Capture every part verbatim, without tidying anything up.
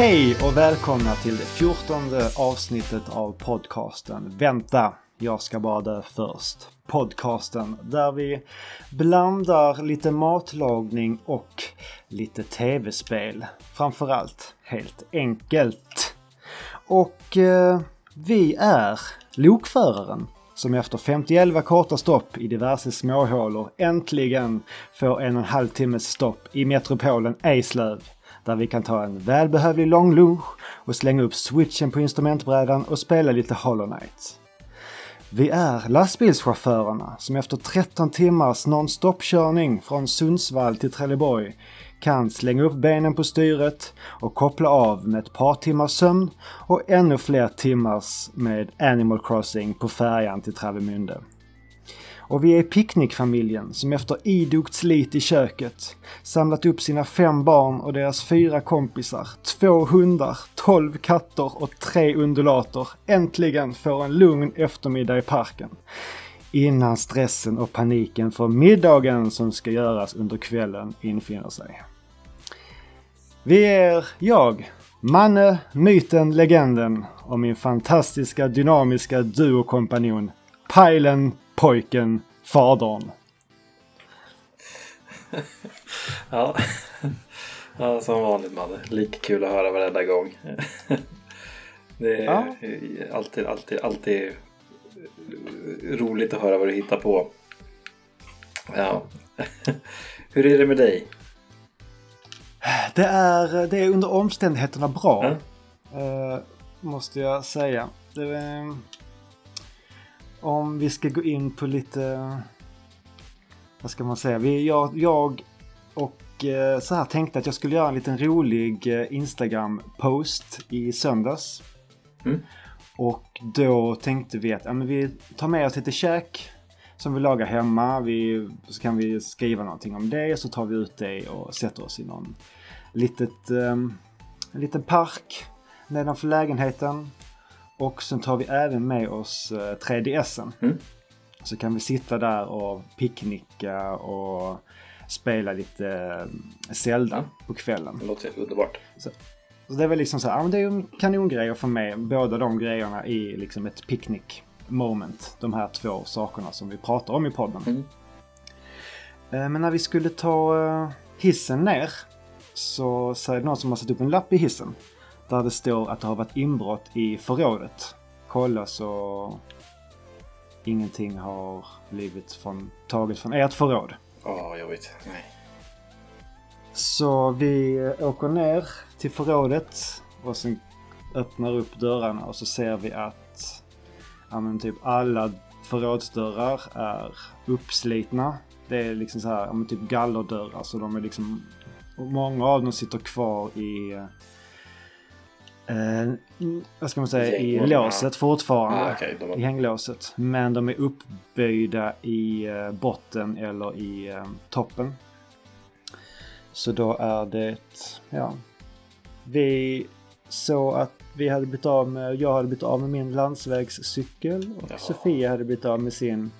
Hej och välkomna till det fjortonde avsnittet av podcasten Vänta, jag ska bara dö först. Podcasten där vi blandar lite matlagning och lite tv-spel. Framförallt helt enkelt. Och eh, vi är lokföraren som efter femtioelva korta stopp i diverse småhålor äntligen får en och en halv timmes stopp i metropolen Eslöv. Där vi kan ta en välbehövlig lång lunch och slänga upp switchen på instrumentbrädan och spela lite Hollow Knight. Vi är lastbilschaufförerna som efter tretton timmars non-stop-körning från Sundsvall till Trelleborg kan slänga upp benen på styret och koppla av med ett par timmars sömn och ännu fler timmars med Animal Crossing på färjan till Travemünde. Och vi är picknickfamiljen som efter idogt slit i köket samlat upp sina fem barn och deras fyra kompisar, två hundar, tolv katter och tre undulater äntligen får en lugn eftermiddag i parken. Innan stressen och paniken för middagen som ska göras under kvällen infinner sig. Vi är jag, Manne, myten, legenden och min fantastiska dynamiska duokompanjon Pajlen, pojken, fadern. Ja. Ja, som vanligt man. Lika kul att höra varenda gång. Det är ja. alltid, alltid, alltid roligt att höra vad du hittar på. Ja. Hur är det med dig? Det är, det är under omständigheterna bra. Mm. Uh, måste jag säga. Det är... Om vi ska gå in på lite, vad ska man säga, vi, jag, jag och eh, så här tänkte att jag skulle göra en liten rolig eh, Instagram-post i söndags. Mm. Och då tänkte vi att ja, men vi tar med oss lite käk som vi lagar hemma, vi, så kan vi skriva någonting om det och så tar vi ut det och sätter oss i någon litet, eh, en liten park nedanför lägenheten. Och sen tar vi även med oss tre D S:en. Mm. Så kan vi sitta där och picknicka och spela lite Zelda ja. på kvällen. Det låter underbart. Så, så det är väl liksom så här, ja, men det är ju kanongrejer för mig. Båda de grejerna är liksom ett picknick moment. De här två sakerna som vi pratar om i podden. Mm. Men när vi skulle ta hissen ner så är det någon som har satt upp en lapp i hissen. Där det står att det har varit inbrott i förrådet. Kolla så ingenting har blivit från, taget från ert förråd. Åh, jag vet. Nej. Så vi åker ner till förrådet och sen öppnar upp dörrarna och så ser vi att ja, men typ alla förrådsdörrar är uppslitna. Det är liksom så här, ja, men typ gallerdörrar så de är liksom, många av dem sitter kvar i Eh, vad ska man säga, i låset fortfarande, ah, okay, var... i hänglåset, men de är uppböjda i eh, botten eller i eh, toppen, så då är det ja vi så att vi hade bytt av med, jag hade bytt av med min landsvägscykel och jaha. Sofia hade bytt av med sin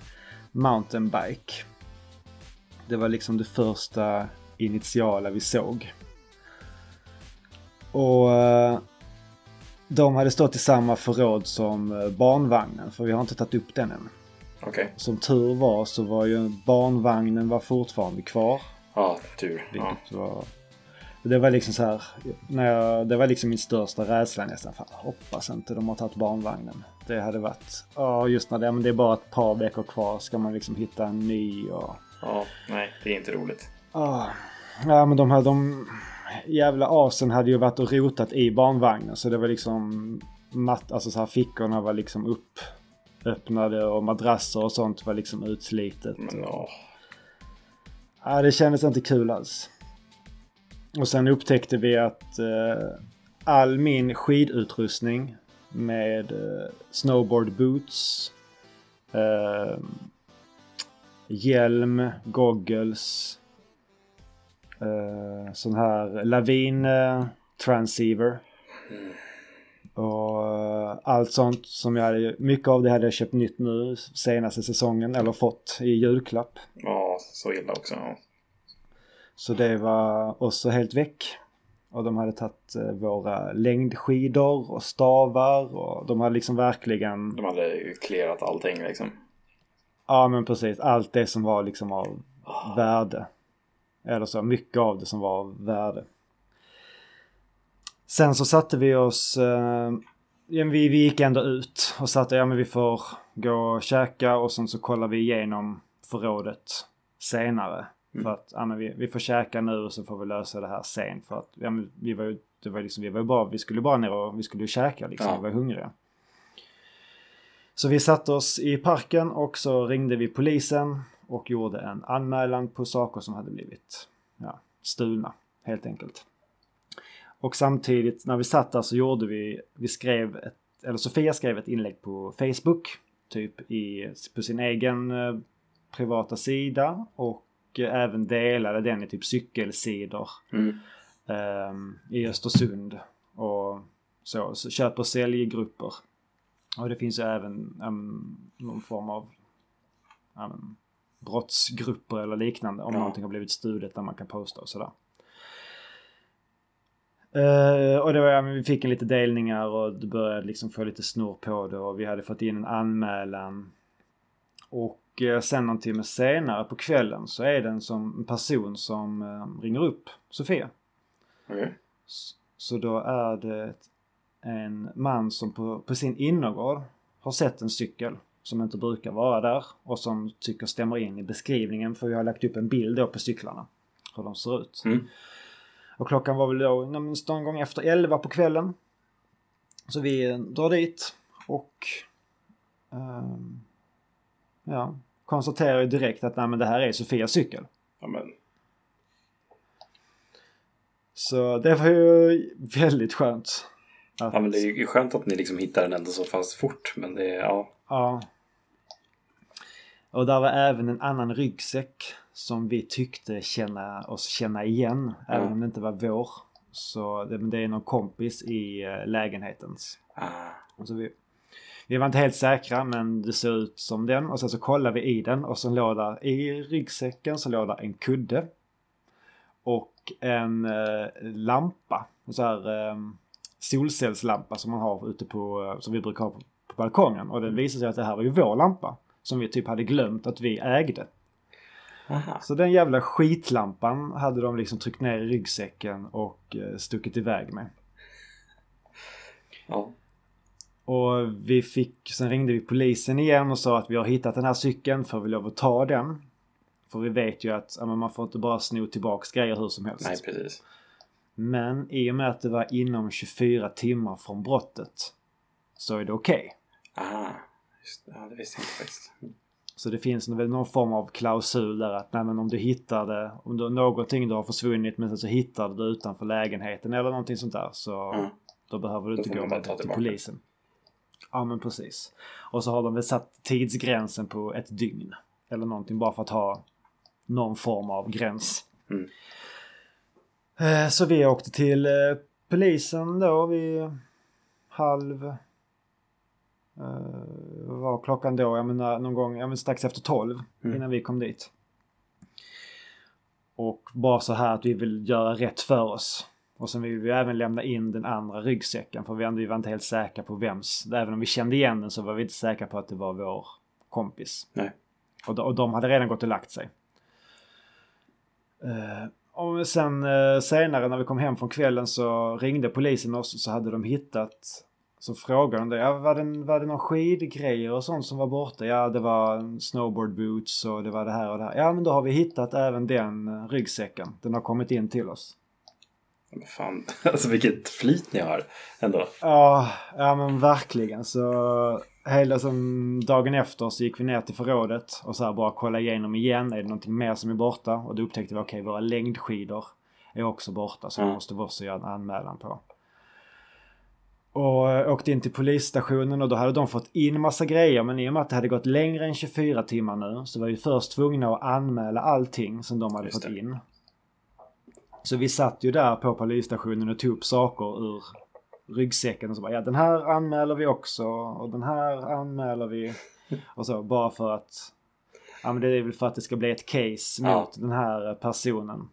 mountainbike. Det var liksom det första initiala vi såg och eh, de hade stått i samma förråd som barnvagnen, för vi har inte tagit upp den än. Okay. Som tur var så var ju barnvagnen var fortfarande kvar. Ja, tur. Ja. Var, det var liksom så här, när jag, det var liksom min största rädsla nästan. Fan, hoppas inte de har tagit barnvagnen. Det hade varit, ja just när det, men det är bara ett par veckor kvar ska man liksom hitta en ny. Och... Ja, nej, det är inte roligt. Ja, ja men de här, de... jävla asen hade ju varit och rotat i barnvagnen så det var liksom matt, alltså så här fickorna var liksom upp öppnade och madrasser och sånt var liksom utslitet. Men, och... ja, det kändes inte kul alls. Och sen upptäckte vi att eh, all min skidutrustning med eh, snowboard boots, eh, hjälm, goggles, Uh, sån här lavin uh, transceiver mm. och uh, allt sånt som jag hade, mycket av det hade jag köpt nytt nu senaste säsongen eller fått i julklapp. Ja, så illa också. Ja. Så det var också helt väck Och de hade tagit våra längdskidor och stavar. Och de hade liksom verkligen... De hade clearat allting liksom. Ja, men precis. Allt det som var liksom av oh. värde. Eller så, mycket av det som var av värde. Sen så satte vi oss... Eh, vi, vi gick ändå ut och satte, ja men vi får gå och käka. Och sen så kollar vi igenom förrådet senare. Mm. För att ja, men vi, vi får käka nu och så får vi lösa det här sen. För att ja, men vi var ju det var liksom, vi var bara, vi skulle bara ner och vi skulle ju käka liksom, ja. Vi var hungriga. Så vi satte oss i parken och så ringde vi polisen och gjorde en anmälan på saker som hade blivit ja, stulna helt enkelt. Och samtidigt när vi satt där så gjorde vi, vi skrev ett, eller Sofia skrev ett inlägg på Facebook typ i, på sin egen eh, privata sida och Och även delade den i typ cykelsidor mm. um, i Östersund och så, så köp- och säljgrupper. Och det finns ju även um, någon form av um, brottsgrupper eller liknande om ja. Någonting har blivit studet där man kan posta och sådär. Uh, och det var, ja, vi fick en lite delningar och det började liksom få lite snor på det och vi hade fått in en anmälan och Och sen någon timme senare på kvällen så är det en, som, en person som eh, ringer upp Sofia. Okay. S- så då är det en man som på, på sin innergård har sett en cykel som inte brukar vara där. Och som tycker stämmer in i beskrivningen för vi har lagt upp en bild då på cyklarna. Hur de ser ut. Mm. Och klockan var väl då någon gång efter elva på kvällen. Så vi drar dit och... Um, Ja, konstaterar ju direkt att nej, men det här är Sofias cykel. Amen. Så det var ju väldigt skönt. Att... Ja, men det är ju skönt att ni liksom hittar den ändå så fast fort. Men det, ja. Ja. Och där var även en annan ryggsäck som vi tyckte känna oss känna igen. Ja. Även om det inte var vår. Så det, men det är någon kompis i lägenhetens. Ah. Så vi... Vi var inte helt säkra men det ser ut som den. Och sen så kollade vi i den och så låg där i ryggsäcken så låg där en kudde. Och en eh, lampa. En så här eh, solcellslampa som man har ute på, som vi brukar ha på, på balkongen. Och det visade sig att det här var ju vår lampa. Som vi typ hade glömt att vi ägde. Aha. Så den jävla skitlampan hade de liksom tryckt ner i ryggsäcken och eh, stuckit iväg med. Ja. Och vi fick, sen ringde vi polisen igen och sa att vi har hittat den här cykeln för vi lov att ta den. För vi vet ju att ja, men man får inte bara sno tillbaka grejer hur som helst. Nej, precis. Men i och med att det var inom tjugofyra timmar från brottet så är det okej. Okay. Ah, just det. Ja, det visste jag inte faktiskt. Så det finns väl någon form av klausul där att nej, men om du hittade, om du, någonting du har försvunnit men så hittade du utanför lägenheten eller någonting sånt där så mm. då behöver du då inte gå med till polisen. Ja, men precis. Och så har de väl satt tidsgränsen på ett dygn. Eller någonting bara för att ha någon form av gräns. Mm. Så vi åkte till polisen då vid halv... Vad var klockan då? Jag menar någon gång jag menar, strax efter tolv mm. innan vi kom dit. Och bara så här att vi vill göra rätt för oss. Och sen vill vi även lämna in den andra ryggsäcken. För vi var inte helt säkra på vems. Även om vi kände igen den så var vi inte säkra på att det var vår kompis. Nej. Och, de, och de hade redan gått och lagt sig. Uh, och sen uh, senare när vi kom hem från kvällen så ringde polisen oss. Och så hade de hittat. Så frågade de det. Ja, var, det var det någon skidgrejer och sånt som var borta? Ja, det var snowboard boots och det var det här och det här. Ja, men då har vi hittat även den ryggsäcken. Den har kommit in till oss. Men fan, alltså vilket flyt ni har ändå. Ja, ja men verkligen. Så hela som dagen efter så gick vi ner till förrådet och så här bara kolla igenom igen. Är det någonting mer som är borta? Och då upptäckte vi, okej, okay, våra längdskidor är också borta så mm. måste vi också göra en anmälan på. Och åkte in till polisstationen och då hade de fått in massa grejer. Men i och med att det hade gått längre än tjugofyra timmar nu så var vi först tvungna att anmäla allting som de hade Just fått det. in. Så vi satt ju där på polisstationen och tog upp saker ur ryggsäcken och så bara, ja den här anmäler vi också och den här anmäler vi och så bara för att ja men det är väl för att det ska bli ett case mot ja. den här personen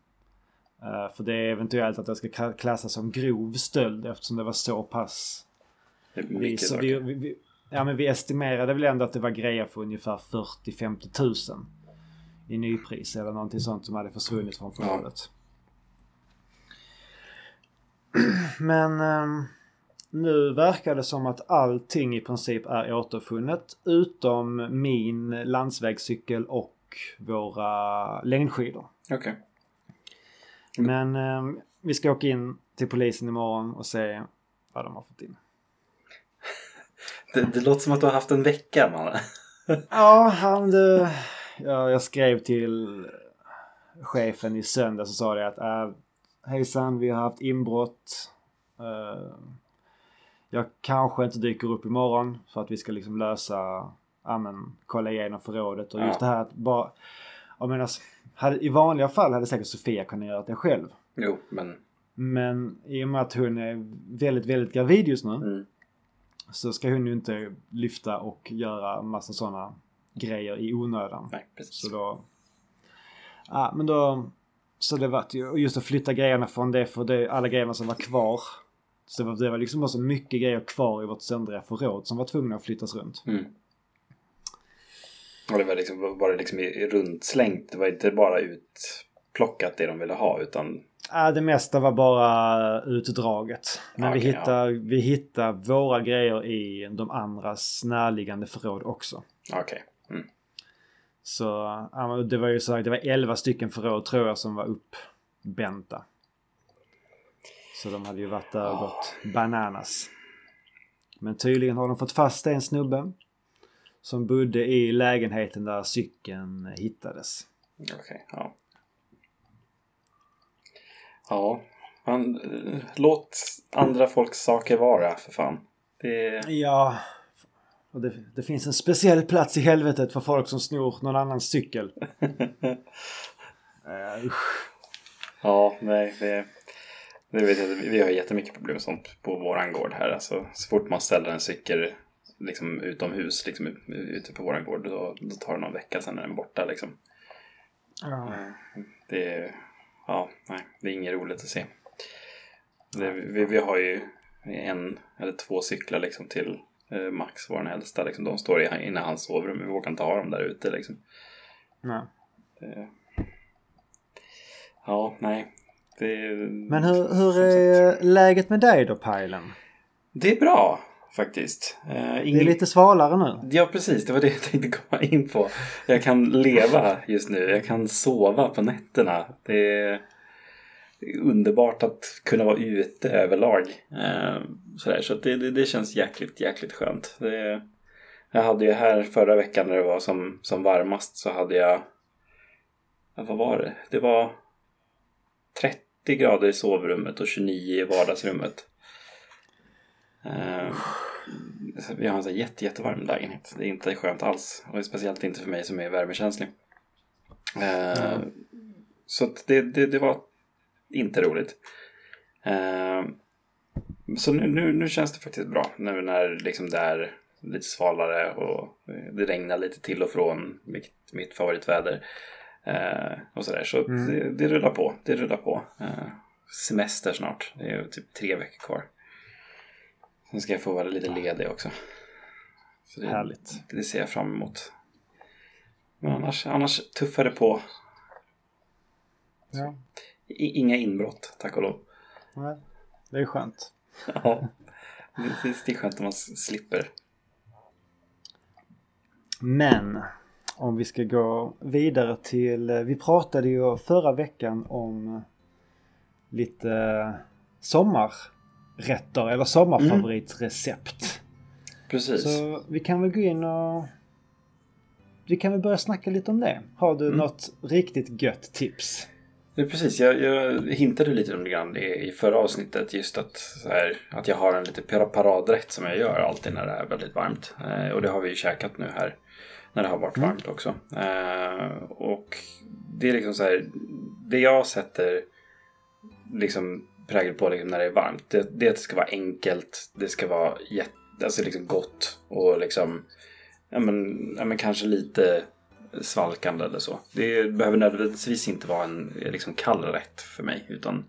Uh, för det är eventuellt att det ska klassas som grov stöld eftersom det var så pass. Vi, så vi, vi, ja, men vi estimerade väl ändå att det var grejer för ungefär fyrtio till femtio tusen i nypris eller någonting sånt som hade försvunnit från förrådet. Ja. Men um, nu verkar det som att allting i princip är återfunnet utom min landsvägscykel och våra längdskidor. Okej. Okay. Men eh, vi ska åka in till polisen imorgon och se vad de har fått in. Det, det låter som att du har haft en vecka, man. Ja, han, det, ja, jag skrev till chefen i söndag så sa det att äh, hejsan, vi har haft inbrott. Uh, jag kanske inte dyker upp imorgon för att vi ska liksom lösa, ja, men, kolla igenom förrådet och just ja. Det här att bara... Jag menar, hade, i vanliga fall hade säkert Sofia kunnat göra det själv. Jo, men... Men i och med att hon är väldigt, väldigt gravid just nu. Mm. Så ska hon ju inte lyfta och göra massa sådana grejer i onödan. Nej, precis. Så då... Ja, men då... Så det var ju... Och just att flytta grejerna från det, för det, alla grejerna som var kvar. Så det var, det var liksom bara så mycket grejer kvar i vårt söndriga förråd som var tvungna att flyttas runt. Mm. Och det var liksom, bara liksom rundslängd. Det var inte bara utplockat det de ville ha, utan... Ja, det mesta var bara utdraget. Men okay, vi, hittar, ja. vi hittar våra grejer i de andras närliggande förråd också. Okej. Okay. Mm. Så ja, det var ju så här, det var elva stycken förråd tror jag som var uppbänta. Så de hade ju varit där och oh. gått bananas. Men tydligen har de fått fast en snubbe som bodde i lägenheten där cykeln hittades. Okej, okay, ja. Ja, man, låt andra folks saker vara, för fan. Det... Ja, och det, det finns en speciell plats i helvetet för folk som snor någon annans cykel. uh, ja, nej, det, det vet jag, vi har jättemycket problem sånt på våran gård här. Alltså, så fort man ställer en cykel... liksom utomhus, liksom ute på våran gård, då, då tar det någon vecka sen när den är borta liksom. Ja. Det är, ja, nej, det är inget roligt att se. Det, vi, vi har ju en eller två cyklar liksom till eh, Max, vår äldsta liksom. De står i, inne i hans sovrum, vi vågar inte ha dem där ute liksom. Nej. Det, ja, nej. Det, men hur, hur är sagt. Läget med dig då, Pajlen? Det är bra. Faktiskt. Eh, ingen... Det är lite svalare nu. Ja, precis. Det var det jag tänkte komma in på. Jag kan leva just nu. Jag kan sova på nätterna. Det är underbart att kunna vara ute överlag. Eh, sådär. Så det, det, det känns jäkligt, jäkligt skönt. Det... Jag hade ju här förra veckan när det var som, som varmast så hade jag... Ja, vad var det? Det var trettio grader i sovrummet och tjugonio i vardagsrummet. Uh, vi har en sån jätte, jättevarm lägenhet. Det är inte skönt alls. Och speciellt inte för mig som är värmekänslig. uh, mm. Så att det, det, det var inte roligt. uh, Så nu, nu, nu känns det faktiskt bra. Nu när liksom det är lite svalare och det regnar lite till och från, Mitt, mitt favoritväder. uh, Och sådär. Så mm. det, det rullar på, det rullar på. Uh, Semester snart. Det är typ tre veckor kvar. Sen ska jag få vara lite ledig också. Så det, härligt. Det ser jag fram emot. Men annars, annars tuffar det på. Ja. Inga inbrott, tack och lov. Nej, det är ju skönt. Ja, det, det är skönt att man slipper. Men, om vi ska gå vidare till... Vi pratade ju förra veckan om lite sommar. Rätter eller sommarfavoritrecept. Mm. Precis. Så vi kan väl gå in och vi kan väl börja snacka lite om det. Har du mm. något riktigt gött tips? Ja, precis, jag, jag hintade lite om det grann i, i förra avsnittet. Just att, så här, att jag har en lite paradrätt som jag gör alltid när det är väldigt varmt. eh, Och det har vi ju käkat nu här när det har varit varmt mm. också. eh, Och det är liksom så här, det jag sätter liksom prägel på liksom när det är varmt. Det, det ska vara enkelt. Det ska vara jätte, alltså liksom gott. Och liksom ja men, ja men kanske lite svalkande eller så. Det behöver nödvändigtvis inte vara en liksom kall rätt för mig, utan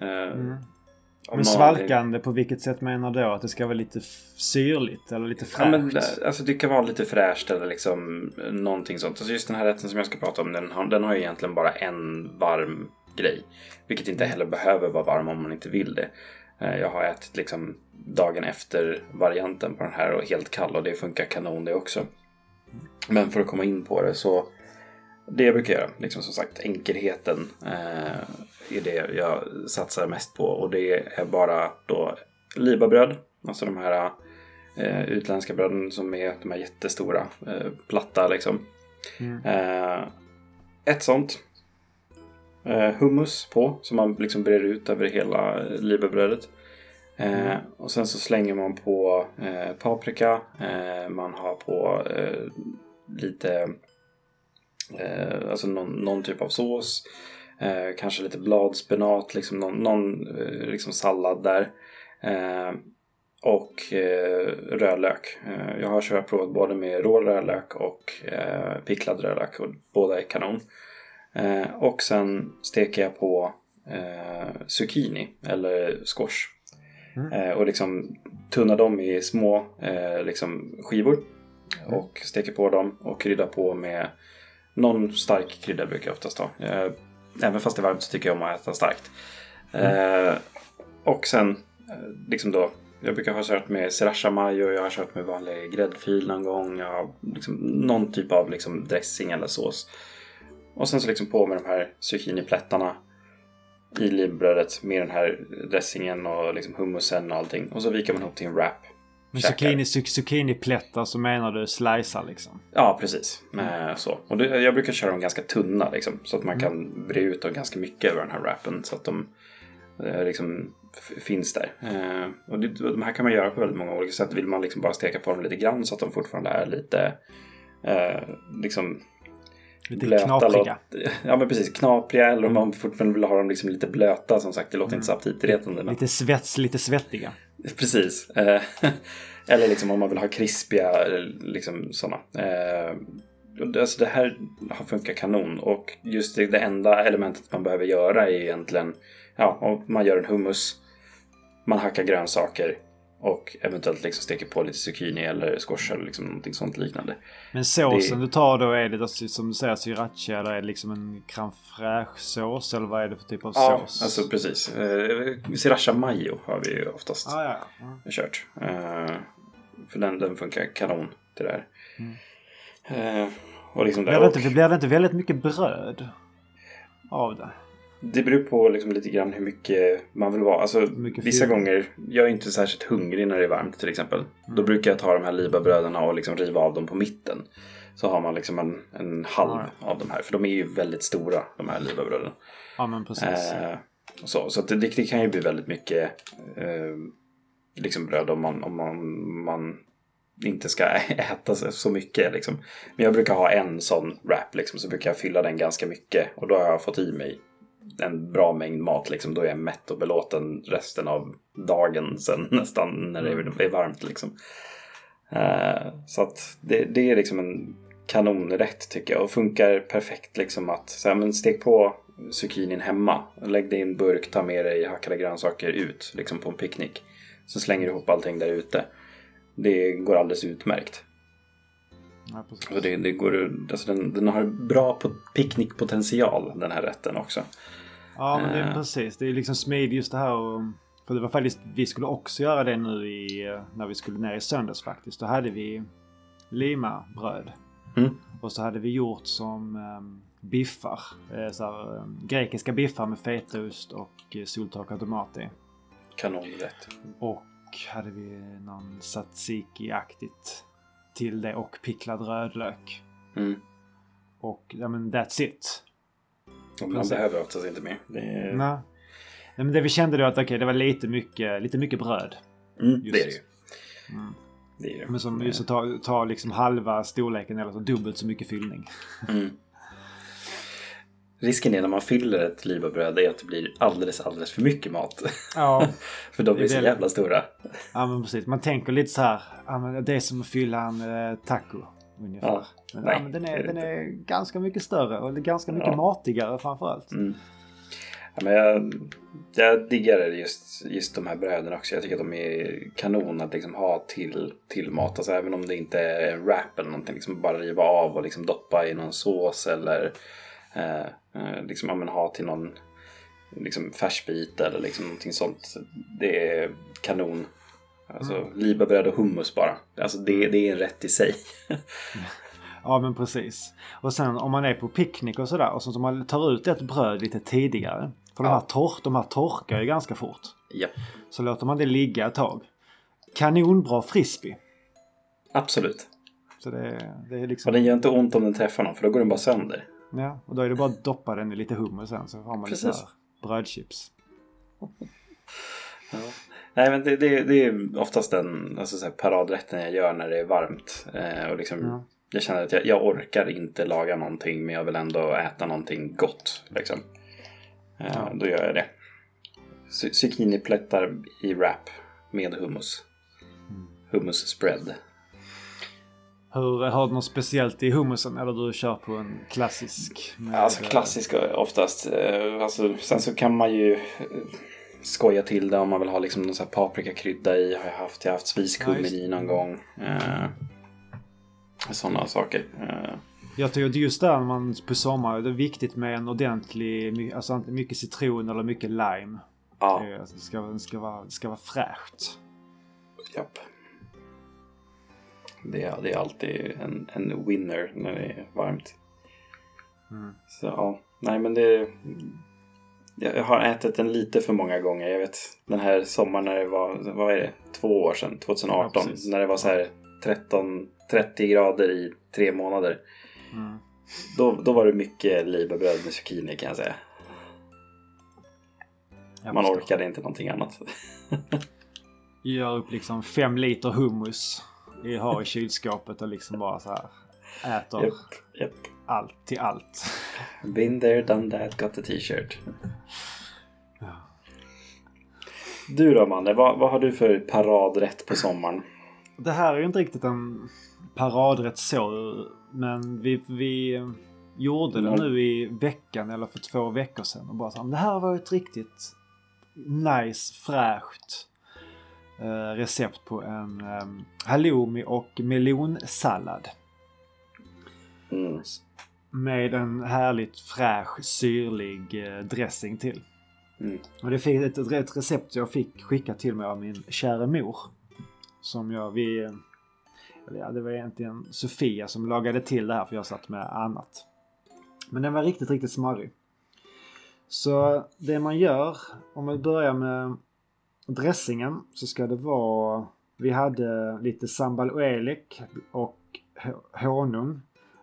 eh, mm. Men svalkande är... på vilket sätt menar du att det ska vara lite syrligt eller lite fräscht? Ja, men, alltså det kan vara lite fräscht eller liksom någonting sånt. Alltså just den här rätten som jag ska prata om, den har, den har ju egentligen bara en varm grej, vilket inte heller behöver vara varm om man inte vill det. Jag har ätit liksom dagen efter varianten på den här och helt kall, och det funkar kanon det också. Men för att komma in på det, så det jag brukar göra, liksom som sagt, enkelheten eh, är det jag satsar mest på. Och det är bara då libabröd, alltså de här eh, utländska bröden som är de här jättestora, eh, platta liksom. Mm. Eh, ett sånt eh, hummus på, som man liksom brer ut över hela libabrödet. Eh, och sen så slänger man på eh, paprika, eh, man har på eh, lite... Eh, alltså någon, någon typ av sås, eh, kanske lite bladspenat, liksom någon, någon eh, liksom sallad där, eh, och eh, rödlök. eh, jag har kört provat både med rå rödlök och eh, picklad rödlök, och båda är kanon. eh, och sen steker jag på eh, zucchini eller squash, eh, och liksom tunnar dem i små eh, liksom skivor och steker på dem och kryddar på med någon stark krydda, brukar jag oftast ha. Även fast det är varmt så tycker jag om att äta starkt. Mm. Eh, och sen, liksom då, jag brukar ha kört med sriracha mayo, jag har kört med vanlig gräddfil någon gång, jag har liksom någon typ av liksom dressing eller sås. Och sen så liksom på med de här zucchiniplättarna i livbrödet med den här dressingen och liksom hummusen och allting. Och så viker man ihop till en wrap. Men zucchini, zucchini-plättar, så menar du slicear liksom? Ja, precis. Mm. Så. Och det, jag brukar köra dem ganska tunna liksom, så att man mm. kan bre ut dem ganska mycket över den här wrappen, så att de liksom f- finns där. Eh, och det, de här kan man göra på väldigt många olika sätt. Vill man liksom bara steka på dem lite grann så att de fortfarande är lite eh, liksom lite blöta, knapriga. Låt, ja, men precis, knapriga, eller om mm. man fortfarande vill ha dem liksom lite blöta, som sagt, det låter mm. inte så aptitretande. Men... Lite svets, lite svettiga. Precis. Eh, eller liksom om man vill ha krispiga, liksom sådana. Eh, alltså det här har funkat kanon, och just det, det enda elementet man behöver göra är egentligen, ja, om man gör en hummus, man hackar grönsaker och eventuellt liksom steker på lite zucchini eller squash eller liksom någonting sånt liknande. Men såsen det... du tar då, är det som du säger sriracha, eller är det liksom en crème fraîche sås, eller vad är det för typ av ja, sås? Ja, alltså precis. Eh, sriracha mayo har vi ju oftast ah, ja. mm. kört. Eh, för den, den funkar kanon till det där. Mm. Eh, och liksom blir, det inte, och... blir det inte väldigt mycket bröd av det? Det beror på liksom lite grann hur mycket man vill vara. Alltså, vissa gånger, jag är inte särskilt hungrig när det är varmt till exempel. Mm. Då brukar jag ta de här libabröderna och liksom riva av dem på mitten. Så har man liksom en, en halv mm. av de här. För de är ju väldigt stora, de här libabröderna. Ja, men precis. Eh, så så det, det kan ju bli väldigt mycket eh, liksom bröd om man, om man, man inte ska äta så mycket. Liksom. Men jag brukar ha en sån wrap, liksom, så brukar jag fylla den ganska mycket. Och då har jag fått i mig en bra mängd mat liksom, då är jag mätt och belåten resten av dagen sen, nästan, när det är varmt liksom. Uh, så att det, det är liksom en kanonrätt tycker jag, och funkar perfekt liksom, att så här, men stek på zucchinin hemma, lägg det i en burk, ta med dig hackade grönsaker ut liksom på en picknick, så slänger du ihop allting där ute. Det går alldeles utmärkt. Ja, och det, det går, alltså den, den har bra picknickpotential, den här rätten också. Ja, men det är precis, det är liksom smidigt just det här, och, för det var faktiskt, vi skulle också göra det nu i, när vi skulle ner i söndags faktiskt. Då hade vi limabröd mm. och så hade vi gjort som um, biffar, eh, så här, um, grekiska biffar med fetaost och eh, soltorkad tomat i. Kanonrätt. Och hade vi någon tzatziki-aktigt till det, och picklad rödlök. Mm. Och ja, men that's it. Och man behöver oftast inte mer. Det är... Nej. Nej, men det vi kände då att okej, okay, det var lite mycket, lite mycket bröd. Mm, det är det ju. Mm. Det är det. Men som just att ta, ta liksom halva storleken, eller så dubbelt så mycket fyllning. Mm. Risken är när man fyller ett libabröd är att det blir alldeles, alldeles för mycket mat. Ja. För de är så jävla det. Stora. Ja, men precis. Man tänker lite så här, det är som att fylla en eh, taco. ungefär. Ja, men, nej, ja, men den, är, den är ganska mycket större och ganska mycket ja. matigare framförallt. Mm. Ja, men jag, jag diggar just, just de här bröden också. Jag tycker att de är kanon att liksom ha till, till mat. Alltså, även om det inte är wrap eller någonting. Liksom bara riva av och liksom doppa i någon sås. Eller eh, liksom, ja, men ha till någon liksom färsbit eller liksom någonting sånt. Det är kanon. Alltså mm. libabröd och hummus bara. Alltså det, det är en rätt i sig. Ja, men precis. Och sen om man är på picknick och sådär, och så, så man tar ut ett bröd lite tidigare. För ja. de, här tor- de här torkar ju ganska fort. Ja. Så låter man det ligga ett tag. Kanonbra frisbee. Absolut. Så det, det är liksom... Och den gör inte ont om den träffar någon, för då går den bara sönder. Ja, och då är det bara att doppa den i lite hummus sen, så har man precis. Lite brödchips. Ja. Nej, men det, det, det är oftast den alltså, så här, paradrätten jag gör när det är varmt. Eh, och liksom... Ja. Jag känner att jag, jag orkar inte laga någonting, men jag vill ändå äta någonting gott. Liksom. Ja, ja. Då gör jag det. Zucchini-plättar i wrap med hummus. Mm. Hummus spread. Hur, har du något speciellt i hummusen? Eller du kör på en klassisk? Med... Alltså klassisk oftast. Alltså, sen så kan man ju... skoja till det om man vill ha liksom någon så här paprikakrydda i. Har jag haft, jag har haft sviskummin nice. i någon gång. Eh, sådana saker. Eh. Jag tycker att just där man på sommar, det är viktigt med en ordentlig, alltså mycket citron eller mycket lime. Ja. Det ska, det ska vara, det ska vara fräscht. Japp. Det är, det är alltid en, en winner när det är varmt. Mm. Så ja, nej men det... Jag har ätit den lite för många gånger. Jag vet, den här sommaren när det var, vad är det? Två år sedan, tjugo arton. Ja, när det var så här tretton, trettio grader i tre månader. Mm. Då, då var det mycket libabröd med zucchini, kan jag säga. Jag Man förstår. orkade inte någonting annat. Gör upp liksom fem liter hummus i, har i kylskåpet och liksom bara så här äter. Yep, yep. Allt till allt. Been there, done that, got a t-shirt. Ja. Du då, Manne, vad, vad har du för paradrätt på sommaren? Det här är ju inte riktigt en paradrätt så, men vi, vi gjorde det nu i veckan eller för två veckor sedan och bara sa, det här var ett riktigt nice, fräscht eh, recept på en eh, halloumi och melonsallad. Mm. Med en härligt fräsch, syrlig eh, dressing till. Mm. Och det fick ett, ett recept jag fick skicka till mig av min kära mor. Som jag, vi, eller ja, det var egentligen Sofia som lagade till det här, för jag satt med annat. Men den var riktigt, riktigt smarrig. Så det man gör, om man börjar med dressingen, så ska det vara, vi hade lite sambal oelek och honung.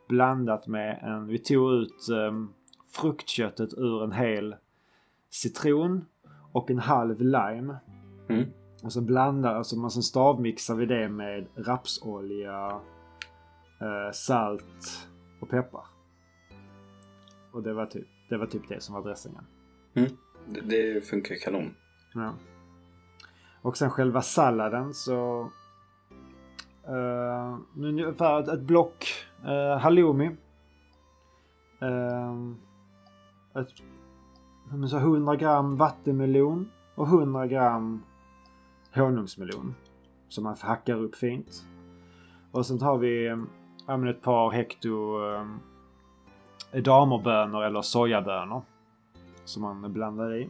Blandat med en, vi tog ut um, fruktköttet ur en hel citron och en halv lime. Mm. Och så blandar, alltså man sen stavmixar vi det med rapsolja, eh, salt och peppar. Och det var typ det, var typ det som var dressingen. Mm. Det, det funkar kanon. Ja. Och sen själva salladen så... Uh, ungefär ett, ett block uh, halloumi, uh, ett, men så hundra gram vattenmelon och hundra gram honungsmelon som man hackar upp fint. Och sen tar vi um, ett par hekto um, damerbönor eller sojabönor som man blandar i. Uh,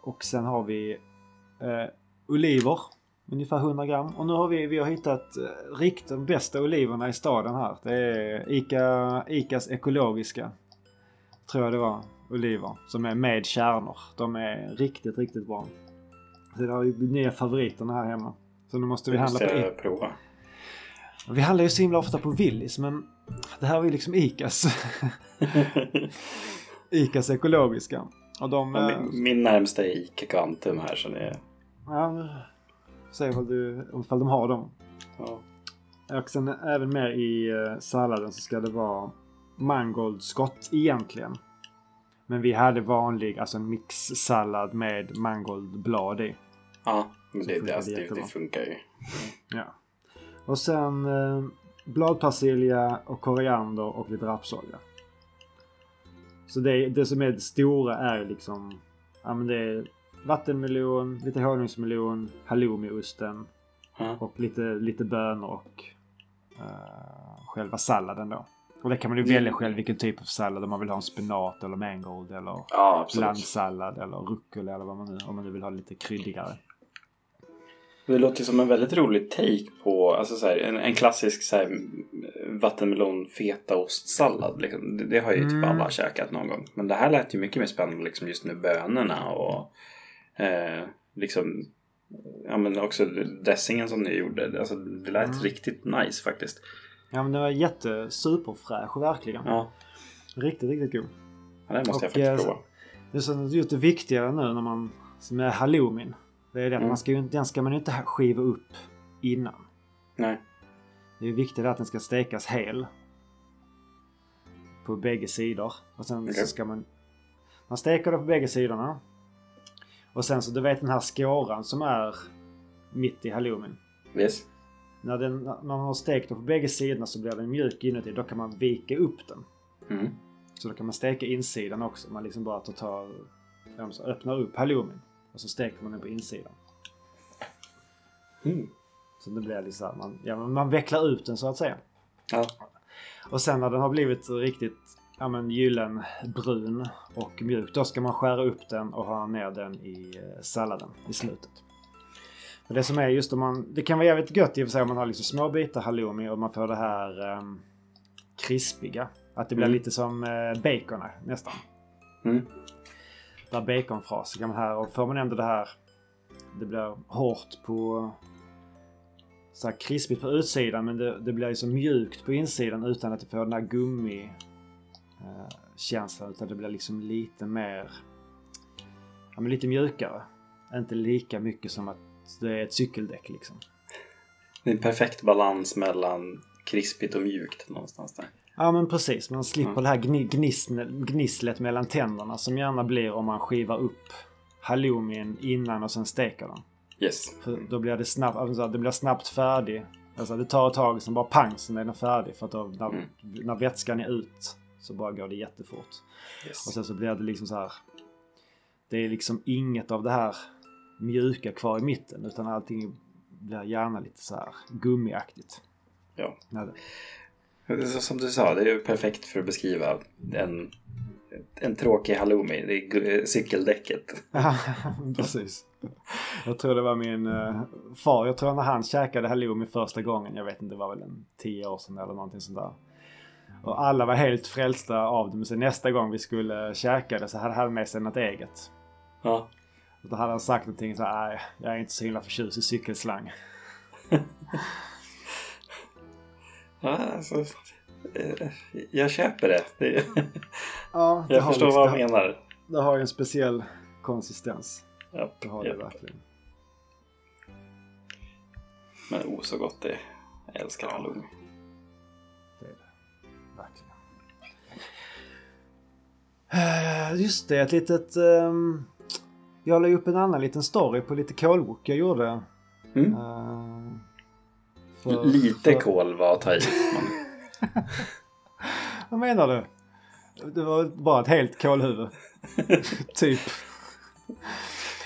och sen har vi uh, oliver. Ungefär hundra gram. Och nu har vi, vi har hittat riktigt de bästa oliverna i staden här. Det är ICA, ICAs ekologiska, tror jag det var, oliver. Som är med kärnor. De är riktigt, riktigt bra. Så det har ju blivit nya favoriterna här hemma. Så nu måste vi handla på ICA. Prova. Vi handlar ju så himla ofta på Willys, men det här är ju liksom ICAs. ICAs ekologiska. Och de, ja, min, min närmsta är ICA Kvantum här, så det är... Ja, se om, du, om de har dem. Ja. Och sen även mer i uh, salladen så ska det vara mangoldskott egentligen. Men vi hade vanlig, alltså en mixsallad med mangoldblad i. Ja, det, det, det, det, det funkar ju. Ja. Och sen eh, bladpersilja och koriander och lite rapsolja. Så det, det som är det stora är liksom, ja men det är vattenmelon, lite honungsmelon, halloumiosten mm. och lite, lite bönor och eh, själva salladen då. Och det kan man ju välja själv vilken typ av sallad, om man vill ha en spenat eller mangold eller ja, blandsallad eller rucola eller vad man nu, om man nu vill ha lite kryddigare. Det låter som en väldigt rolig take på alltså så här, en, en klassisk så här, vattenmelon fetaostsallad liksom. det, det har ju typ mm. alla käkat någon gång. Men det här lät ju mycket mer spännande liksom, just med bönorna och eh, liksom ja, men också dressingen som ni gjorde alltså, det lät mm. riktigt nice faktiskt. Ja men det var jättesuperfräsch verkligen. Ja. Riktigt, riktigt god. Ja, det måste och, jag faktiskt prova. Det är så, just det viktiga nu när man med halloumin. Det är det att mm. man ska ju, den ska man ju inte skiva upp innan. Nej. Det är viktigt att den ska stekas hel. På bägge sidor. Och sen okay. så ska man... Man steker det på bägge sidorna. Och sen så du vet den här skåran som är mitt i halloumin. Yes. När, den, när man har stekt den på bägge sidorna så blir den mjuk inuti. Då kan man vika upp den. Mm. Så då kan man steka insidan också. Man liksom bara tar, tar, öppnar upp halloumin. Och så steker man den på insidan. Mm. Så det blir liksom, man, ja, man vecklar ut den så att säga. Ja. Och sen när den har blivit riktigt ja, men, gyllen, brun och mjuk. Då ska man skära upp den och ha ner den i salladen i slutet. Och det som är just om man, det kan vara jävligt gött i och för sig om man har liksom små bitar halloumi och man får det här eh, krispiga. Att det blir mm. lite som eh, bacon här, nästan. Mm. Där baconfras kan man här och får man ändå det här, det blir hårt på så här krispigt på utsidan men det, det blir ju så mjukt på insidan utan att det får den här gummi eh, känslan utan det blir liksom lite mer ja, men lite mjukare. Inte lika mycket som att det är ett cykeldäck liksom. Det är en perfekt balans mellan krispigt och mjukt någonstans där. Ja men precis, man slipper mm. det här gni- gnis- gnisslet mellan tänderna som gärna blir om man skivar upp halloumin innan och sen steker den. Yes. För då blir det snabbt, alltså, det blir snabbt färdigt. Alltså det tar ett tag som bara pang sen är den färdig för att då, när, mm. när vätskan är ut så bara går det jättefort. Yes. Och sen så blir det liksom så här, det är liksom inget av det här mjuka kvar i mitten utan allting blir gärna lite så här gummiaktigt. Ja. Som du sa, det är ju perfekt för att beskriva en, en tråkig halloumi, det är cykeldäcket. Precis. Jag tror det var min far, jag tror när han käkade halloumi första gången, jag vet inte, det var väl en tio år sedan eller någonting sånt där. Och alla var helt frälsta av det, men sen nästa gång vi skulle käka det så hade han med sig något eget. Ja. Och då hade han sagt någonting så här, nej, jag är inte så himla förtjust i cykelslang. Ja, alltså, jag köper det. det ja, det jag förstår liksom, vad han menar. Det har ju en speciell konsistens. Ja, det har ja. det verkligen. Men oh, så gott det. Jag älskar halloumi. Det är det. Verkligen. Just det, ett litet... Um... Jag la upp en annan liten story på lite kålbok. Jag gjorde... Mm. Uh, för, lite för... kål var att ta i. Vad menar du? Det var bara ett helt kålhuvud. Typ.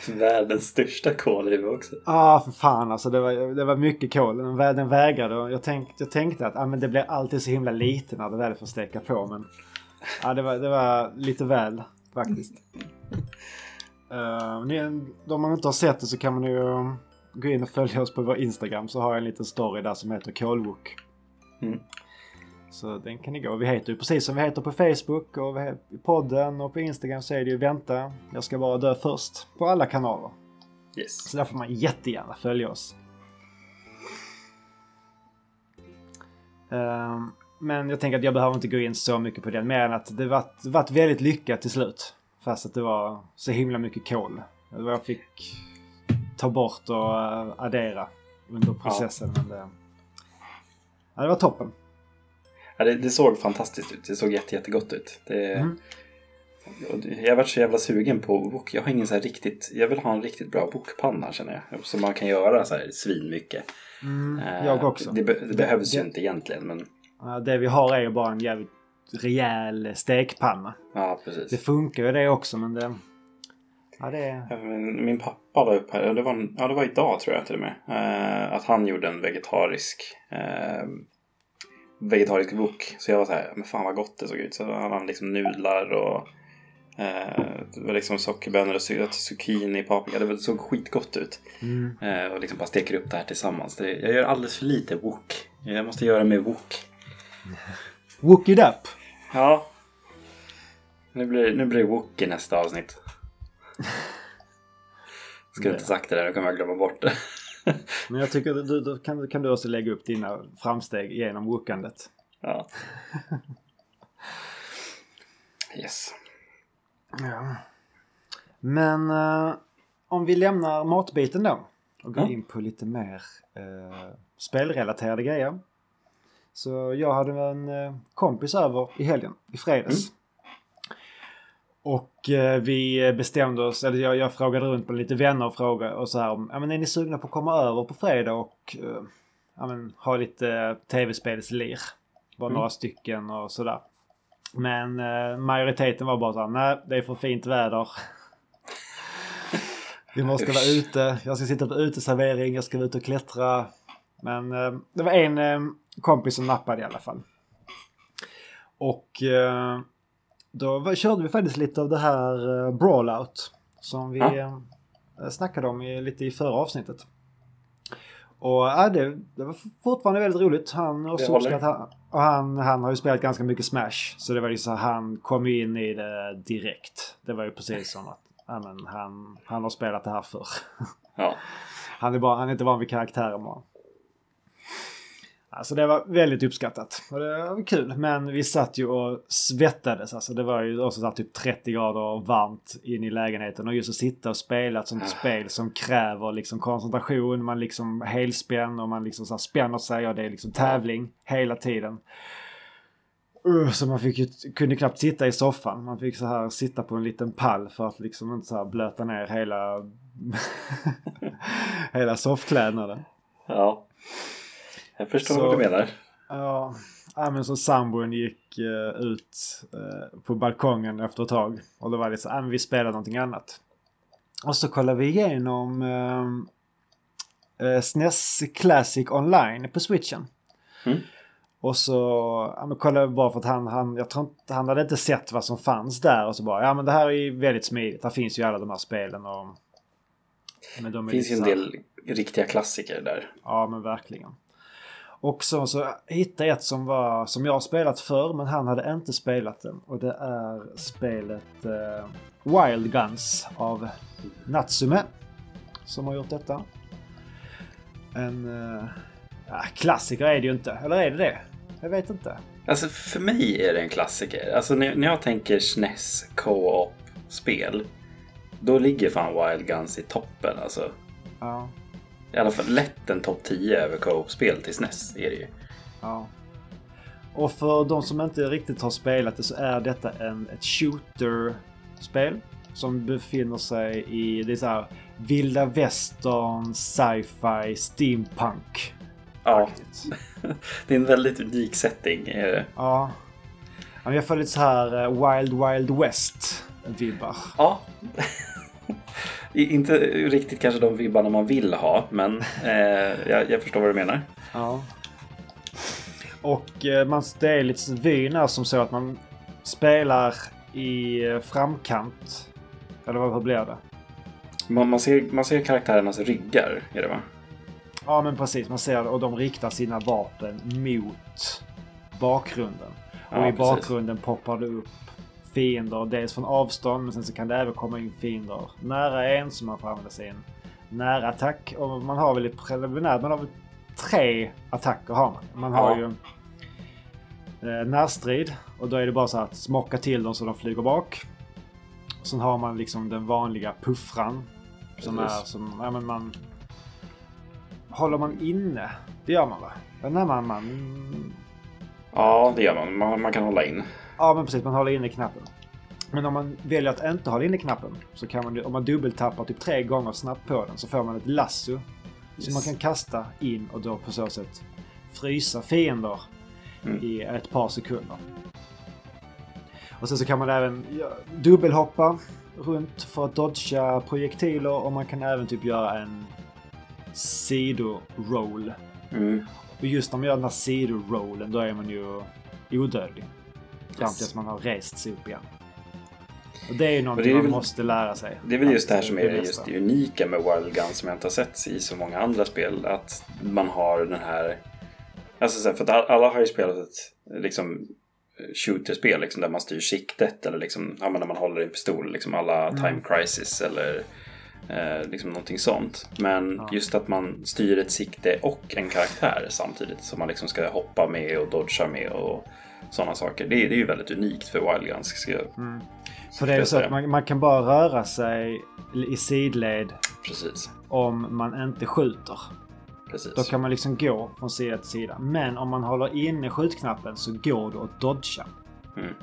Världens största kålhuvud också. Ja, ah, för fan. Alltså, det, var, det var mycket kål. Den, den vägrade. Och jag, tänk, jag tänkte att ah, men det blev alltid så himla lite när det väl får steka på. Men ah, det, var, det var lite väl faktiskt. Uh, om man inte har sett det så kan man ju gå in och följa oss på vår Instagram, så har jag en liten story där som heter Kålbok. Mm. Så den kan ni gå. Vi heter ju precis som vi heter på Facebook och i podden och på Instagram så är det ju Vänta, jag ska bara dö först på alla kanaler. Yes. Så där får man jättegärna följa oss. Uh, men jag tänker att jag behöver inte gå in så mycket på den, mer än att det varit, varit väldigt lyckat till slut. Fast att det var så himla mycket kol. Det var jag fick ta bort och addera under processen. Ja. Men det, ja, det var toppen. Ja, det, det såg fantastiskt ut. Det såg jätte, jättegott ut. Det, mm. Jag har varit så jävla sugen på bok. Jag har ingen så här riktigt, jag vill ha en riktigt bra bokpanna känner jag. Som man kan göra så här svinmycket. Mm, jag också. Det, be- det behövs det, ju inte egentligen. Men... Det vi har är ju bara en jävligt rejäl stekpanna. Ja, precis. Det funkar ju det också, men det... Ja, det... Min, min pappa la upp här, det var, ja, det var idag tror jag till och med, eh, att han gjorde en vegetarisk eh, vegetarisk bok. Så jag var så här, men fan vad gott det såg ut. Så hade han liksom nudlar och eh, liksom sockerbönor och zucchini, paprika. Det såg skitgott ut. Mm. Eh, och liksom bara steker upp det här tillsammans. Det, jag gör alldeles för lite wok. Jag måste göra mer wok. Wok it up. Ja. Nu blir, nu blir wok i nästa avsnitt. Ska du inte sagt det där, då kommer jag glömma bort det. Men jag tycker att du, då kan, kan du också lägga upp dina framsteg genom wokandet. Ja. Yes. Ja. Men eh, om vi lämnar matbiten då och går mm. in på lite mer eh, spelrelaterade grejer. Så jag hade en eh, kompis över i helgen, i fredags. Mm. Och eh, vi bestämde oss, eller jag, jag frågade runt på lite vänner och frågade och så här om, ja men är ni sugna på att komma över på fredag och eh, ja, men, ha lite eh, tv-spelslir. Bara mm. några stycken och sådär. Men eh, majoriteten var bara så här, nej det är för fint väder. Vi måste vara ute, jag ska sitta på uteservering, jag ska vara ute och klättra. Men eh, det var en eh, kompis som nappade i alla fall. Och... Eh, Då körde vi faktiskt lite av det här uh, Brawlout som vi ja. uh, snackade om i, lite i förra avsnittet. Och uh, det, det var fortfarande väldigt roligt. Han och, han, och han, han har ju spelat ganska mycket Smash. Så det var ju så att han kom in i det direkt. Det var ju precis som att ja, men, han, han har spelat det här förr. Ja. Han är bara, han är inte van vid karaktären bara. Alltså det var väldigt uppskattat. Och det var kul. Men vi satt ju och svettades. Alltså det var ju också så typ trettio grader varmt in i lägenheten. Och just att sitta och spela ett sånt spel som kräver liksom koncentration. Man liksom helspänn och man liksom så här spänner sig. Och det är liksom tävling hela tiden. Uh, så man fick ju, kunde knappt sitta i soffan. Man fick så här sitta på en liten pall för att liksom inte så här blöta ner hela, hela soffklädnaden. Ja. Jag förstår så, vad du menar. Ja, men så sambon gick uh, ut uh, på balkongen efter ett tag. Och då var det så, ah, vi spelade någonting annat. Och så kollade vi igenom uh, uh, S N E S Classic online på Switchen. Mm. Och så ja, men kollade vi bara för att han, han, jag tror inte, han hade inte sett vad som fanns där. Och så bara, ja men det här är väldigt smidigt. Här finns ju alla de här spelen. Och, men de är finns ju en del riktiga klassiker där. Ja, men verkligen. Och så, så hittade jag ett som, var, som jag har spelat förr men han hade inte spelat den. Och det är spelet eh, Wild Guns av Natsume som har gjort detta. En eh, ja, klassiker är det ju inte. Eller är det det? Jag vet inte. Alltså för mig är det en klassiker. Alltså när, när jag tänker S N E S co-op-spel då ligger fan Wild Guns i toppen alltså. Ja. I alla fall lätt en topp tio över co-op-spel till S N E S är det ju. Ja. Och för de som inte riktigt har spelat det så är detta en, ett shooter-spel som befinner sig i det så här vilda västern, sci-fi, steampunk. Ja, det är en väldigt unik setting. Är det? Ja. Jag får lite så här Wild Wild West-vibbar. Ja. Inte riktigt kanske de vibbarna man vill ha, men eh, jag, jag förstår vad du menar. Ja. Och eh, man, det är lite vyna som så att man spelar i framkant. Eller vad, hur blir det? Man, man, ser, man ser karaktärernas ryggar, är det va? Ja, men precis. Man ser, och de riktar sina vapen mot bakgrunden. Och ja, i precis. Bakgrunden poppar det upp fiender, dels från avstånd men sen så kan det även komma in fiender nära en som man får använda sig i en nära attack och man har väl i preliminär man har väl tre attacker har man man har ja. ju eh, närstrid och då är det bara så att smocka till dem så de flyger bak och sen har man liksom den vanliga puffran som Precis. är som, ja men man håller man inne det gör man va? När man, man ja det gör man, man, man kan hålla in. Ja, men precis. Man håller inne i knappen. Men om man väljer att inte ha inne knappen så kan man, om man dubbeltappar typ tre gånger snabbt på den, så får man ett lasso yes. som man kan kasta in och då på så sätt frysa fiender mm. i ett par sekunder. Och sen så kan man även dubbelhoppa runt för att dodga projektiler, och man kan även typ göra en sidoroll. Mm. Och just när man gör den här sidorollen, då är man ju odödlig. Fram tills yes. man har rest sig upp igen. Och det är ju någonting är väl, man måste lära sig. Det är väl just det här som är det just det unika med Wild Gun som jag inte har sett i så många andra spel. Att man har den här... Alltså så här, för att alla har ju spelat ett liksom, shooterspel liksom, där man styr siktet. Eller liksom, ja, när man håller i en pistol. Liksom alla Time mm. Crisis eller eh, liksom någonting sånt. Men ja. Just att man styr ett sikte och en karaktär samtidigt. Som man liksom ska hoppa med och dodga med och... sådana saker. Det är, det är ju väldigt unikt för Wild Guns. Mm. För det är så att man, man kan bara röra sig i sidled. Precis. Om man inte skjuter. Precis. Då kan man liksom gå från sida till sida. Men om man håller inne skjutknappen så går det att dodga. Mm.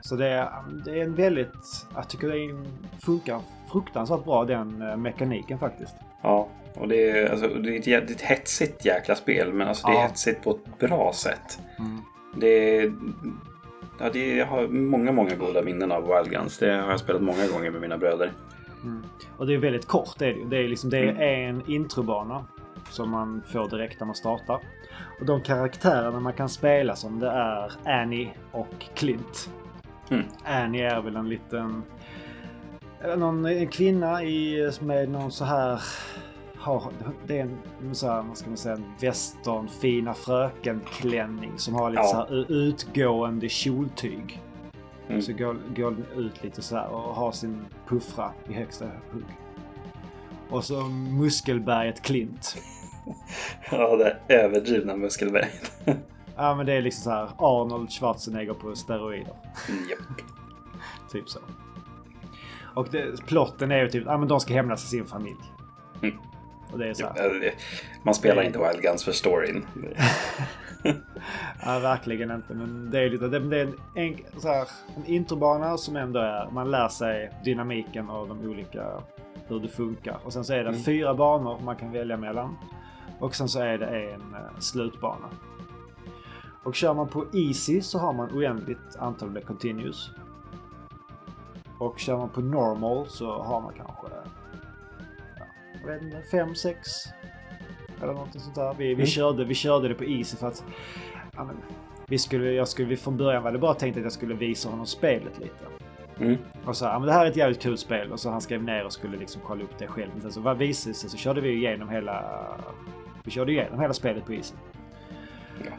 Så det är, det är en väldigt... Jag tycker det funkar fruktansvärt bra, den mekaniken faktiskt. Ja, och det är, alltså, det är, ett, det är ett hetsigt jäkla spel. Men alltså, det är ja. hetsigt på ett bra sätt. Mm. Det, ja, det, jag har många, många goda minnen av Wild Guns. Det har jag spelat många gånger med mina bröder. Mm. Och det är väldigt kort. Det är, det är, liksom, det är mm. en introbana som man får direkt när man startar. Och de karaktärerna man kan spela som, det är Annie och Clint. Mm. Annie är väl en liten... Någon, en kvinna i, med någon så här... Det är en så här, vad ska man säga, en western fina frökenklänning som har lite ja. så här utgående kjoltyg. Mm. Så går, går den ut lite så här och har sin puffra i högsta hugg. Och så muskelberget Klint. Ja, det överdrivna muskelberget. Ja, men det är liksom så här Arnold Schwarzenegger på steroider. Japp. Yep. Typ så. Och det, plotten är ju typ, ja men de ska hämnas i sin familj. Mm. Och det är så här. Man spelar inte Wild Guns för storyn. Ja, verkligen inte. Men det är, lite, det är en, så här, en introbana som ändå är... Man lär sig dynamiken av de olika... Hur det funkar. Och sen så är det mm. fyra banor man kan välja mellan. Och sen så är det en slutbana. Och kör man på Easy så har man oändligt antal med Continuous. Och kör man på Normal så har man kanske... fem, sex eller någonting sånt där. Vi, vi, mm. körde, vi körde det på Easy för att ja, men, vi skulle, jag skulle, från början var det bara tänkt att jag skulle visa honom spelet lite. Mm. Och så, ja men det här är ett jävligt kul spel. Och så han skrev ner och skulle liksom kolla upp det själv. Men sen så var visade sig så körde vi igenom hela vi körde igenom hela spelet på Easy. Ja.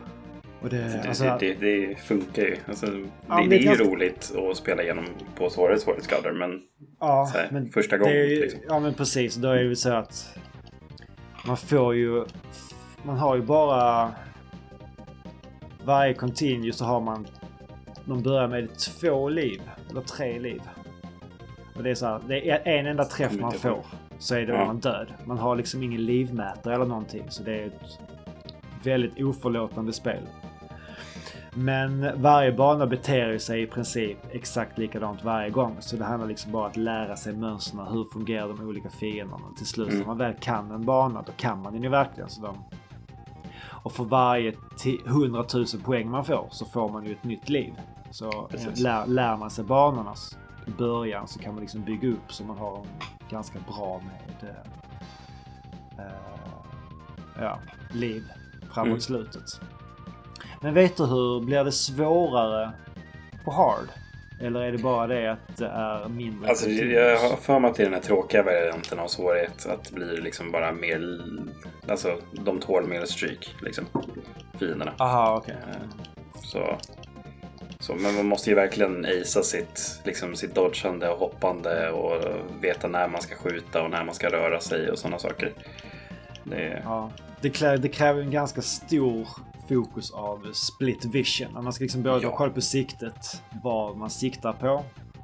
Och det, alltså, det, alltså, det, det, det funkar ju. Alltså, det, ja, det, det är ju ganska... roligt att spela igenom på svårare svårighetsgrader, men, ja, här, men första gången. Ju, liksom. Ja, men precis. Då är det så att man får ju... Man har ju bara... Varje continue så har man... De börjar med två liv, eller tre liv. Och det är så här, det är en enda träff man får, så är det ja. man död. Man har liksom ingen livmätare eller någonting, så det är ett väldigt oförlåtande spel. Men varje bana beter sig i princip exakt likadant varje gång. Så det handlar liksom bara om att lära sig mönsterna. Hur fungerar de olika fienderna? Till slut när mm. man väl kan en bana, då kan man den ju verkligen. Så de... Och för varje hundratusen poäng man får, så får man ju ett nytt liv. Så lär, lär man sig banornas början, så kan man liksom bygga upp. Så man har ganska bra med eh, ja, liv framåt mm. slutet. Men vet du hur, blir det svårare på hard? Eller är det bara det att det är mindre? Alltså jag har för mig till den här tråkiga varianten av svårighet att det blir liksom bara mer, alltså de tål mer stryk liksom, fienderna. Aha, okej. Okay. Så, så, men man måste ju verkligen acea sitt, liksom sitt dodgande och hoppande och veta när man ska skjuta och när man ska röra sig och sådana saker. Det... Ja, det, klä, det kräver en ganska stor... fokus av split vision. Man ska liksom både ja. kolla på siktet, vad man siktar på,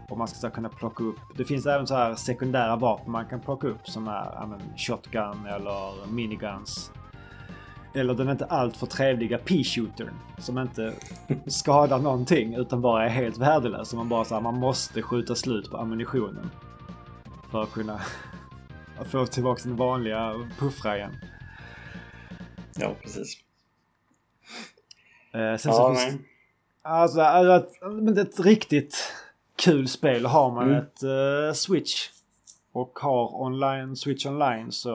och man ska kunna plocka upp. Det finns även så här sekundära vapen man kan plocka upp som är ja, men, shotgun eller miniguns. eller den inte allt för trevliga p-shootern som inte skadar någonting utan bara är helt värdelös. Så man bara så här, man måste skjuta slut på ammunitionen för att kunna få tillbaka den vanliga puffra igen. Ja, precis. Eh, sen ja, så finns, alltså, alltså, ett riktigt kul spel. Har man mm. ett uh, Switch och har online, Switch online, så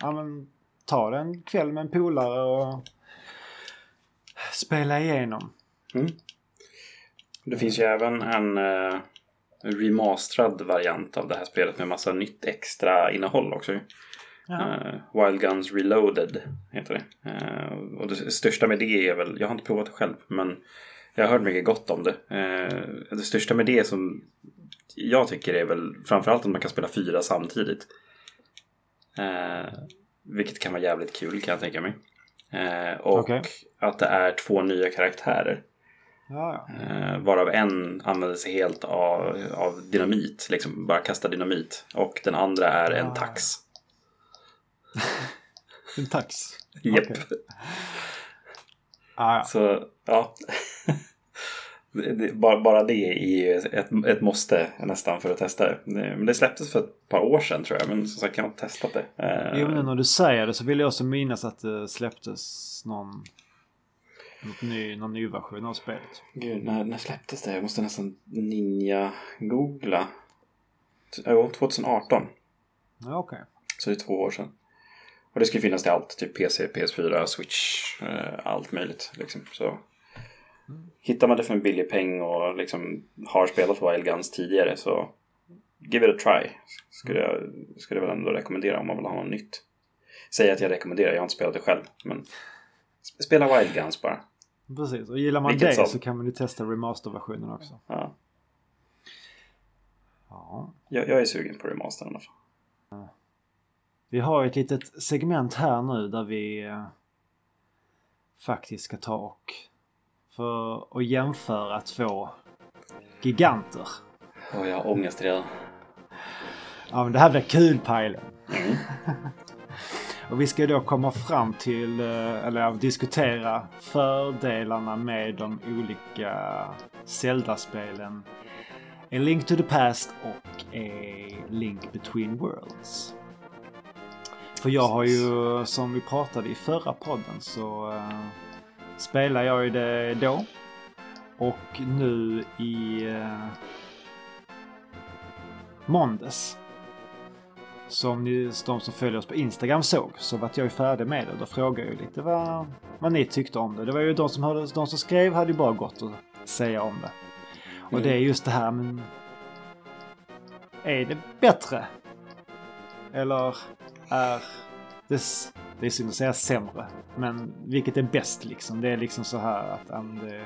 ja, men, ta den kväll med en polare och spela igenom. Mm. Det finns ju även en uh, remasterad variant av det här spelet med massa nytt extra innehåll också. Ja. Uh, Wild Guns Reloaded heter det. Uh, och det största med det är väl, jag har inte provat det själv, men jag har hört mycket gott om det. Uh, det största med det som jag tycker är väl framförallt att man kan spela fyra samtidigt. Uh, vilket kan vara jävligt kul, kan jag tänka mig. Uh, och okay. att det är två nya karaktärer. Ja. Uh, varav en använder sig helt av, av dynamit, liksom bara kasta dynamit. Och den andra är en ja. tax. En tax. Japp. Okay. Ah, ja. Så ja. det, det, bara, bara det är ett, ett måste nästan för att testa det. Men det släpptes för ett par år sedan tror jag. Men som sagt kan jag inte testa det. Jo, men när du säger det så vill jag också minnas att det släpptes någon ny, någon ny version av spelet. Gud, när, när släpptes det? Jag måste nästan ninja googla. tjugoarton Ja, okej. Okay. Så det är två år sedan. Och det skulle finnas till allt. Typ P C, P S fyra, Switch. Eh, allt möjligt. Liksom. Så hittar man det för en billig peng och liksom har spelat Wild Guns tidigare, så give it a try. Skulle jag, skulle jag väl ändå rekommendera om man vill ha något nytt. Säg att jag rekommenderar. Jag har inte spelat det själv. Men spela Wild Guns bara. Precis. Och gillar man Vilket det som... så kan man ju testa remasterversionen också. Ja. ja. Jag, jag är sugen på remastern i alla fall. Ja. Vi har ett litet segment här nu där vi faktiskt ska ta och, för, och jämföra två giganter. Åh, oh, jag har ångest redan. Ja, men det här blir kul, Pajlen. Mm. Och vi ska då komma fram till, eller diskutera fördelarna med de olika Zelda-spelen A Link to the Past och A Link Between Worlds. För jag har ju, som vi pratade i förra podden, så uh, spelar jag ju det då. Och nu i uh, måndags, som ni, de som följer oss på Instagram såg, så var jag ju färdig med det. Då frågade jag ju lite vad, vad ni tyckte om det. Det var ju de som, hörde, de som skrev hade ju bara gått att säga om det. Och mm. det är just det här, men är det bättre? Eller... Är, det, det är synd att säga sämre, men vilket är bäst liksom. Det är liksom så här att um, det,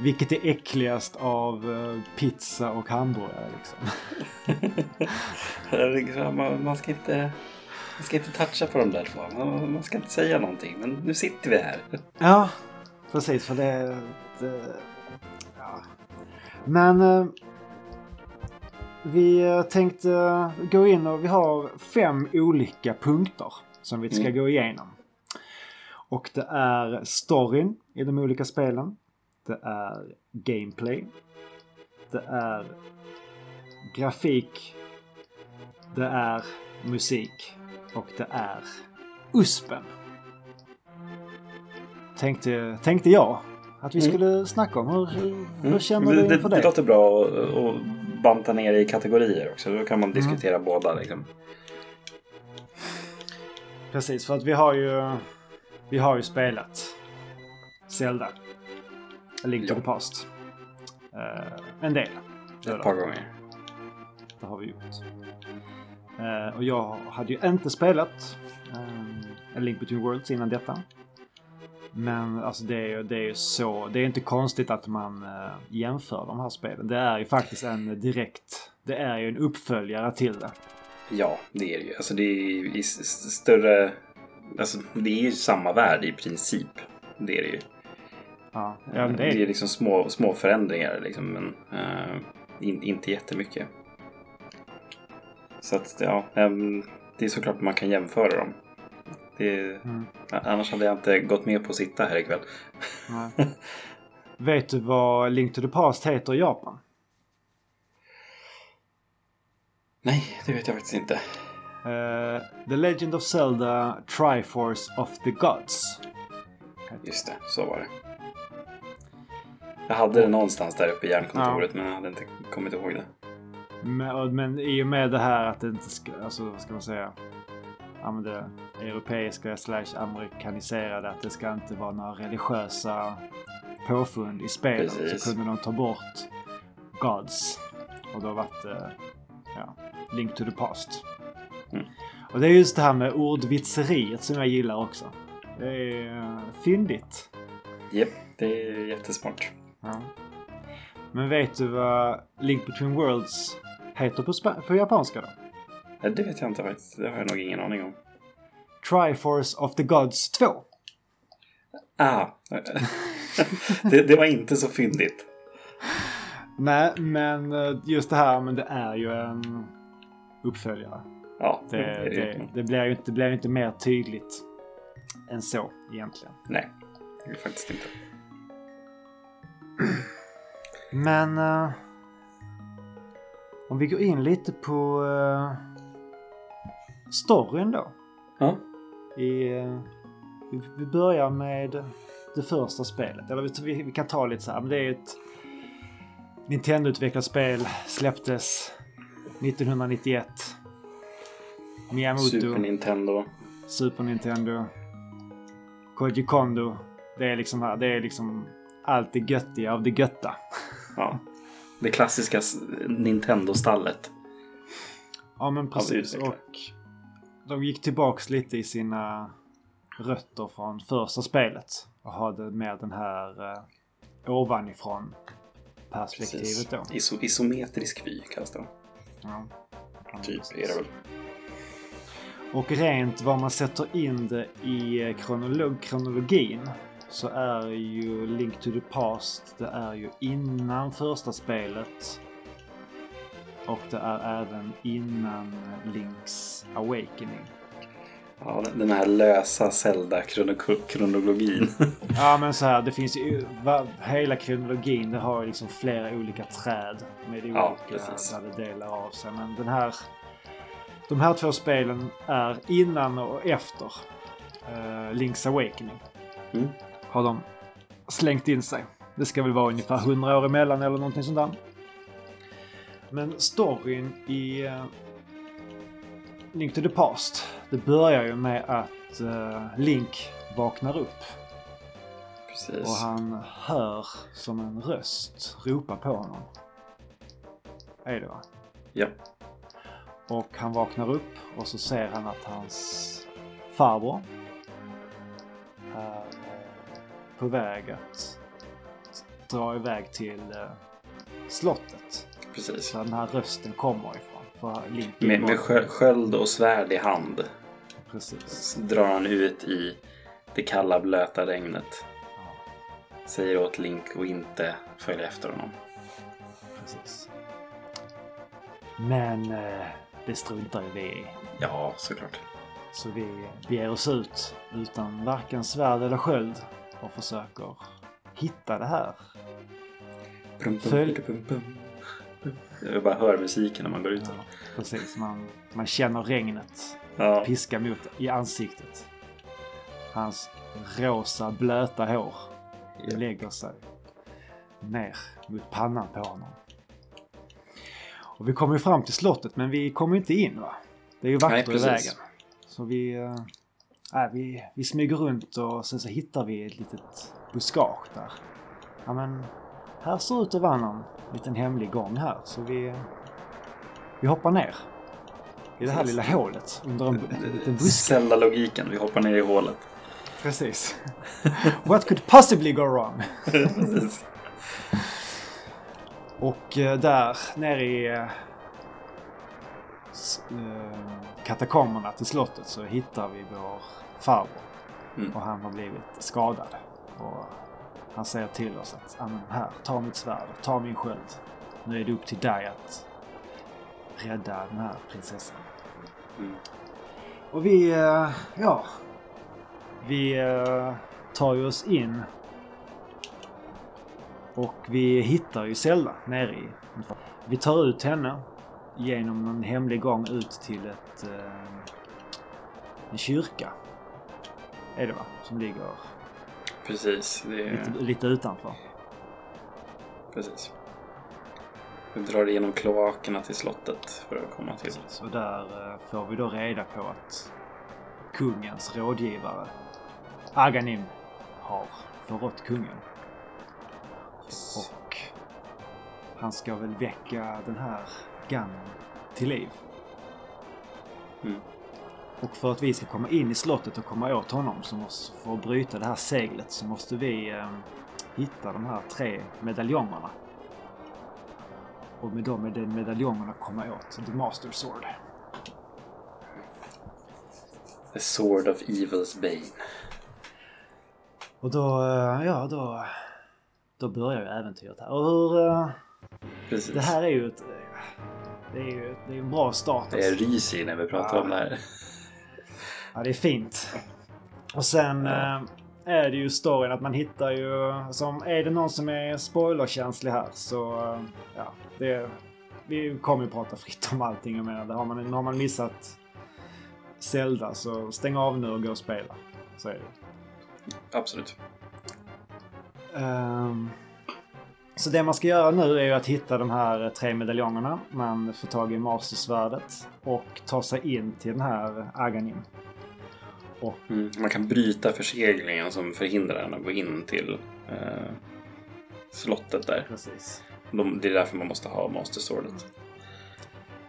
vilket är äckligast av uh, pizza och hamburgare liksom. man, man, ska inte, man ska inte toucha på de där två. Man, man ska inte säga någonting, men nu sitter vi här. Ja, precis, för det, det ja. Men uh, vi tänkte gå in och vi har fem olika punkter som vi ska mm. gå igenom. Och det är storyn i de olika spelen. Det är gameplay. Det är grafik. Det är musik. Och det är U S P:en. Tänkte, tänkte jag att vi mm. skulle snacka om. Hur, hur, hur känner mm. du inför det? Det låter bra och... och... banta ner i kategorier också. Då kan man diskutera mm. båda liksom. Precis, för att vi har ju vi har ju spelat Zelda A Link to the Past uh, en del. Ett par gånger. Det har vi gjort. Uh, och jag hade ju inte spelat uh, A Link Between Worlds innan detta. Men alltså det är ju, det är ju så, det är inte konstigt att man äh, jämför de här spelen. Det är ju faktiskt en direkt, det är ju en uppföljare till det. Ja, det är det ju. Alltså det är ju större, alltså det är ju samma värld i princip. Det är det ju. Ja, det är, det är liksom små, små förändringar liksom, men äh, in, inte jättemycket. Så att ja, det är såklart man kan jämföra dem. Det är, mm. annars hade jag inte gått med på att sitta här ikväll. Nej. Vet du vad Link to the Past heter i Japan? Nej, det vet jag faktiskt inte. Uh, The Legend of Zelda Triforce of the Gods. Just det, så var det. Jag hade det någonstans där uppe i hjärnkontoret, ja. Men jag hade inte kommit ihåg det. Men, men i och med det här att det inte ska, alltså, vad ska man säga, ja, men det europeiska slash amerikaniserade, att det ska inte vara några religiösa påfund i spelet. Precis. Så kunde de ta bort Gods. Och då vart det, ja, Link to the Past. Mm. Och det är just det här med ordvitseriet som jag gillar också. Det är fyndigt. Japp, yep, det är jättesmart. Ja. Men vet du vad Link Between Worlds heter på, spa- på japanska då? Ja, det vet jag inte faktiskt. Det har jag nog ingen aning om. Triforce of the Gods två. Ah, det, det var inte så fyndigt. Nej, men just det här, men det är ju en uppföljare. Ja, det, det, det, det blir ju inte, blir inte mer tydligt än så egentligen. Nej, det är faktiskt inte. Men uh, om vi går in lite på uh, storyn då. Ja. I, uh, vi, vi börjar med det första spelet. Eller vi, vi kan ta lite så här. Men det är ett Nintendo-utvecklat spel. Släpptes nittonhundranittioett. Miyamoto. Super Nintendo. Super Nintendo. Koji Kondo. Det är liksom här. Det är liksom allt det göttiga av det götta. Ja, det klassiska Nintendo-stallet. Ja, men precis. Och de gick tillbaks lite i sina rötter från första spelet. Och hade med den här eh, ovanifrån perspektivet då. Iso- isometrisk vy kallas det. Ja. Typ är det väl. Och rent vad man sätter in det i kronolog- kronologin. Så är ju Link to the Past, det är ju innan första spelet. Och det är även innan Link's Awakening. Ja, den här lösa Zelda-kronologin. Ja, men så här, det finns ju hela kronologin, det har liksom flera olika träd med olika, ja, där det delar av sig. Men den här, de här två spelen är innan och efter uh, Link's Awakening. Mm. Har de slängt in sig. Det ska väl vara ungefär hundra år emellan eller någonting sånt där. Men storyn i uh, Link to the Past, det börjar ju med att uh, Link vaknar upp. Precis. Och han hör som en röst ropa på honom. Är det, va? Ja. Och han vaknar upp och så ser han att hans farbror är på väg att dra iväg till slottet. Precis. Så den här rösten kommer ifrån. För med, med sköld och svärd i hand. Precis. Drar han ut i det kalla blöta regnet. Ja. Säger åt Link och inte följa efter honom. Precis. Men det struntar ju vi i. Ja, såklart. Så vi beger oss ut utan varken svärd eller sköld och försöker hitta det här. Brum, brum, Följ... brum, brum, brum. Jag bara hör musiken när man går ut. Ja, precis, man, man känner regnet, ja, piska mot i ansiktet. Hans rosa blöta hår, ja, lägger sig ner mot pannan på honom. Och vi kommer ju fram till slottet, men vi kommer inte in, va? Det är ju vakter i vägen. Så vi, äh, vi, vi smyger runt och sen så hittar vi ett litet buskage där. Ja, men här ser ut att vara någon liten hemlig gång här. Så vi, vi hoppar ner i det här lilla hålet under en, en liten buske. Sälja logiken, vi hoppar ner i hålet. Precis. What could possibly go wrong? Precis. Och där nere i katakomberna till slottet så hittar vi vår farbror. Mm. Och han har blivit skadad. Och han säger till oss att här, ta mitt svärd, ta min sköld. Nu är det upp till dig att rädda den här prinsessan. Mm. Och vi, ja, Vi eh, tar ju oss in och vi hittar ju Zelda nere i. Vi tar ut henne genom en hemlig gång ut till ett, eh, en kyrka. Är det va? Som ligger precis, det är... lite, lite utanför. Precis. Vi drar igenom kloakerna till slottet för att komma till. Så där eh, får vi då reda på att kungens rådgivare Agahnim har förrått kungen. Yes. Och han ska väl väcka den här Ganon till liv. Mm. Och för att vi ska komma in i slottet och komma åt honom så måste, för att bryta det här seglet så måste vi eh, hitta de här tre medaljongerna. Och med dem är det medaljongerna komma åt The Master Sword. The Sword of Evil's Bane. Och då, ja då, då börjar ju äventyret här. Och hur, precis. Det här är ju ett, det är ju det är en bra start. Alltså. Det är risigt när vi pratar ja. om det här. Ja, det är fint. Och sen ja. är det ju storyn att man hittar ju, som är det någon som är spoilerkänslig här så, ja, det, vi kommer ju prata fritt om allting och menar, har man, har man missat Zelda så stäng av nu och gå och spela, så är det. Absolut. Um, så det man ska göra nu är ju att hitta de här tre medaljongerna. Man får tag i mastersvärdet och ta sig in till den här Agahnim. Och mm, man kan bryta förseglingen som förhindrar en att gå in till eh, slottet där. Precis. De, det är därför man måste ha mastersvärdet. Mm.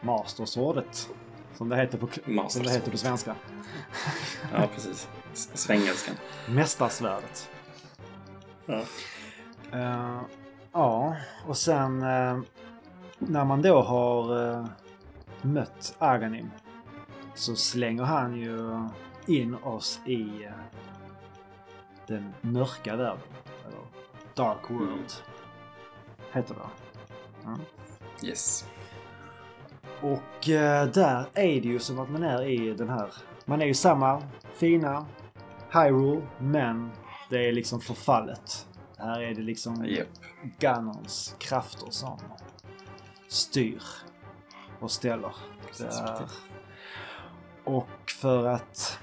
Mastersvärdet. Som det heter på, som det heter på svenska. Ja, precis. Svengelskan. Mästarsvärdet. Ja. Uh, ja, och sen uh, när man då har uh, mött Agahnim så slänger han ju in oss i uh, den mörka världen. Eller Dark World. Mm. Heter det. Mm. Yes. Och eh, där är det ju som att man är i den här... Man är ju samma fina Hyrule, men det är liksom förfallet. Här är det liksom yep. Ganons krafter som styr och ställer. Där. Och för att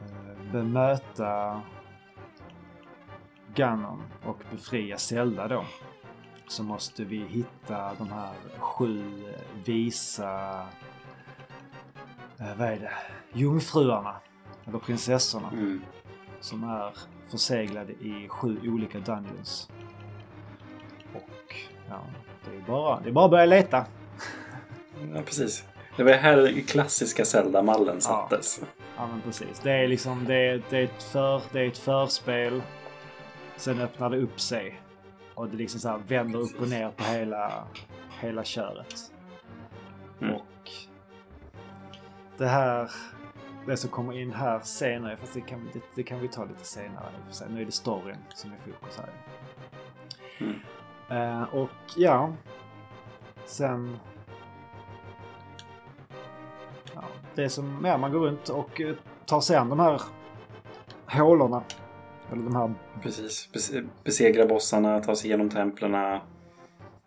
eh, bemöta Ganon och befria Zelda då, så måste vi hitta de här sju visa, vad är det, jungfruarna, eller prinsessorna, mm. som är förseglade i sju olika dungeons. Och ja, det är bara, det är bara att börja leta. Ja, precis. Det var här den klassiska Zelda-mallen sattes. Ja, ja men precis. Det är liksom, det är, det är ett för, det är ett förspel, sen öppnar det upp sig. Och det liksom så här vänder upp och ner på hela, hela köret. Mm. Och det här, det som kommer in här senare, fast det kan, det, det kan vi ta lite senare. Nu är det storyn som är fokus här. Mm. Uh, och ja, sen... Ja, det som ja, man går runt och tar sig an de här hålorna. Eller de här... Precis, besegra bossarna, ta sig igenom templerna,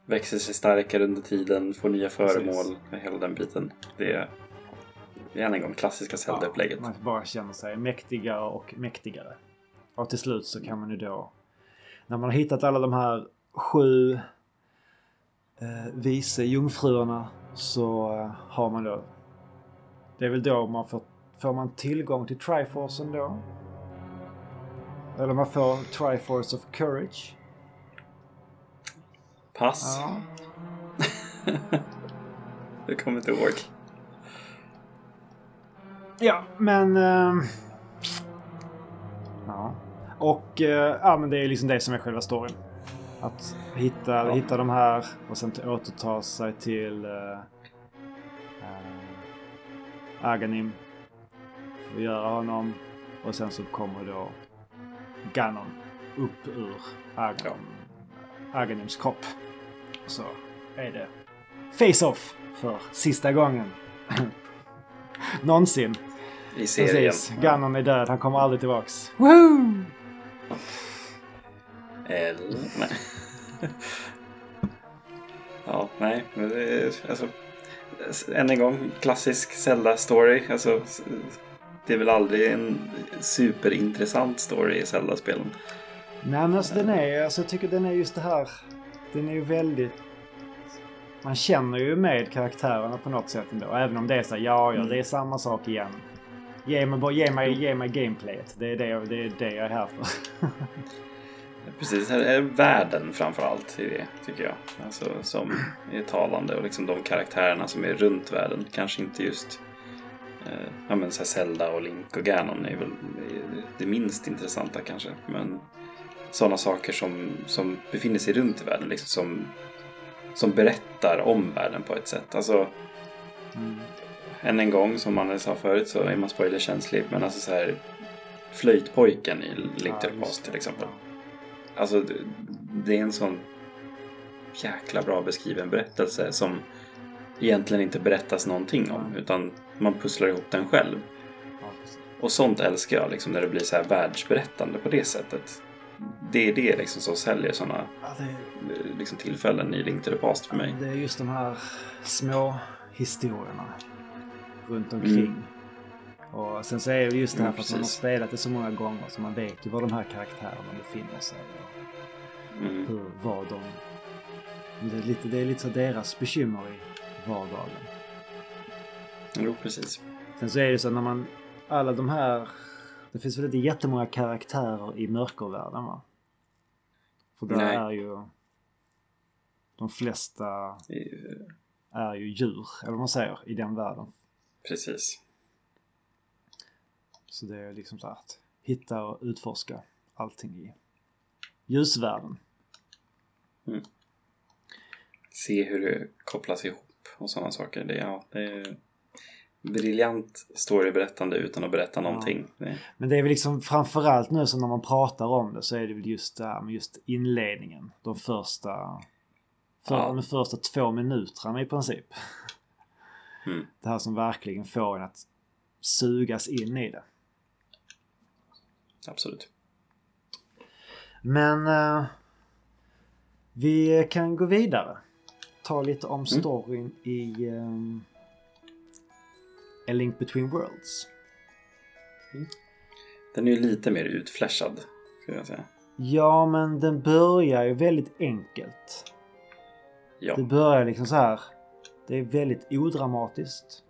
växer sig starkare under tiden, får nya föremål, hela den biten. Det är, det är en gång klassiska Zelda-upplägget. Ja, man bara känner sig mäktigare och mäktigare. Och till slut så kan man ju då, när man har hittat alla de här sju eh, vise jungfruarna, så har man då, det är väl då man får, får man tillgång till Triforcen då. Eller man får Triforce of Courage. Pass. Ja. Det kommer inte ihåg. Ja, men... Äh, ja. Och äh, ja, men det är liksom det som är själva storyn. Att hitta, ja. hitta de här och sen återta sig till äh, äh, Agahnim. Och göra honom. Och sen så kommer då Ganon upp ur Agahnim, Aghanims kropp. Så är det face-off för sista gången någonsin. i serien. Precis. Ganon är död, han kommer aldrig tillbaks. Woohoo! Eller, nej. Ja, nej. Men det är, alltså, än en gång, klassisk Zelda-story. Alltså, det är väl aldrig en superintressant story i Zelda-spelen. Nej, men alltså, den är, alltså, jag tycker den är just det här. Den är ju väldigt... Man känner ju med karaktärerna på något sätt ändå. Även om det är så här, ja, ja, det är samma sak igen. Ge mig, ge mig, ge mig gameplayet. Det är det, jag, det är det jag är här för. Precis, här är världen framförallt i det, tycker jag. Alltså, som är talande och liksom de karaktärerna som är runt världen. Kanske inte just eh, ja, men så här Zelda och Link och Ganon är väl det minst intressanta kanske. Men sådana saker som, som befinner sig runt i världen, liksom som... som berättar om världen på ett sätt. Alltså, mm. än en gång, som man sa förut, så är man spoilerkänslig. Men alltså så här, flöjtpojken i Link to the Past till exempel. Alltså, det är en sån jäkla bra beskriven berättelse som egentligen inte berättas någonting om. Utan man pusslar ihop den själv. Och sånt älskar jag, liksom, när det blir så här världsberättande på det sättet. Det är det liksom som säljer sådana ja, det... liksom, tillfällen i Link to the Past för mig. Det är just de här små historierna runt omkring. Mm. Och sen så är det just det här, ja, för att man har spelat det så många gånger så man vet ju var de här karaktärerna befinner sig och mm. hur, vad de... Det är lite, det är lite så deras bekymmer i vardagen. Jo, precis. Sen så är det så när man... Alla de här... Det finns väl inte jättemånga karaktärer i mörkervärlden, va? För där Nej. är ju de flesta är ju djur, eller vad man säger, i den världen. Precis. Så det är liksom så att hitta och utforska allting i ljusvärlden. Mm. Se hur det kopplas ihop och sådana saker. Det, ja, det är... briljant storyberättande utan att berätta någonting. Ja. Men det är väl liksom framförallt nu som när man pratar om det så är det väl just där med just inledningen. De första för, ja. de första två minuterna i princip. Mm. Det här som verkligen får en att sugas in i det. Absolut. Men uh, vi kan gå vidare. Ta lite om storyn mm. i... Um, A Link Between Worlds. Mm. Den är ju lite mer utflashad, skulle jag säga. Ja, men den börjar ju väldigt enkelt. Ja. Det börjar liksom så här. Det är väldigt odramatiskt.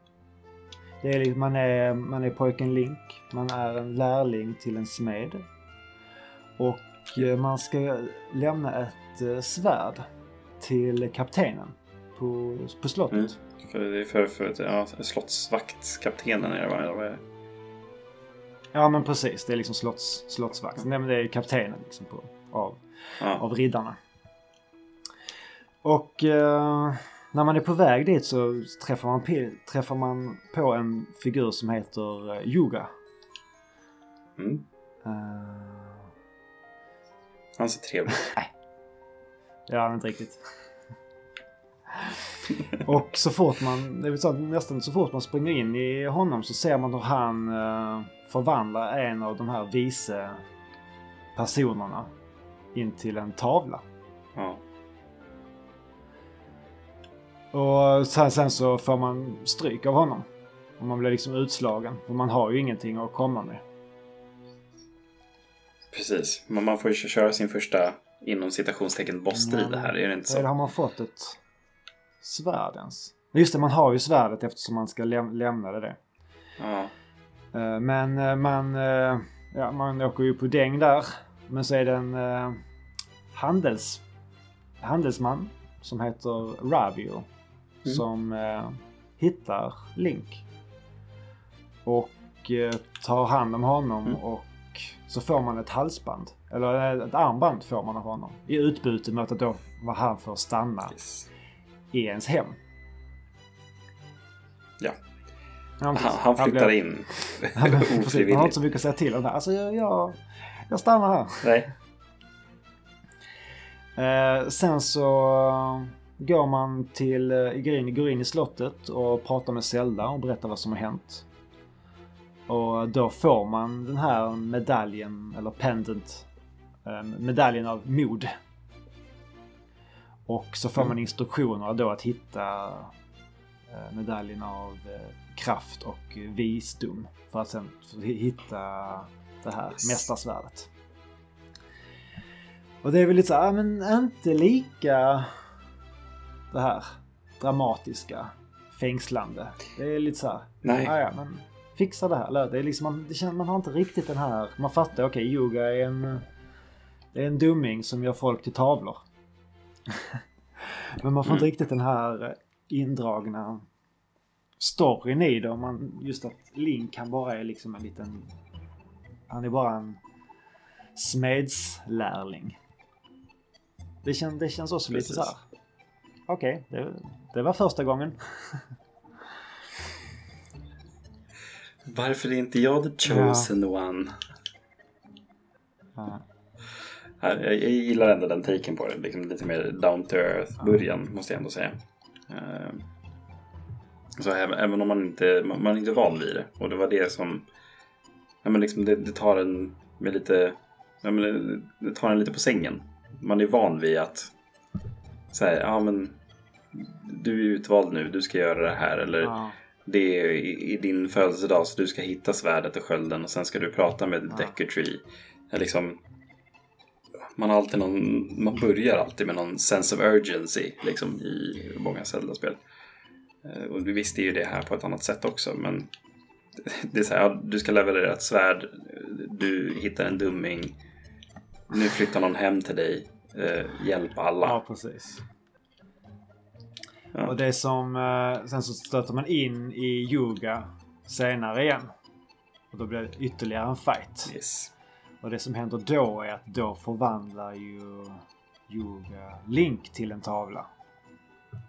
Det är liksom, man är, man är pojken Link. Man är en lärling till en smed. Och man ska lämna ett svärd till kaptenen på, på slottet. Mm. För det är för, för ja, slottsvaktskaptenen är det, va? Eller vad är det? Ja, men precis. Det är liksom slotts, slottsvakt. Nej, men det är kaptenen liksom på, av, ja. av riddarna. Och eh, när man är på väg dit så träffar man, träffar man på en figur som heter Yuga. Mm. Uh... Han ser trevlig. Nej. Ja, han är inte riktigt. Och så fort man det vill säga, nästan så fort man springer in i honom så ser man hur han eh, förvandlar en av de här vise personerna in till en tavla. Ja. Och sen, sen så får man stryk av honom. Och man blir liksom utslagen. För man har ju ingenting att komma med. Precis. Men man får ju köra sin första inom citationstecken boss-strid här. Är det inte så? Eller har man fått ett svärdens. Just det, man har ju svärdet eftersom man ska läm- lämna det. Ja. Men man, ja, man åker ju på däng där. Men så är det en handels, handelsman som heter Ravio mm. som eh, hittar Link. Och eh, tar hand om honom mm. och så får man ett halsband. Eller ett armband får man av honom. I utbyte mot att då var han för att stanna. Yes. I ens hem. Ja. Han, han flyttar han blev, in. Han, precis, han har inte så mycket att säga till om det här. Alltså jag, jag, jag stannar här. Nej. Eh, sen så går man till går in, går in i slottet och pratar med Zelda och berättar vad som har hänt. Och då får man den här medaljen, eller pendant, medaljen av mod. Och så får mm. man instruktioner då att hitta medaljen av kraft och visdom för att sen hitta det här yes. mästarsvärdet. Och det är väl lite så här, men inte lika det här dramatiska, fängslande. Det är lite så här, nej. Ah ja, men fixa det här. Det är liksom, man, det känner, man har inte riktigt den här, man fattar, okej, okay, Yuga är en, det är en dumming som gör folk till tavlor. Men man får mm. inte riktigt den här indragna storyn i det. Man, just att Link, han bara är liksom en liten, han är bara en smedslärling. Det, kän, det känns också precis. Lite så här. Okej, okay, det, det var första gången. Varför är inte jag the chosen ja. one? Ja. Jag, jag gillar ändå den taken på det. Liksom lite mer down to earth-början, ja. Måste jag ändå säga. Uh, så även, även om man inte man, man är inte van vid det. Och det var det som... Ja, men liksom det, det tar en med lite... Ja, men det, det tar en lite på sängen. Man är van vid att... Så här, ja men... Du är utvald nu, du ska göra det här. Eller... Ja. Det är i, i din födelsedag, så du ska hitta svärdet och skölden och sen ska du prata med ja. Decker Tree. Liksom, man, har alltid någon, man börjar alltid med någon sense of urgency liksom, i många Zelda-spel. Och visst är ju det här på ett annat sätt också, men det är så här, ja, du ska leverera ett svärd, du hittar en dumming, nu flyttar någon hem till dig, eh, hjälp alla. Ja, precis. Ja. Och det som, sen så stöter man in i Yuga senare igen. Och då blir det ytterligare en fight. Yes. Och det som händer då är att då förvandlar ju Yuga Link till en tavla.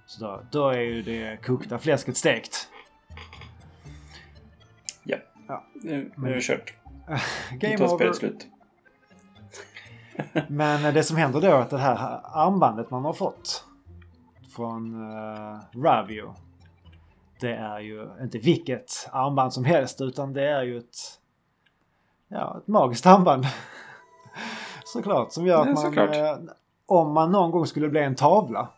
Så då, då är ju det kokta fläsket stekt. Ja, ja. Nu, nu är det kört. Game over. Spelet slut. Men det som händer då är att det här armbandet man har fått från uh, Ravio, det är ju inte vilket armband som helst, utan det är ju ett, ja, ett magiskt armband. Såklart, som gör att man såklart. Eh, om man någon gång skulle bli en tavla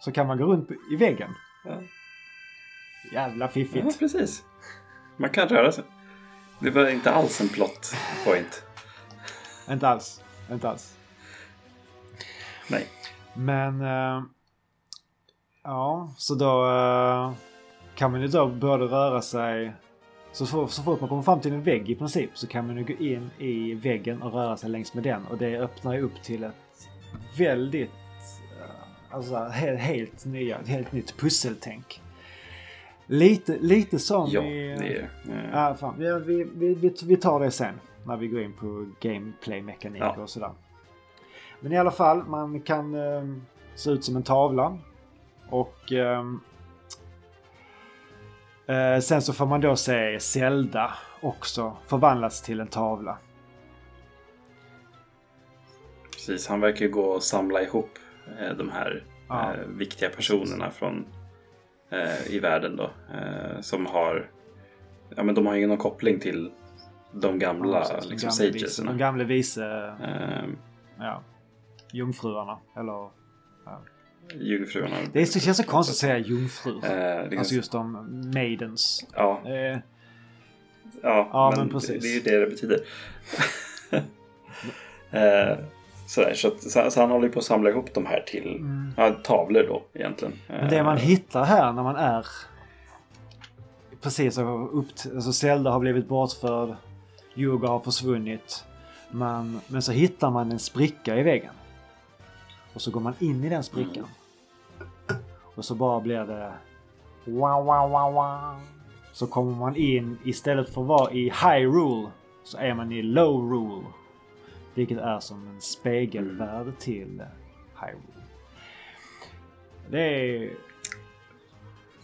så kan man gå runt i väggen. Ja. Jävla fiffigt. Ja, precis. Man kan röra sig. Det var inte alls en plot point. inte alls. Inte alls. Nej. Men... Eh, ja, så då uh, kan man ju då börja röra sig så, så, så fort man kommer fram till en vägg i princip, så kan man ju gå in i väggen och röra sig längs med den, och det öppnar ju upp till ett väldigt uh, alltså helt, helt nya, helt nytt pusseltänk. Lite, lite som ja, vi, det är, ja. Uh, fan, vi, vi, vi, vi tar det sen när vi går in på gameplay-mekanik ja. Och sådär. Men i alla fall, man kan uh, se ut som en tavla. Och eh, sen så får man då se Zelda också förvandlas till en tavla. Precis, han verkar ju gå och samla ihop eh, de här ja. eh, viktiga personerna från, eh, i världen då. Eh, som har, ja men de har ju någon koppling till de gamla ja, precis, liksom, de gamla vice, de gamla vice eh, ja, jungfruarna eller... Ja. Jungfruarna. Det känns så konstigt att säga jungfrur. Eh, liksom... Alltså just de maidens. Ja. Eh. Ja, ja, men, men precis. Det är ju det det betyder. eh, sådär, så, så, så han håller ju på att samla ihop de här till mm. ja, tavlor då egentligen. Men det man hittar här när man är precis upp till, alltså Zelda har blivit bortförd, Yuga har försvunnit, man, men så hittar man en spricka i väggen. Och så går man in i den sprickan. Mm. Och så bara blir det... Wow, wow, wow, wow. Så kommer man in, istället för att vara i Hyrule, så är man i Lorule. Vilket är som en spegelvärld mm. till Hyrule. Det är...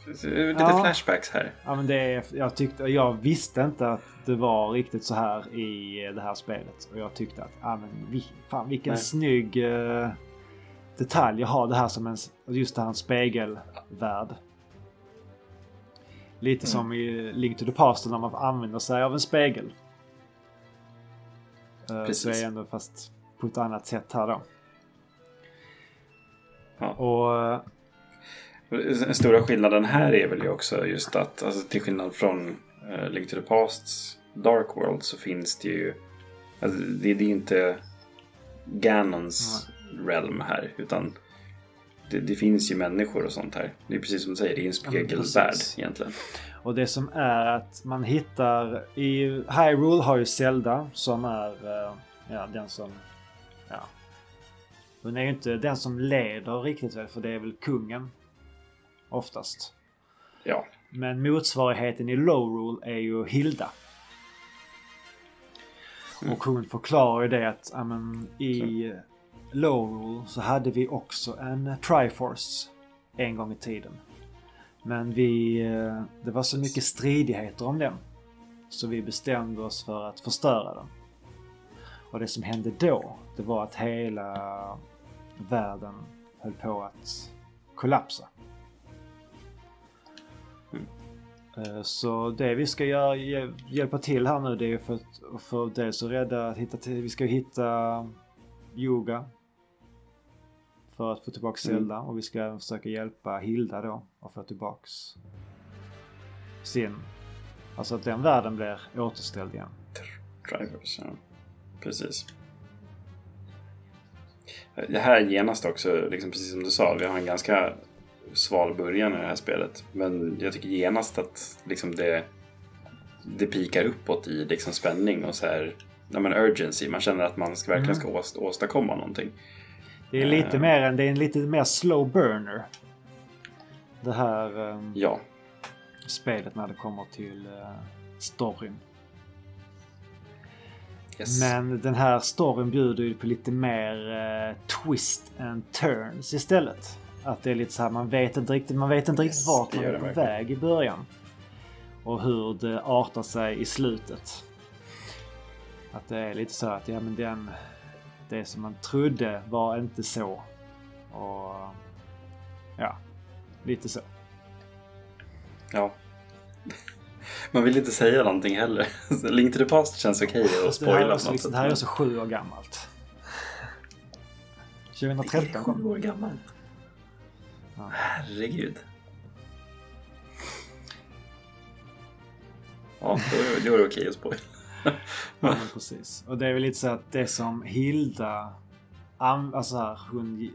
Lite ja. Flashbacks här. Ja, men det är, jag, tyckte, jag visste inte att det var riktigt så här i det här spelet. Och jag tyckte att... Ja, men, fan, vilken Nej. snygg... Uh, detalj, jag har det här som en, just det här en spegelvärld. Lite mm. som i Link to the Past när man använder sig av en spegel. Precis. Så är ändå fast på ett annat sätt här då. Ja. Och den stora skillnaden här är väl ju också just att, alltså till skillnad från uh, Link to the Pasts Dark World, så finns det ju, alltså det, det är inte Ganons mm. realm här, utan det, det finns ju människor och sånt här. Det är precis som du säger, det är en spegelvärld ja, egentligen. Och det som är att man hittar i Hyrule har ju Zelda som är uh, ja, den som ja. Hon är ju inte den som leder riktigt väl, för det är väl kungen oftast. Ja. Men motsvarigheten i Lorule är ju Hilda. Mm. Och hon förklarar ju det att amen, i Lorule så hade vi också en Triforce en gång i tiden. Men vi, det var så mycket stridigheter om den, så vi bestämde oss för att förstöra den. Och det som hände då, det var att hela världen höll på att kollapsa. Mm. Så det vi ska göra, hjälpa till här nu, det är för att för det så rädda att hitta till, vi ska hitta Yuga för att få tillbaka Zelda mm. och vi ska även försöka hjälpa Hilda då att få tillbaka sin, alltså att den världen blir återställd igen. Drivers, ja. Precis. Det här genast också, liksom precis som du sa, vi har en ganska sval början i det här spelet, men jag tycker genast att liksom det det pikar uppåt i liksom spänning och så här, när man urgency, man känner att man ska verkligen ska mm. åst- åstadkomma någonting. Det är lite uh, mer än, det är en lite mer slow burner. Det här um, ja. spelet när det kommer till uh, storyn. Yes. Men den här storyn bjuder ju på lite mer eh, twist and turns istället. Att det är lite så här, man vet inte riktigt, man vet inte riktigt yes, vart man är på väg i början. Och hur det artar sig i slutet. Att det är lite så här att ja, men den, det som man trodde var inte så. Och ja, lite så. Ja. Man vill inte säga någonting heller. Link to the Past känns okej okay att spoila något. Liksom, det här är så sju år gammalt. tjugotretton sju år gammalt. Ja. Herregud. Ja, då är det okej okay att spoila. Ja, precis. Och det är väl lite så att det som Hilda alltså här, hon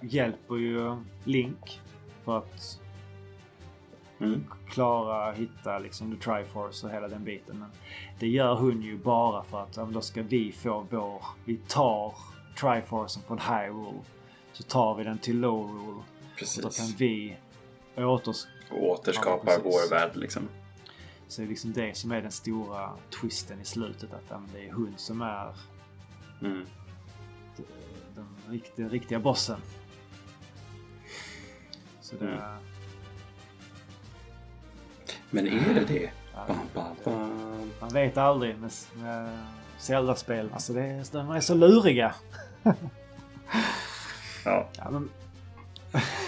hjälper ju Link för att Mm. klara, hitta liksom the Triforce och hela den biten, men det gör hon ju bara för att ja, då ska vi få vår, vi tar Triforcen från Hyrule, så tar vi den till Lorule, då kan vi åters- återskapa ja, vår värld liksom. Så det är liksom det som är den stora twisten i slutet, att ja, det är hon som är mm. den, den, rikt- den riktiga bossen. Så det mm. Men är det det? Ja, bam, bam, bam. Man vet aldrig med, med Zelda-spel. Alltså det är, de är så luriga. Ja. Ja men,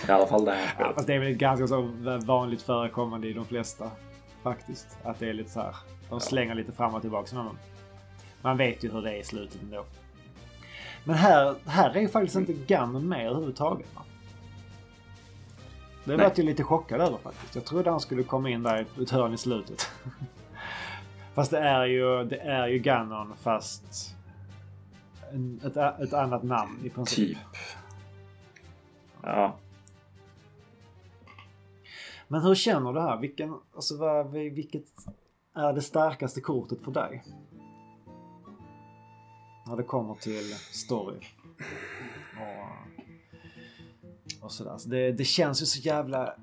i alla fall det här spelet. Ja, det är väl ganska så vanligt förekommande i de flesta. Faktiskt. Att det är lite så här. De slänger ja. lite fram och tillbaka. Man, man vet ju hur det är i slutet ändå. Men här, här är ju faktiskt mm. inte Ganon med överhuvudtaget. Man. Det var ju lite chockad över faktiskt. Jag trodde han skulle komma in där i ett hörn i slutet. Fast det är ju, det är ju Ganon, fast en, ett, ett annat namn i princip. Typ. Ja. Men hur känner du här? Vilken, alltså, vad, vilket är det starkaste kortet för dig? När det kommer till story. Och... och sådär. Så det, det känns ju så jävla,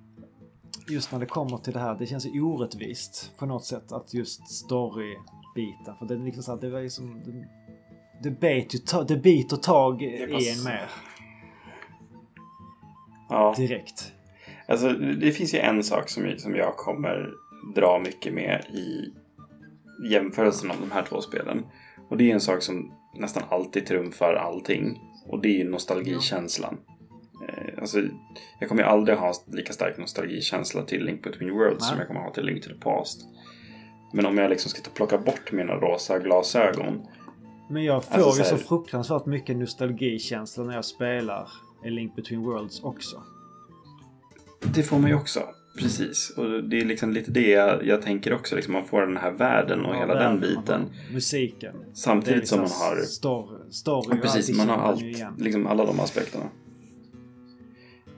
just när det kommer till det här, det känns ju orättvist på något sätt att just storybiten, för det är liksom så här, det var ju som det, det biter det biter tag i en mer ja. direkt. Alltså det finns ju en sak som som jag kommer dra mycket med i jämförelsen av de här två spelen, och det är en sak som nästan alltid trumfar allting, och det är ju nostalgikänslan. alltså, jag kommer ju aldrig ha lika stark nostalgikänsla till Link Between Worlds Nej. Som jag kommer ha till Link to the Past. Men om jag liksom ska ta plocka bort mina rosa glasögon. Men jag får alltså, ju så, här... så fruktansvärt mycket nostalgikänsla när jag spelar A Link Between Worlds också. Det får man ju också, precis. Och det är liksom lite det jag, jag tänker också. Liksom man får den här världen och ja, hela världen, den biten. Har, musiken. Samtidigt liksom som man har... Story, story och precis, man har allt, liksom alla de aspekterna.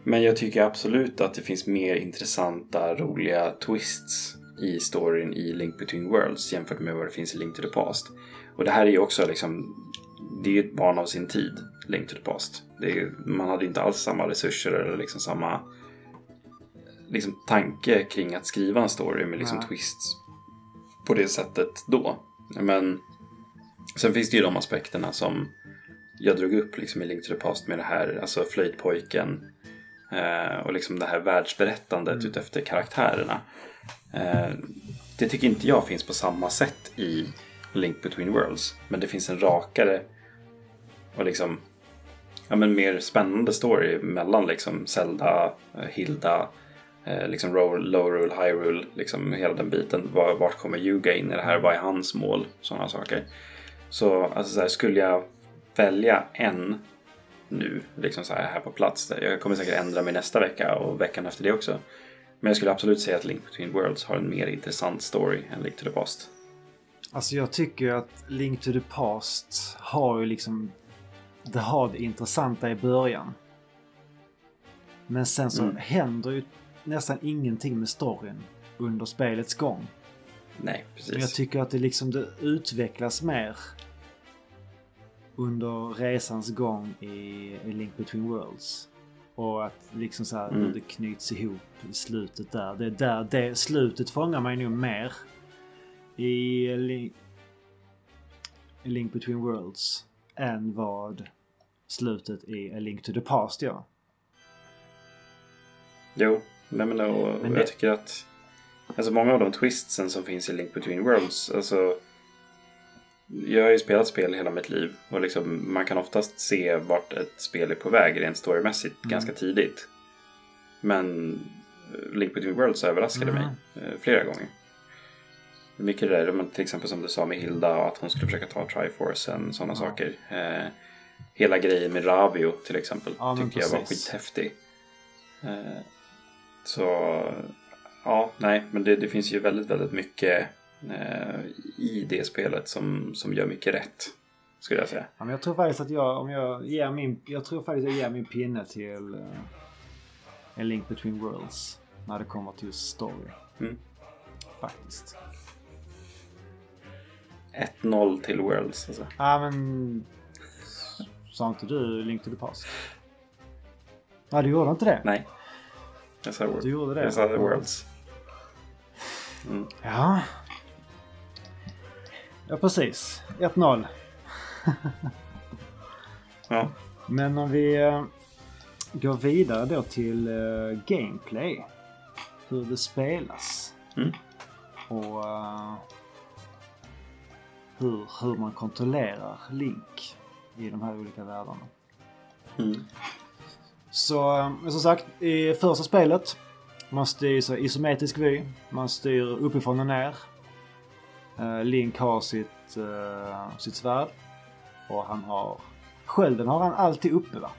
Men jag tycker absolut att det finns mer intressanta, roliga twists i storyn i Link Between Worlds jämfört med vad det finns i Link to the Past. Och det här är ju också liksom... Det är ju ett barn av sin tid, Link to the Past. Det är, man hade inte alls samma resurser eller liksom samma... liksom tanke kring att skriva en story med liksom ja. Twists på det sättet då. Men sen finns det ju de aspekterna som jag drog upp liksom i Link to the Past med det här, alltså flöjtpojken eh, och liksom det här världsberättandet mm. utefter karaktärerna. Eh, det tycker inte jag finns på samma sätt i Link Between Worlds, men det finns en rakare och liksom ja, men mer spännande story mellan liksom Zelda, Hilda, Eh, liksom Lorule, Hyrule, liksom hela den biten. Var, vart kommer Yuga in i det här? Vad är hans mål? Sådana saker. Så alltså så här, skulle jag välja en nu, liksom så här, här på plats där, jag kommer säkert ändra mig nästa vecka och veckan efter det också. Men jag skulle absolut säga att Link Between Worlds har en mer intressant story än Link to the Past. Alltså jag tycker att Link to the Past har ju liksom det har det intressanta i början. Men sen så mm. händer ju nästan ingenting med storyn under spelets gång. Nej, precis. Men jag tycker att det liksom det utvecklas mer under resans gång i, i Link Between Worlds. Och att liksom så här mm. det knyts ihop i slutet där. Det är där det slutet fångar mig nog mer i, i Link Between Worlds än vad slutet i A Link to the Past gör. Jo. Nej, men då, men det... jag tycker att alltså många av de twistsen som finns i Link Between Worlds, alltså jag har ju spelat spel hela mitt liv och liksom man kan oftast se vart ett spel är på väg rent storymässigt mm. ganska tidigt. Men Link Between Worlds överraskade mm. mig eh, flera gånger. Mycket det där, till exempel som du sa med Hilda och att hon skulle försöka ta Triforce och sådana mm. saker. Eh, hela grejen med Ravio till exempel ja, tyckte jag var skithäftig. Eh, Så, ja, nej, men det, det finns ju väldigt, väldigt mycket eh, i det spelet som, som gör mycket rätt, skulle jag säga. Ja, men jag tror faktiskt att jag, om jag ger min, jag tror faktiskt att jag ger min pinne till eh, en Link Between Worlds när det kommer till just story. Mm. Faktiskt. ett noll till Worlds, alltså. Ja, men sa inte du Link to the Past? Nej, du gjorde inte det. Nej. Jag sa, du gjorde det. Jag sa The Worlds. Mm. Ja. Ja, precis. ett noll. Ja. Men om vi går vidare då till uh, gameplay. Hur det spelas. Mm. Och uh, hur, hur man kontrollerar Link i de här olika världarna. Mm. Så som sagt, i första spelet man styr så isometrisk vy, man styr uppifrån och ner. Link har sitt, uh, sitt svärd och han har skölden har han alltid uppe va?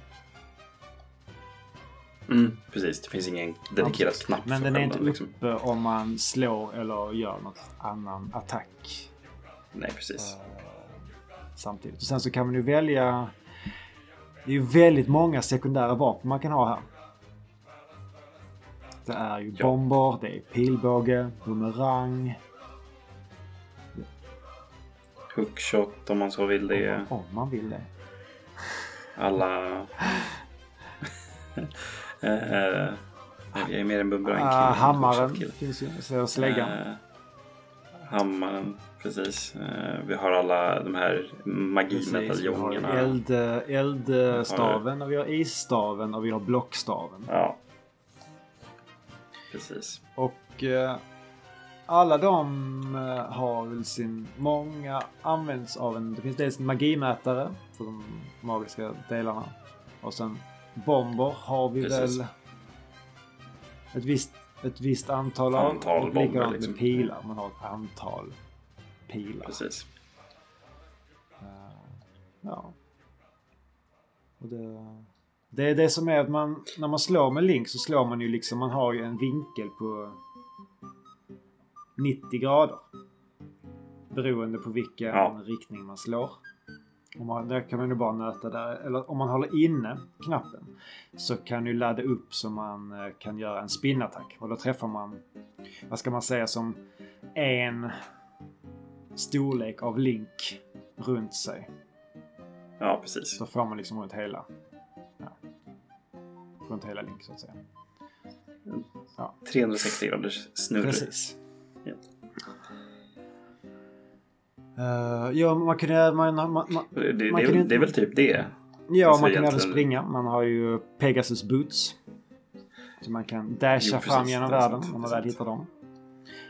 Mm, precis, det finns ingen dedikerad ja, knapp. Men för den är inte uppe liksom. Om man slår eller gör något annan attack. Nej, precis. Uh, samtidigt. Och sen så kan man ju välja. Det är ju väldigt många sekundära vapen man kan ha här. Det är ju ja. Bomber, det är pilbåge, boomerang. Hookshot om man så vill det. Om, om man vill det. Alla... eh, jag är mer en boomerang. Ah, hammaren finns ju. Släggan. Eh, hammaren. Precis. Vi har alla de här magimetaljongerna. Eld, eldstaven och vi har isstaven och vi har blockstaven. Ja. Precis. Och eh, alla de har väl sin... Många används av en... Det finns dels en magimätare för de magiska delarna. Och sen Bomber har vi Precis. väl ett visst, ett visst antal, antal av. Likadant liksom. Med pilar. Man har ett antal pilar. Precis. Uh, ja. Och det, det är det som är att man, när man slår med Link så slår man ju liksom, man har ju en vinkel på nittio grader. Beroende på vilken ja. riktning man slår. Om man, där kan man ju bara nöta där. Eller om man håller inne knappen så kan du ladda upp så man kan göra en spinnattack. Och då träffar man, vad ska man säga, som en storlek av Link runt sig. Ja, precis. Så får man liksom runt hela. Ja. Runt hela Link så att säga. Ja. trehundrasextio graders snurr. Precis. Ja. Uh, ja, man kunde... Man, man, man, det, det, man kunde, det är väl typ det? Ja, alltså man kan även springa. Man har ju Pegasus Boots. Så man kan dasha jo, precis, fram genom världen sant, när man väl hittar dem.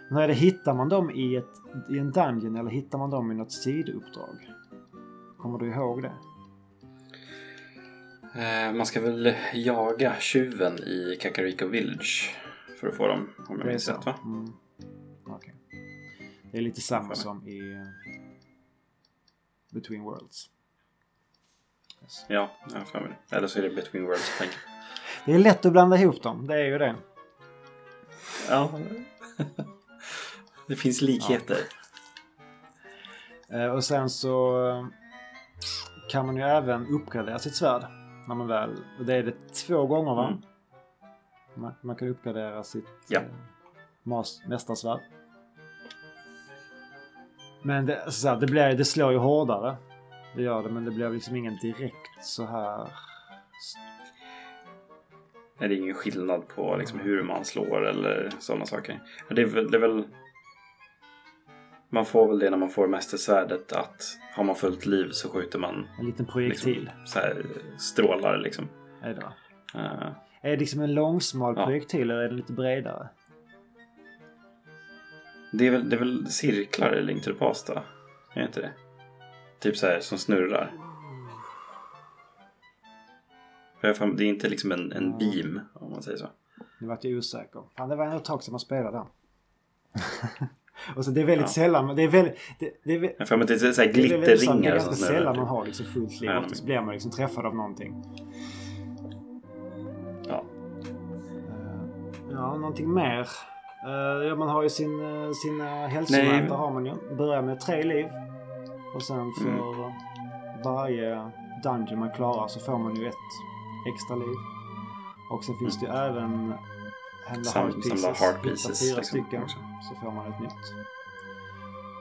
Men är det, hittar man dem i, ett, i en dungeon eller hittar man dem i något sidouppdrag? Kommer du ihåg det? Uh, man ska väl jaga tjuven i Kakariko Village för att få dem, om jag minns rätt, va? Mm. Okej. Okay. Det är lite samma som i Between Worlds. Yes. Ja, jag får med det. Eller så är det Between Worlds, tänker jag. Det är lätt att blanda ihop dem, det är ju det. Ja. Det finns likheter. Ja. Och sen så kan man ju även uppgradera sitt svärd. När man väl, och det är det två gånger, va? Mm. Man, man kan uppgradera sitt ja. mas, mästarsvärd. Men det, så här, det, blir, det slår ju hårdare. Det gör det, men det blir liksom ingen direkt så här... Nej, det är ingen skillnad på liksom, hur man slår eller sådana saker. Det är, väl, det är väl... Man får väl det när man får mästersvärdet att har man fullt liv så skjuter man... En liten projektil. Liksom, så här, strålar liksom. Är det, uh, är det liksom en långsmal ja. projektil eller är det lite bredare? Det är, väl, det är väl cirklar i Link to the Past, är det inte det? Typ så här som snurrar. För det är inte liksom en, en beam, om man säger så. Nu vart jag osäker. Ja, det var ändå ett tag som man spelade den. Och så det är väldigt ja. sällan, men det är väldigt... Det, det är väl, ja, för att det är så här glitterringar som snurrar. Det är sällan man har liksom fullt liv, och så blir man liksom träffad av någonting. Ja. Ja, någonting mer... Uh, man har ju sin, sina hälsomätare har man ju. Börjar med tre liv. Och sen för mm. varje dungeon man klarar så får man ju ett extra liv. Och sen finns mm. det ju även heart pieces, heart pieces fyra liksom, stycken också. Så får man ett nytt.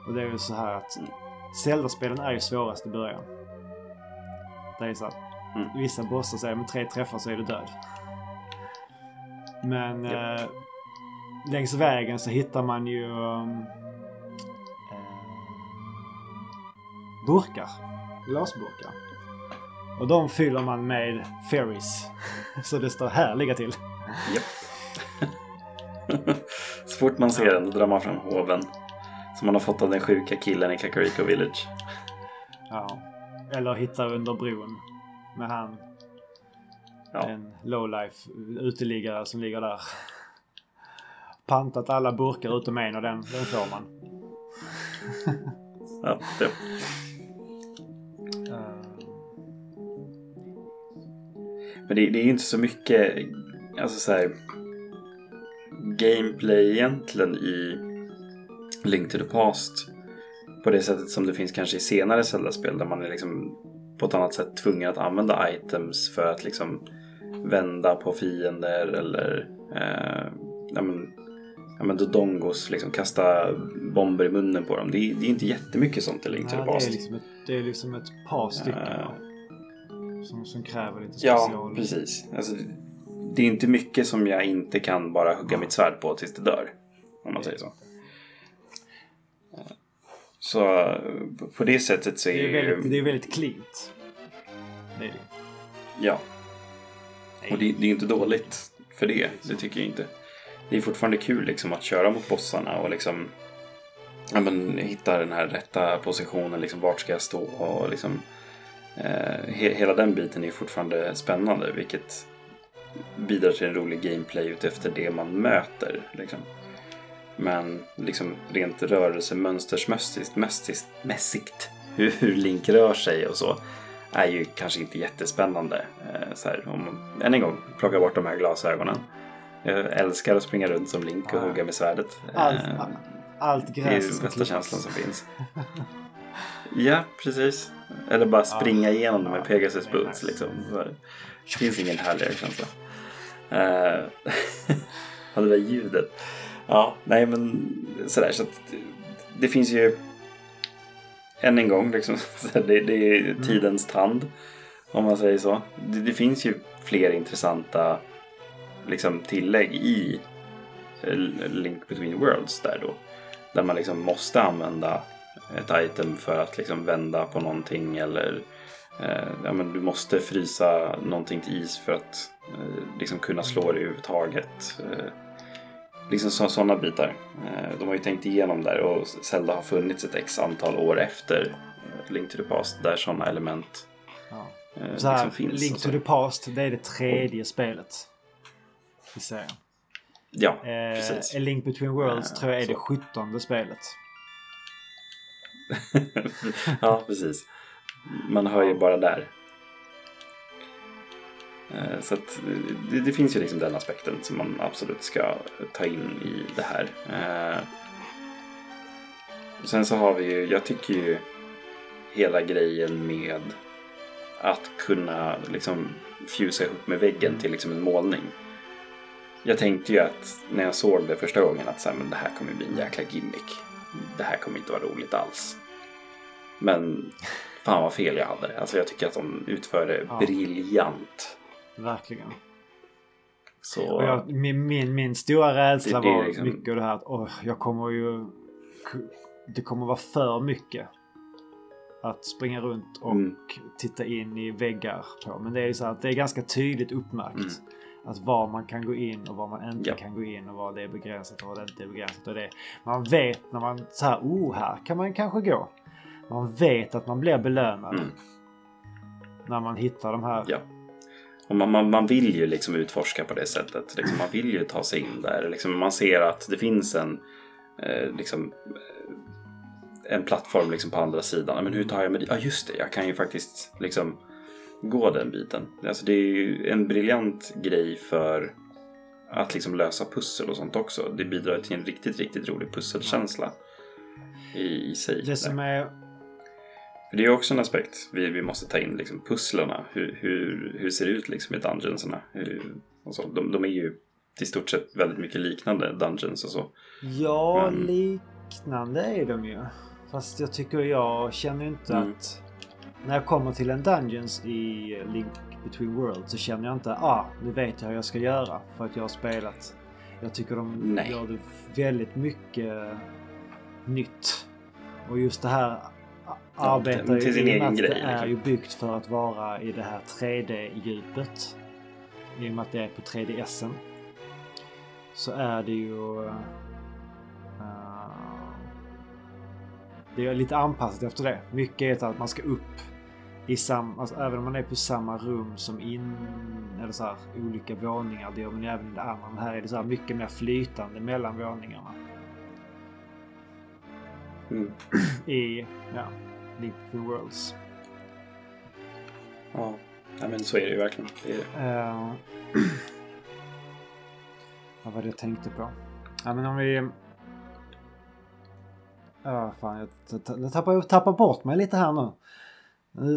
Och det är ju så här att Zelda-spelen är ju svårast i början. Det är så att mm. vissa bossar säger med tre träffar så är du död. Men yep. uh, längs vägen så hittar man ju um, eh, burkar, glasburkar. Och de fyller man med fairies. Så det står här, ligga till. Yep. Så fort man ser den, då drar man fram hoven. Som man har fått av den sjuka killen i Kakariko Village. Ja, eller hittar under bron med han. Ja. En lowlife uteliggare som ligger där. Pantat alla burkar utom en och den, den får man. Ja, det. Uh. Men det, det är ju inte så mycket alltså så här, gameplay egentligen i Link to the Past på det sättet som det finns kanske i senare Zelda-spel där man är liksom på ett annat sätt tvungen att använda items för att liksom vända på fiender eller eh, ja, men Ja, men då dongos liksom kasta bomber i munnen på dem. Det är, det är inte jättemycket sånt i Link to the Past. Det är liksom ett, det är liksom ett par stycken uh, som, som kräver lite special. Ja, precis. Alltså, det är inte mycket som jag inte kan bara hugga mitt svärd på tills det dör. Om man säger så. Så på det sättet så är det... Är väldigt, det är väldigt klint. Det är det. Ja. Och det, det är inte dåligt för det. Det tycker jag inte. Det är fortfarande kul liksom att köra mot bossarna och liksom ja, men, hitta den här rätta positionen liksom, vart ska jag stå och liksom eh, he- hela den biten är fortfarande spännande, vilket bidrar till en rolig gameplay ut efter det man möter liksom. Men liksom rent rörelsemönstersmässigt, hur Link rör sig och så, är ju kanske inte jättespännande. Eh, så här, om, än en gång, plocka bort de här glasögonen. Jag älskar att springa runt som Link och ja. hugga med svärdet. Allt, eh, allt gräns. Det är den bästa känslan som finns. Ja, precis. Eller bara springa ja. igenom med Pegasus Boots. Liksom. Det finns ingen härligare känsla. Eh, det där ljudet. Ja, nej men sådär. Så att, det finns ju... Än en gång, liksom, det, det är tidens tand, om man säger så. Det, det finns ju fler intressanta liksom, tillägg i Link Between Worlds där då. Där man liksom måste använda ett item för att liksom, vända på någonting. Eller eh, ja, men du måste frysa någonting till is för att eh, liksom, kunna slå det överhuvudtaget. Eh, Liksom så, sådana bitar. De har ju tänkt igenom där, och Zelda har funnits ett x antal år efter Link to the Past där sådana element ja. så här, liksom finns. Link to the Past, det är det tredje och... spelet i serien. Ja, eh, precis. A Link Between Worlds eh, tror jag är så. Det sjuttonde spelet. Ja, precis. Man hör ju bara där. Så att det, det finns ju liksom den aspekten som man absolut ska ta in i det här. Eh, sen så har vi ju, jag tycker ju hela grejen med att kunna liksom fusa ihop med väggen till liksom en målning. Jag tänkte ju att när jag såg det första gången att så här, men det här kommer bli en jäkla gimmick. Det här kommer inte vara roligt alls. Men fan vad fel jag hade. Alltså jag tycker att de utförde ja. briljant. Verkligen. Så, och jag, min, min, min stora rädsla det, det var liksom, mycket av det här att oh, jag kommer ju, det kommer vara för mycket att springa runt och mm. titta in i väggar på. Men det är ju så att det är ganska tydligt uppmärkt mm. att var man kan gå in och var man inte ja. kan gå in, och vad det är begränsat och vad det inte är begränsat. Och det, man vet när man så här, oh här kan man kanske gå. Man vet att man blir belönad mm. när man hittar de här ja. Och man, man, man vill ju liksom utforska på det sättet. Liksom man vill ju ta sig in där. Liksom man ser att det finns en eh, liksom, en plattform liksom på andra sidan. Men hur tar jag med det? Ja just det, jag kan ju faktiskt liksom gå den biten. Alltså det är ju en briljant grej för att liksom lösa pussel och sånt också. Det bidrar till en riktigt, riktigt rolig pusselkänsla i, i sig. Det som är... Det är också en aspekt. Vi, vi måste ta in liksom pusslarna. Hur, hur, hur ser det ut liksom i dungeonsarna? Hur, och så. De, de är ju i stort sett väldigt mycket liknande dungeons och så. Ja, men... liknande är de ju. Fast jag tycker jag känner inte mm. att... När jag kommer till en dungeons i Link Between Worlds så känner jag inte att ah, nu vet jag hur jag ska göra för att jag har spelat. Jag tycker de Nej. gör det väldigt mycket nytt. Och just det här... arbetar till sin egen grej. Det är liksom ju byggt för att vara i det här tre D-djupet. I och med att det är på tre D S. Så är det ju uh, det är lite anpassat efter det. Mycket är att man ska upp i samma, alltså, även om man är på samma rum som in, eller så här, olika våningar, det gör man även i det andra. Men här är det så här mycket mer flytande mellan våningarna. Mm. I ja, Link Between Worlds. Ja, nej, men så är det ju verkligen. Det är det. Uh, vad var det jag tänkte på? Ja, men om vi... Ja, oh, fan. Jag, t- jag, tappar, jag tappar bort mig lite här nu.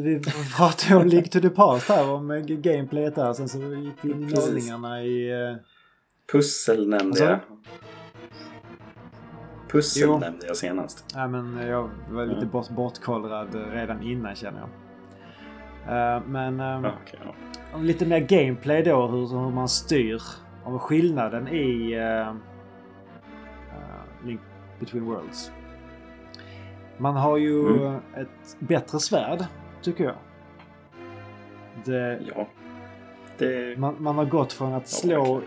Vi pratade om Link to the Past här, om gameplayet där. Sen så gick vi in i målningarna i... Uh... Pussel nämnde alltså, jag. Pussel jo. nämnde jag senast. Ja, men jag var lite bort, bortkollrad redan innan, känner jag. Uh, men um, okay, ja. lite mer gameplay då, hur, hur man styr. Om skillnaden i uh, uh, Link Between Worlds. Man har ju mm. ett bättre svärd, tycker jag. Det, ja. Det... Man, man har gått från att slå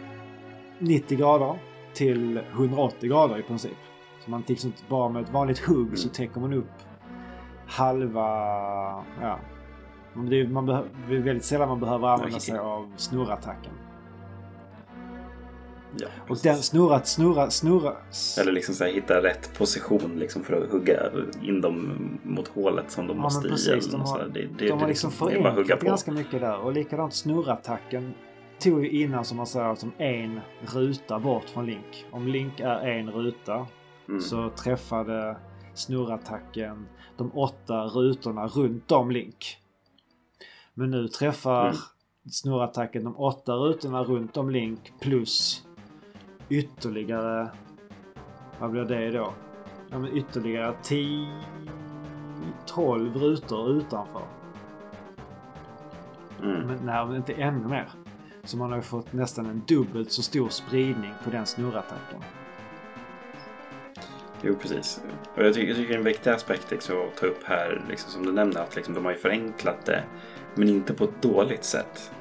nittio grader till hundraåttio grader i princip. Man liksom bara med ett vanligt hugg mm. så täcker man upp halva, ja, Men det är, man be- det är väldigt sällan man behöver använda okay. sig av snurrattacken. Ja, och den snurrat, snurrat, snurrat. Eller liksom så här, hitta rätt position liksom för att hugga in dem mot hålet som de ja, måste precis, i. Eller de har, det, det, de har det, liksom förenklat ganska mycket där. Och likadant snurrattacken tog ju innan som man säger som en ruta bort från Link. Om Link är en ruta mm. så träffade snurrattacken de åtta rutorna runt om Link. Men nu träffar mm. snurrattacken de åtta rutorna runt om Link plus ytterligare, vad blir det då? Ja, men ytterligare tio tolv rutor utanför. Mm. Men nej, men inte ännu mer. Så man har fått nästan en dubbelt så stor spridning på den snurrattacken. Jo, precis. Och jag tycker, jag tycker det är en viktig aspekt liksom, att ta upp här, liksom, som du nämnde, att liksom, de har ju förenklat det, men inte på ett dåligt sätt.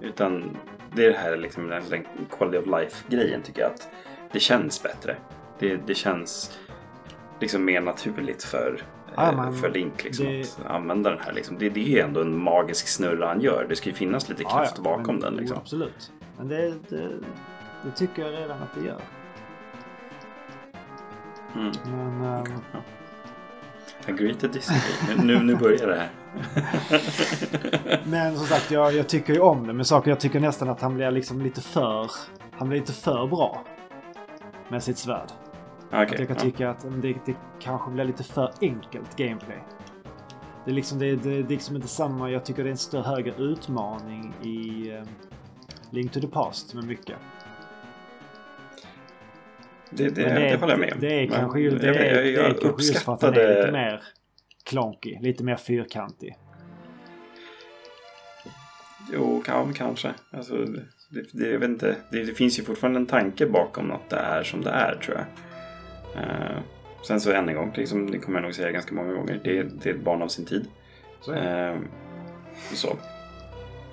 Utan det är det här, liksom, den, den quality of life-grejen tycker jag, att det känns bättre. Det, det känns liksom, mer naturligt för, ah, man, för Link liksom, det... att använda den här. Liksom. Det, det är ju ändå en magisk snurra han gör. Det ska ju finnas lite kraft ah, ja, bakom men, den. Liksom. Jo, absolut. Men det, det, det tycker jag redan att det gör. Mm. Men, um... ja. Agree to disagree. Nu, nu börjar det här. Men som sagt, jag, jag tycker ju om det. Men saker jag tycker nästan att han blir liksom lite för han blir lite för bra med sitt svärd. Okay, att jag kan ja. tycka att det, det kanske blir lite för enkelt gameplay. Det är liksom, det, det, det är liksom inte samma. Jag tycker det är en större högre utmaning i um, Link to the Past med mycket. Det, det, det, det håller jag med om. Det är kanske ju just för att den är lite mer klonky, lite mer fyrkantig. Jo, kanske. Alltså, det, det, jag vet inte. Det, det finns ju fortfarande en tanke bakom något det är som det är, tror jag. Uh, sen så än en gång, liksom, det kommer jag nog säga ganska många gånger. Det, det är ett barn av sin tid. Så. Uh, så.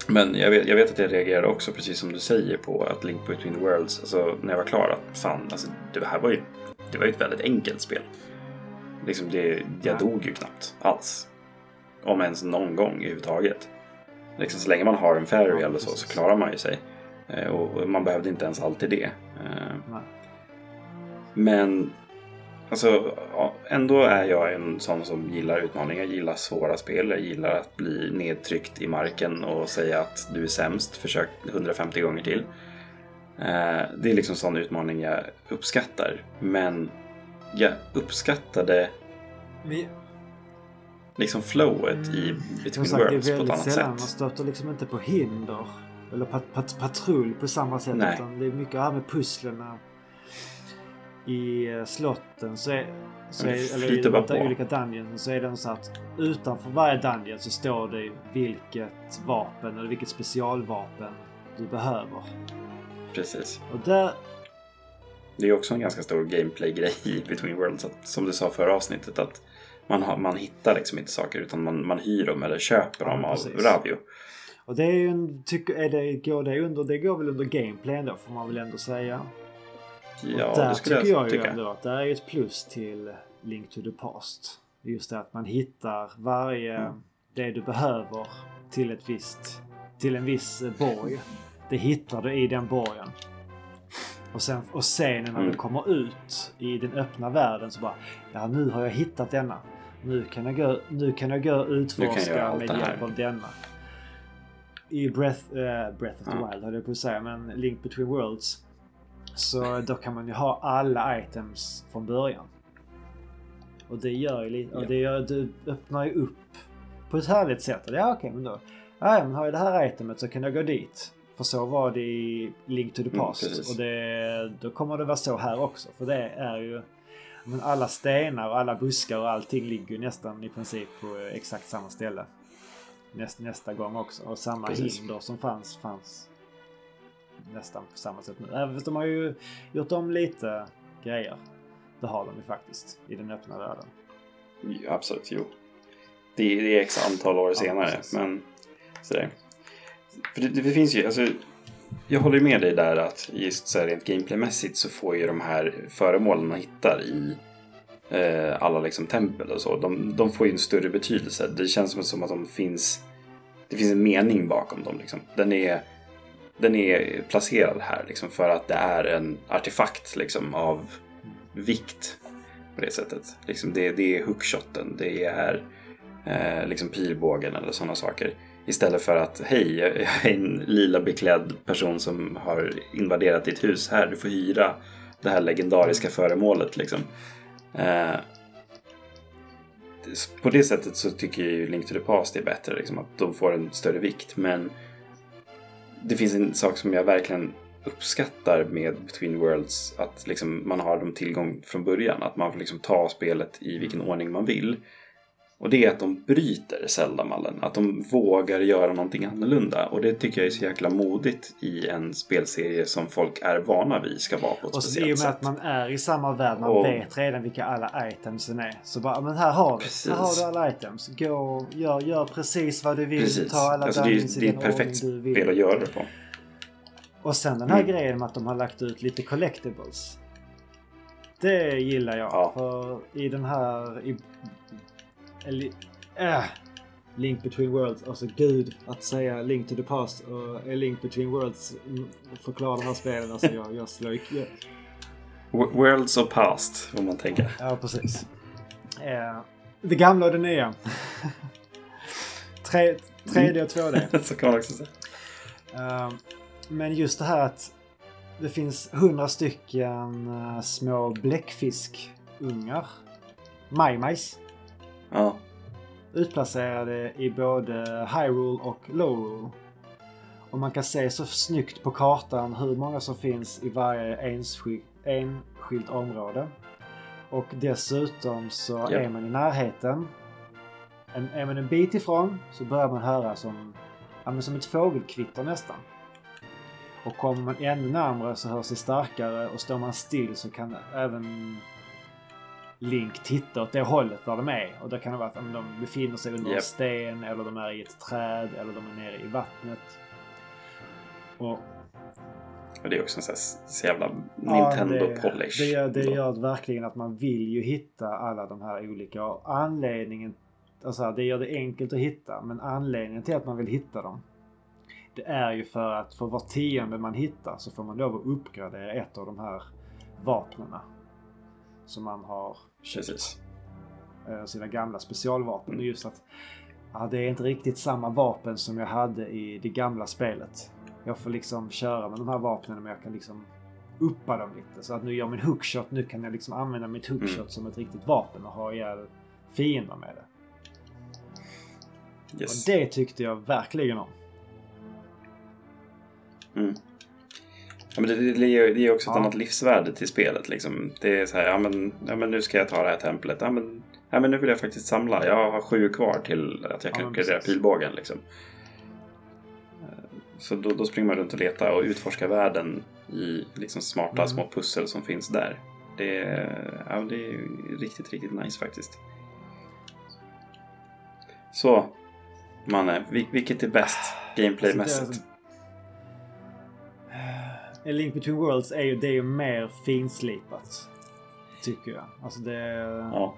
Men jag vet, jag vet att jag reagerade också, precis som du säger, på att Link Between Worlds, alltså när jag var klar, att fan, alltså, det här var ju, det var ju ett väldigt enkelt spel. Liksom det, jag dog ju knappt alls. Om ens någon gång överhuvudtaget. Liksom så länge man har en fairy eller så, så klarar man ju sig. Och man behövde inte ens alltid det. Men alltså, ändå är jag en sån som gillar utmaningar, gillar svåra spel, jag gillar att bli nedtryckt i marken och säga att du är sämst, försök hundrafemtio gånger till. Det är liksom sån utmaning jag uppskattar, men jag uppskattade liksom flowet i Between Worlds på ett annat sätt. Man stöter liksom inte på hinder eller pat- pat- patrull på samma sätt. Nej. Utan det är mycket här med pusslerna. I slotten så är, så är eller i olika dungeons så är det så att utanför varje dungeon så står det vilket vapen eller vilket specialvapen du behöver. Precis. Och där... det är också en ganska stor gameplay-grej i Between Worlds, att, som du sa förra avsnittet, att man, har, man hittar liksom inte saker utan man, man hyr dem eller köper dem ja, av Ravio. Och det är ju en, tycker, är det, går det under, det går väl under gameplay då, får man väl ändå säga. Ja, och där det tycker jag, jag tycka. ju ändå att det är ju ett plus till Link to the Past. Just det att man hittar varje mm. det du behöver till ett visst till en viss borg. Det hittar du i den borgen. Och sen, och sen när mm. du kommer ut i den öppna världen så bara, ja, nu har jag hittat denna. Nu kan jag gå, nu kan jag gå utforska med hjälp av denna. I Breath, uh, Breath of the mm. Wild hade jag på att säga, men Link Between Worlds. Så då kan man ju ha alla items från början. Och det gör ju lite, och det gör, du öppnar ju upp på ett härligt sätt. Ja, okej, okay, men då. Ja, men har jag det här itemet så kan jag gå dit. För så var det i Link to the Past. Mm, och det, då kommer det vara så här också. För det är ju, men alla stenar och alla buskar och allting ligger ju nästan i princip på exakt samma ställe. Näst, nästa gång också. Och samma precis. hinder som fanns fanns. Nästan på samma sätt nu. Även för de har ju gjort om lite grejer. Det har de ju faktiskt i den öppna världen. Ja, absolut, jo. Det, det är x antal år ja, senare. Precis. Men sådär. För det, det finns ju, alltså, jag håller med dig där att just så här, rent gameplaymässigt så får ju de här föremålen man hittar i eh, alla liksom tempel och så. De, de får ju en större betydelse. Det känns som, som att de finns, det finns en mening bakom dem. Liksom. Den är, den är placerad här liksom, för att det är en artefakt liksom, av vikt på det sättet. Liksom, det, det är hookshotten, det är eh, liksom pilbågen eller sådana saker. Istället för att, hej, jag är en lila beklädd person som har invaderat ditt hus här. Du får hyra det här legendariska föremålet liksom. Eh, på det sättet så tycker jag ju Link to the Past är bättre. Liksom, att de får en större vikt. Men det finns en sak som jag verkligen uppskattar med Between Worlds. Att liksom, man har dem tillgång från början. Att man får liksom, ta spelet i vilken ordning man vill. Och det är att de bryter Zelda-mallen. Att de vågar göra någonting annorlunda. Och det tycker jag är så jäkla modigt i en spelserie som folk är vana vid ska vara på ett och speciellt sätt. Och så i och med att man är i samma värld, man och, vet redan vilka alla itemsen är. Så bara, men här har du, här har du alla items. Gå och gör, gör precis vad du vill. Precis. Ta alla alltså, det är, det är ett perfekt spel att göra det på. Och sen den här mm. grejen med att de har lagt ut lite collectibles. Det gillar jag. Ja. För i den här... I, Li- äh, Link Between Worlds. Alltså gud, att säga Link to the Past och A Link Between Worlds förklarar de här spelen. Alltså jag, jag slår yeah. Worlds of Past, om man tänker. Ja, precis. uh, Det gamla och det nya. tre D och två D. Så kan man också säga. uh, Men just det här att det finns hundra stycken uh, små bläckfiskungar, majmajs. Ja. Utplacerade i både Hyrule och Lorule. Och man kan se så snyggt på kartan hur många som finns i varje enskilt, enskilt område. Och dessutom så ja. Är man i närheten. En, är man en bit ifrån så börjar man höra som, ja, som ett fågelkvitter nästan. Och kommer man ännu närmare så hörs det starkare. Och står man still så kan även... Link tittar åt det hållet där de är. Och då kan det vara att om de befinner sig under yep. en sten, eller de är i ett träd, eller de är nere i vattnet. Och, och det är också en sån här så jävla Nintendo-polish. Ja, det, det, det gör verkligen att man vill ju hitta alla de här olika. Och anledningen, alltså det gör det enkelt att hitta, men anledningen till att man vill hitta dem, det är ju för att för var tionde man hittar så får man lov att uppgradera ett av de här vapnena. Som man har köpt äh, sina gamla specialvapen. Mm. Och just att ja, det är inte riktigt samma vapen som jag hade i det gamla spelet. Jag får liksom köra med de här vapnen, men jag kan liksom uppa dem lite. Så att nu gör min hookshot, nu kan jag liksom använda mitt hookshot mm. som ett riktigt vapen och ha ihjäl fiender med det. Yes. Och det tyckte jag verkligen om. Mm. Ja, men det, det ger också ett ja. Annat livsvärde till spelet. Liksom. Det är så här, ja men, ja men nu ska jag ta det här templet. Ja men, ja men nu vill jag faktiskt samla. Jag har sju kvar till att jag kan ja, uppgradera pilbågen. Liksom. Så då, då springer man runt och letar och utforskar världen i liksom, smarta mm. små pussel som finns där. Det, ja, det är riktigt, riktigt nice faktiskt. Så, Manne, vilket är bäst gameplaymässigt? A Link Between Worlds är ju, det är ju mer finslipat, tycker jag. Alltså det är... ja.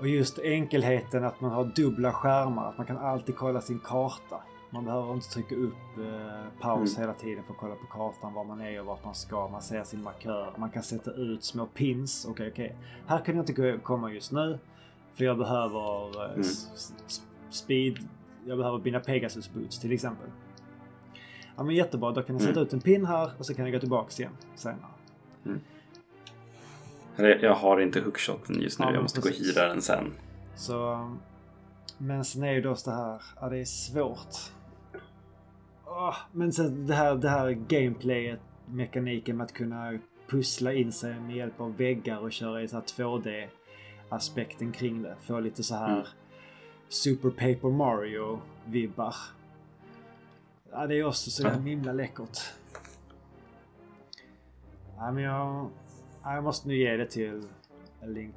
Och just enkelheten att man har dubbla skärmar, att man kan alltid kolla sin karta. Man behöver inte trycka upp eh, paus mm. hela tiden för att kolla på kartan var man är och vart man ska. Man ser sin markör, man kan sätta ut små pins. Okej, okay, okej. Okay. Här kan jag inte komma just nu, för jag behöver eh, mm. s- speed. Jag behöver binda Pegasus Boots till exempel. Ja, men jättebra, då kan jag sätta mm. ut en pin här och så kan jag gå tillbaka igen senare. Mm. Jag har inte hookshoten just nu, ja, jag måste precis. Gå och hyra den sen. Så, men sen är ju då det här, ja det är svårt. Oh, men sen det här, det här gameplayet, mekaniken med att kunna pussla in sig med hjälp av väggar och köra i så här två D-aspekten kring det. Få lite så här mm. Super Paper Mario-vibbar. Ja, det är också så mm. himla läckert. Ja, men jag, jag måste nu ge det till A Link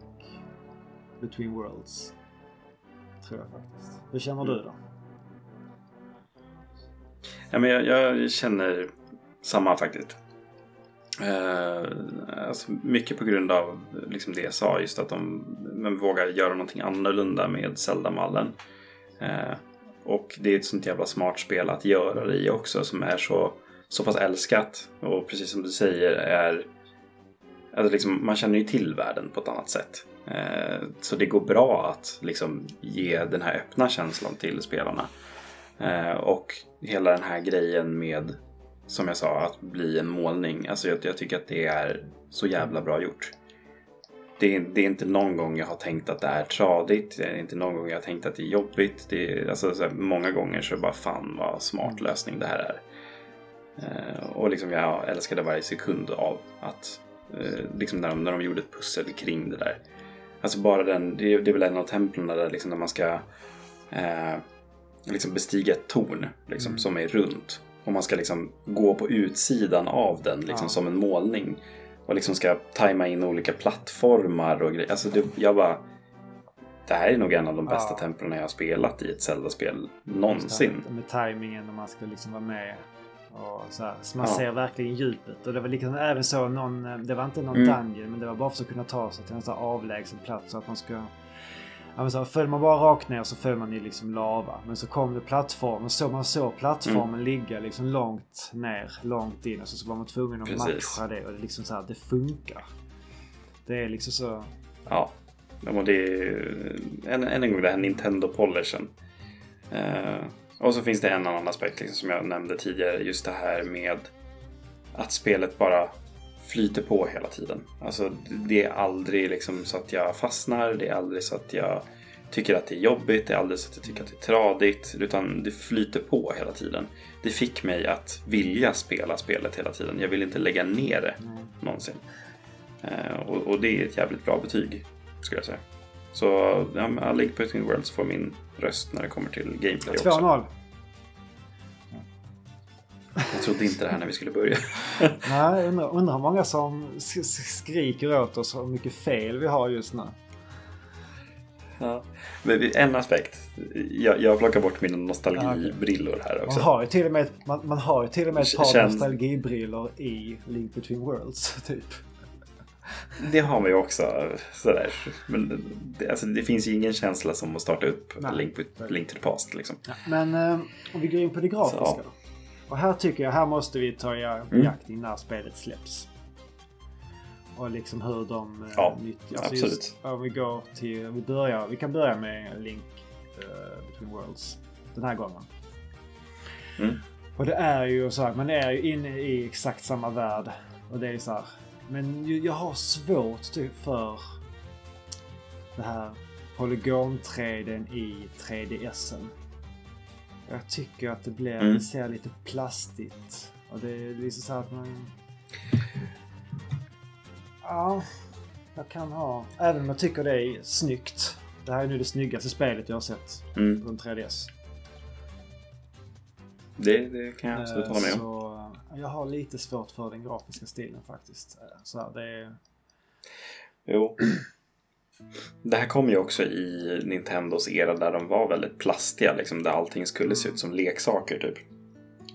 Between Worlds. Tror jag faktiskt. Hur känner mm. du då? Ja, men jag, jag känner samma faktiskt. Eh, alltså mycket på grund av liksom det jag sa, just att de men vågar göra någonting annorlunda med Zelda-mallen. Eh, och det är ett sånt jävla smart spel att göra det i också, som är så, så pass älskat. Och precis som du säger är alltså liksom, man känner ju till världen på ett annat sätt. Eh, så det går bra att liksom ge den här öppna känslan till spelarna. Eh, och hela den här grejen med, som jag sa, att bli en målning. Alltså jag, jag tycker att det är så jävla bra gjort. Det är, det är inte någon gång jag har tänkt att det är tradigt. Det är inte någon gång jag har tänkt att det är jobbigt. Det är, alltså, så här, många gånger så bara fan vad smart lösning det här är. Eh, och liksom jag älskade varje sekund av att eh, liksom när de, när de gjorde ett pussel kring det där. Alltså bara den, det är, det är väl en av templen där liksom när man ska eh, liksom bestiga ett torn liksom, mm. som är runt. Och man ska liksom gå på utsidan av den liksom, ja. Som en målning. Och liksom ska tajma in olika plattformar och grejer. Alltså det, jag bara... Det här är nog en av de bästa ja. Templarna jag har spelat i ett Zelda-spel någonsin. Det, med tajmingen och man ska liksom vara med. Och så, här, så man ja. Ser verkligen djupet. Och det var liksom även så någon... Det var inte någon mm. dungeon, men det var bara för att kunna ta sig till en så avlägsen plats. Så att man ska... Ja, så föll man bara rakt ner så föll man ju liksom lava. Men så kom det plattformen, så man såg plattformen mm. ligga liksom långt ner, långt in. Och så var man tvungen att Precis. Matcha det och det liksom så här, det funkar. Det är liksom så... Ja, det är en, en gång det här Nintendo-polishen. Uh, och så finns det en annan aspekt liksom, som jag nämnde tidigare. Just det här med att spelet bara... flyter på hela tiden. Alltså det är aldrig liksom så att jag fastnar, det är aldrig så att jag tycker att det är jobbigt, det är aldrig så att jag tycker att det är tradigt, utan det flyter på hela tiden. Det fick mig att vilja spela spelet hela tiden. Jag vill inte lägga ner det någonsin. Och, och det är ett jävligt bra betyg, skulle jag säga. Så ja, A Link Between Worlds får min röst när det kommer till gameplay också. två noll. Jag trodde inte det här när vi skulle börja. Nej, undrar, undrar hur många som skriker åt oss hur mycket fel vi har just nu. Ja, men en aspekt. Jag, jag plockar bort mina nostalgibrillor här också. Man har ju till och med, man, man har ju till och med ett par Känn... nostalgibrillor i Link Between Worlds, typ. Det har man ju också. Sådär. Men det, alltså, det finns ju ingen känsla som att starta upp Nej, Link, Link to the Past. Liksom. Ja. Men om vi går in på det grafiska Så. Då? Och här tycker jag, här måste vi ta i jakt innan spelet släpps. Och liksom hur de ja, nyttjar. Absolut. Så just, om vi går till, vi börjar, vi kan börja med Link uh, Between Worlds den här gången. Mm. Och det är ju så här, man är ju inne i exakt samma värld. Och det är så här, men jag har svårt typ för det här polygonträden i tre D S-en. Jag tycker att det blir mm. det ser lite plastigt. Och det är liksom så att man... Ja, jag kan ha... Även om jag tycker det är snyggt. Det här är nu det snyggaste spelet jag har sett mm. på en tre D S. Det, det kan jag absolut hålla med om. Så jag har lite svårt för den grafiska stilen faktiskt. Så här, det är... Jo... Det här kom ju också i Nintendos era där de var väldigt plastiga liksom, där allting skulle se ut som leksaker typ.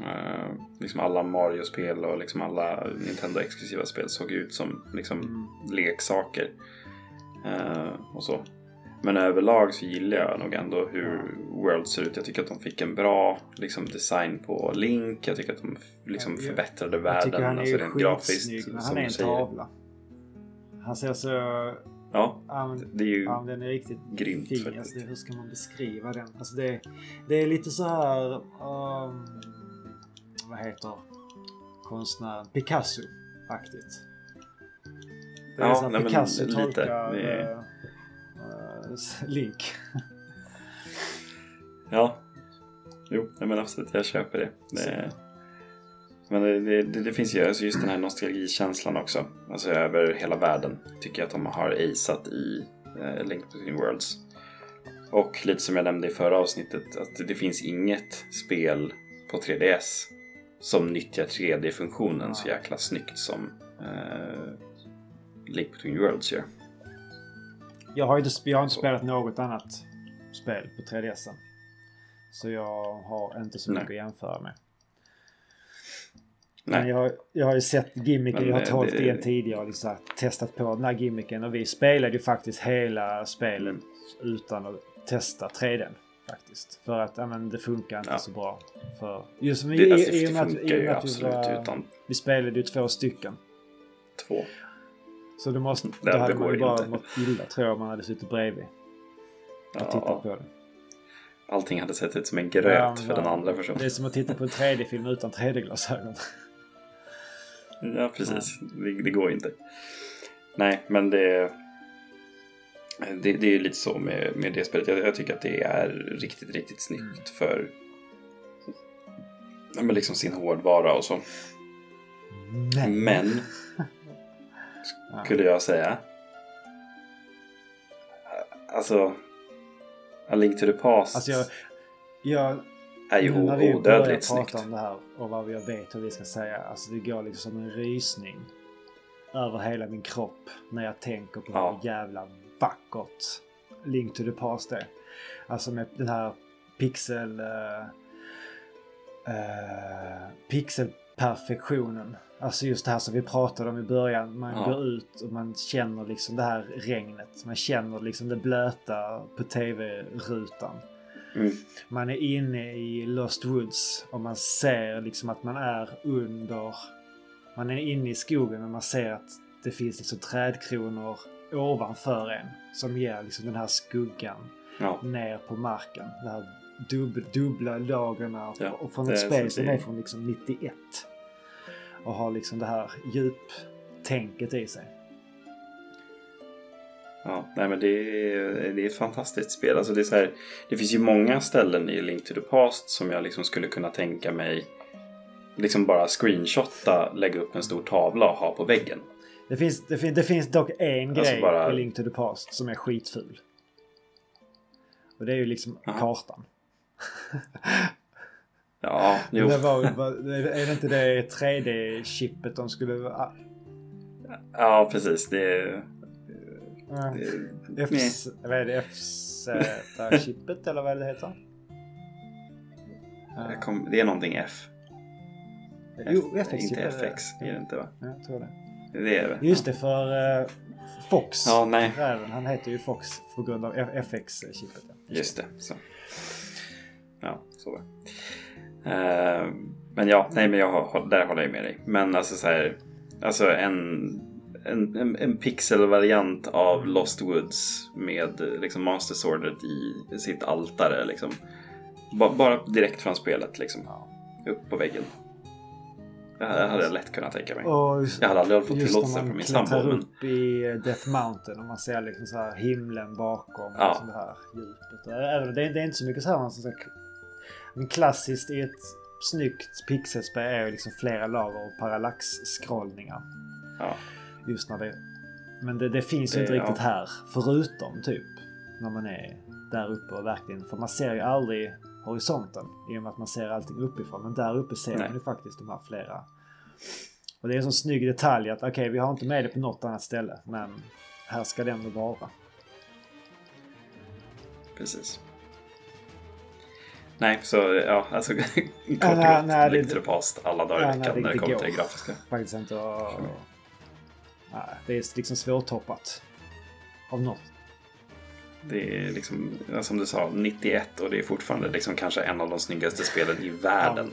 Uh, liksom alla Mario-spel och liksom alla Nintendo-exklusiva spel såg ut som liksom, leksaker uh, och så. Men överlag så gillar jag nog ändå hur World ser ut. Jag tycker att de fick en bra liksom, design på Link. Jag tycker att de liksom, förbättrade världen. Jag tycker han är ju alltså, skitsnygg, men han är en tavla. Han ser så... Ja, det är ju ja, den är riktigt grymt fin. Alltså, det, hur ska man beskriva den? Alltså det, det är lite så här um, vad heter konstnären? Picasso-aktigt. Det är ja, så här, nej, Picasso men, tolkar lite. Är... Uh, Link. Ja. Jo, nej, men absolut, jag köper det. det... Men det, det, det finns ju alltså just den här nostalgikänslan också. Alltså över hela världen tycker jag att de har aceat i eh, Link Between Worlds. Och lite som jag nämnde i förra avsnittet, att det finns inget spel på tre D S som nyttjar tre D-funktionen så jäkla snyggt som eh, Link Between Worlds gör. Jag har inte, jag har inte spelat något annat spel på tre D S-en. Så jag har inte så mycket Nej. Att jämföra med. Nej. Men jag, jag har ju sett gimmicken, jag har tagit det igen tidigare och liksom testat på den här gimmicken. Och vi spelade ju faktiskt hela spelet mm. utan att testa tre D faktiskt. För att amen, det funkar inte ja. så bra. För, just det, i, alltså, i, det i, funkar i, ju i, absolut var, utan... Vi spelade ju två stycken. Två. Så det måste, det, det hade man bara inte. Mått illa tror jag om man hade suttit bredvid och ja. tittat på det. Allting hade sett ut som en gröt ja, för den andra personen. Det är som att titta på en tre D-film utan tre D-glasögon. Ja, precis. Ja. Det, det går inte. Nej, men det... Det, det är lite så med, med det spelet. Jag, jag tycker att det är riktigt, riktigt snyggt för... Men liksom sin hårdvara och så. Nej. Men... skulle jag säga... Alltså... A Link to the Past alltså jag, jag, är ju odödligt snyggt. Om det här och vad jag vet hur vi ska säga. Alltså det går liksom en rysning över hela min kropp när jag tänker på ja. hur jävla vackert Link to the Past är. Alltså med den här pixel uh, uh, pixelperfektionen. Alltså just det här som vi pratade om i början. Man ja. går ut och man känner liksom det här regnet. Man känner liksom det blöta på tv-rutan. Mm. Man är inne i Lost Woods och man ser liksom att man är under... Man är inne i skogen men man ser att det finns liksom trädkronor ovanför en. Som ger liksom den här skuggan ja. ner på marken. Det här dub- dubbla lagerna ja, och från ett spel som är från liksom nittioett. Och har liksom det här djuptänket i sig. Ja, nej men det är, det är ett fantastiskt spel. Alltså det, är så här, det finns ju många ställen i Link to the Past som jag liksom skulle kunna tänka mig liksom bara screenshotta, lägga upp en stor tavla och ha på väggen. Det finns, det finns, det finns dock en alltså grej bara... i Link to the Past som är skitful. Och det är ju liksom Aha. kartan. Ja, jo. Det var, var, är det inte det tre D-chippet de skulle... Ah. Ja, precis. Det, det, det F- vad är det? F Z-chippet eller vad är det heter? Det, kom, det är någonting F. F jo, F X. Inte F X, det är det inte va? Ja, jag tror det. Det är det. Just det, för uh, Fox. Ja, nej. Räven, han heter ju Fox på grund av F X-chippet. Just det, så. Ja, så var det. Uh, men ja, nej men jag där håller jag med dig. Men alltså så här, alltså en en en pixelvariant av Lost Woods med liksom Master Sword i sitt altare liksom. B- bara direkt från spelet liksom. Upp på väggen. Det här hade jag lätt kunnat tänka mig. Och just, jag hade aldrig fått tillåtelse från min sambo men upp i Death Mountain och man ser liksom så här himlen bakom ja. och så här djupet. Även det, det är inte så mycket så här man ska men klassiskt i ett snyggt pixelspel är ju liksom flera lager och parallax-scrollningar. Ja. Just när det... Men det, det finns ju inte riktigt ja. här. Förutom typ när man är där uppe och verkligen... För man ser ju aldrig horisonten i och med att man ser allting uppifrån. Men där uppe ser Nej. man ju faktiskt de här flera. Och det är en sån snygg detalj att okej, okay, vi har inte med det på något annat ställe. Men här ska det ändå vara. Precis. Nej, så ja, alltså kort och gott, ja, nej, Link to the Past alla dagar ja, i veckan när det kommer till det grafiska. Faktiskt inte, och, och, nej, det är liksom svårtoppat av något. Det är liksom, som du sa, nittioett och det är fortfarande liksom kanske en av de snyggaste spelen i världen.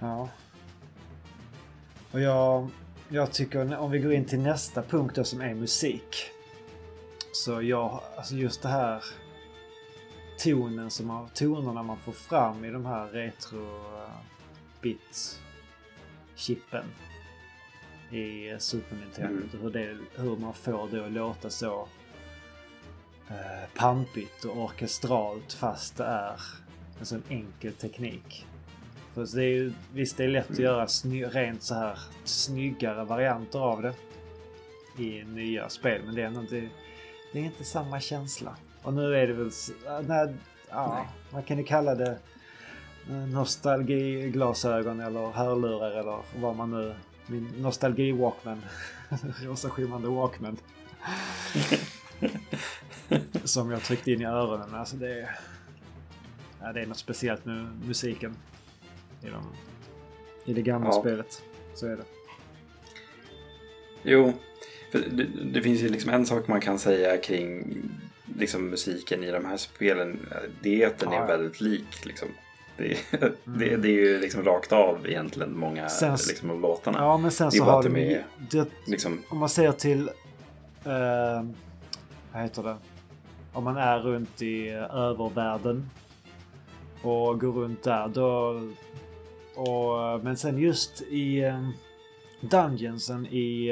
Ja, ja. Och jag, jag tycker, om vi går in till nästa punkt då, som är musik. Så jag, alltså just det här... tonen som man, tonerna man får fram i de här retro-bit-chippen i Super Nintendo mm. hur, det, hur man får det att låta så eh, pampigt och orkestralt fast det är en sån enkel teknik. För det är ju, visst det är lätt mm. att göra sny, rent så här snyggare varianter av det i nya spel, men det är, ändå, det, det är inte samma känsla. Och nu är det väl... Nej, ja, man kan ju kalla det nostalgiglasögon eller hörlurar eller vad man nu... Min nostalgi-walkman. Rosa skimmande walkman. Som jag tryckte in i öronen. Alltså det är... Ja, det är något speciellt med musiken i de i det gamla ja. spelet. Så är det. Jo, för det, det finns ju liksom en sak man kan säga kring liksom musiken i de här spelen. Det är att den ja. är väldigt lik liksom. Det, mm. det, det är ju liksom rakt av egentligen många sen, liksom, av låtarna. Ja, men sen så har de ju liksom, om man säger till eh, vad heter det? Om man är runt i övervärlden och går runt där då, och, men sen just i dungeonsen i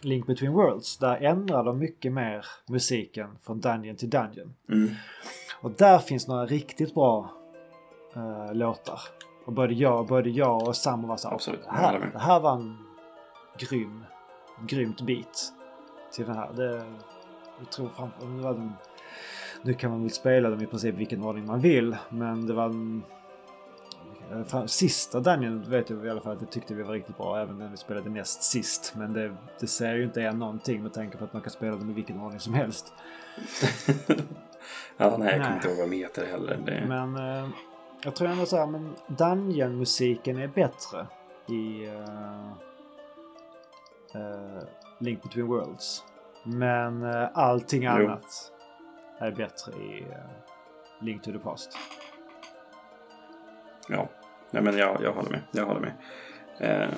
Link Between Worlds där ändrar de mycket mer musiken från dungeon till dungeon. Mm. Och där finns några riktigt bra äh, låtar. Och både jag, både jag och Sam var så absolut. Det här, det här var en grym, grymt bit till den här. Det, jag tror framförallt nu kan man väl spela dem i princip vilken ordning man vill, men det var en, för, sista dungeon vet jag i alla fall att det tyckte vi var riktigt bra även när vi spelade näst sist, men det, det säger ju inte än någonting med tanke på att man kan spela dem i vilken ordning som helst. Ja, nej, jag kommer inte ihåg vad de heter heller. Det... Men eh, jag tror ändå så här, men dungeon-musiken är bättre i uh, uh, Link Between Worlds. Men uh, allting annat jo. är bättre i uh, Link to the Past. Ja, nej, men jag, jag håller med. Jag håller med. Uh,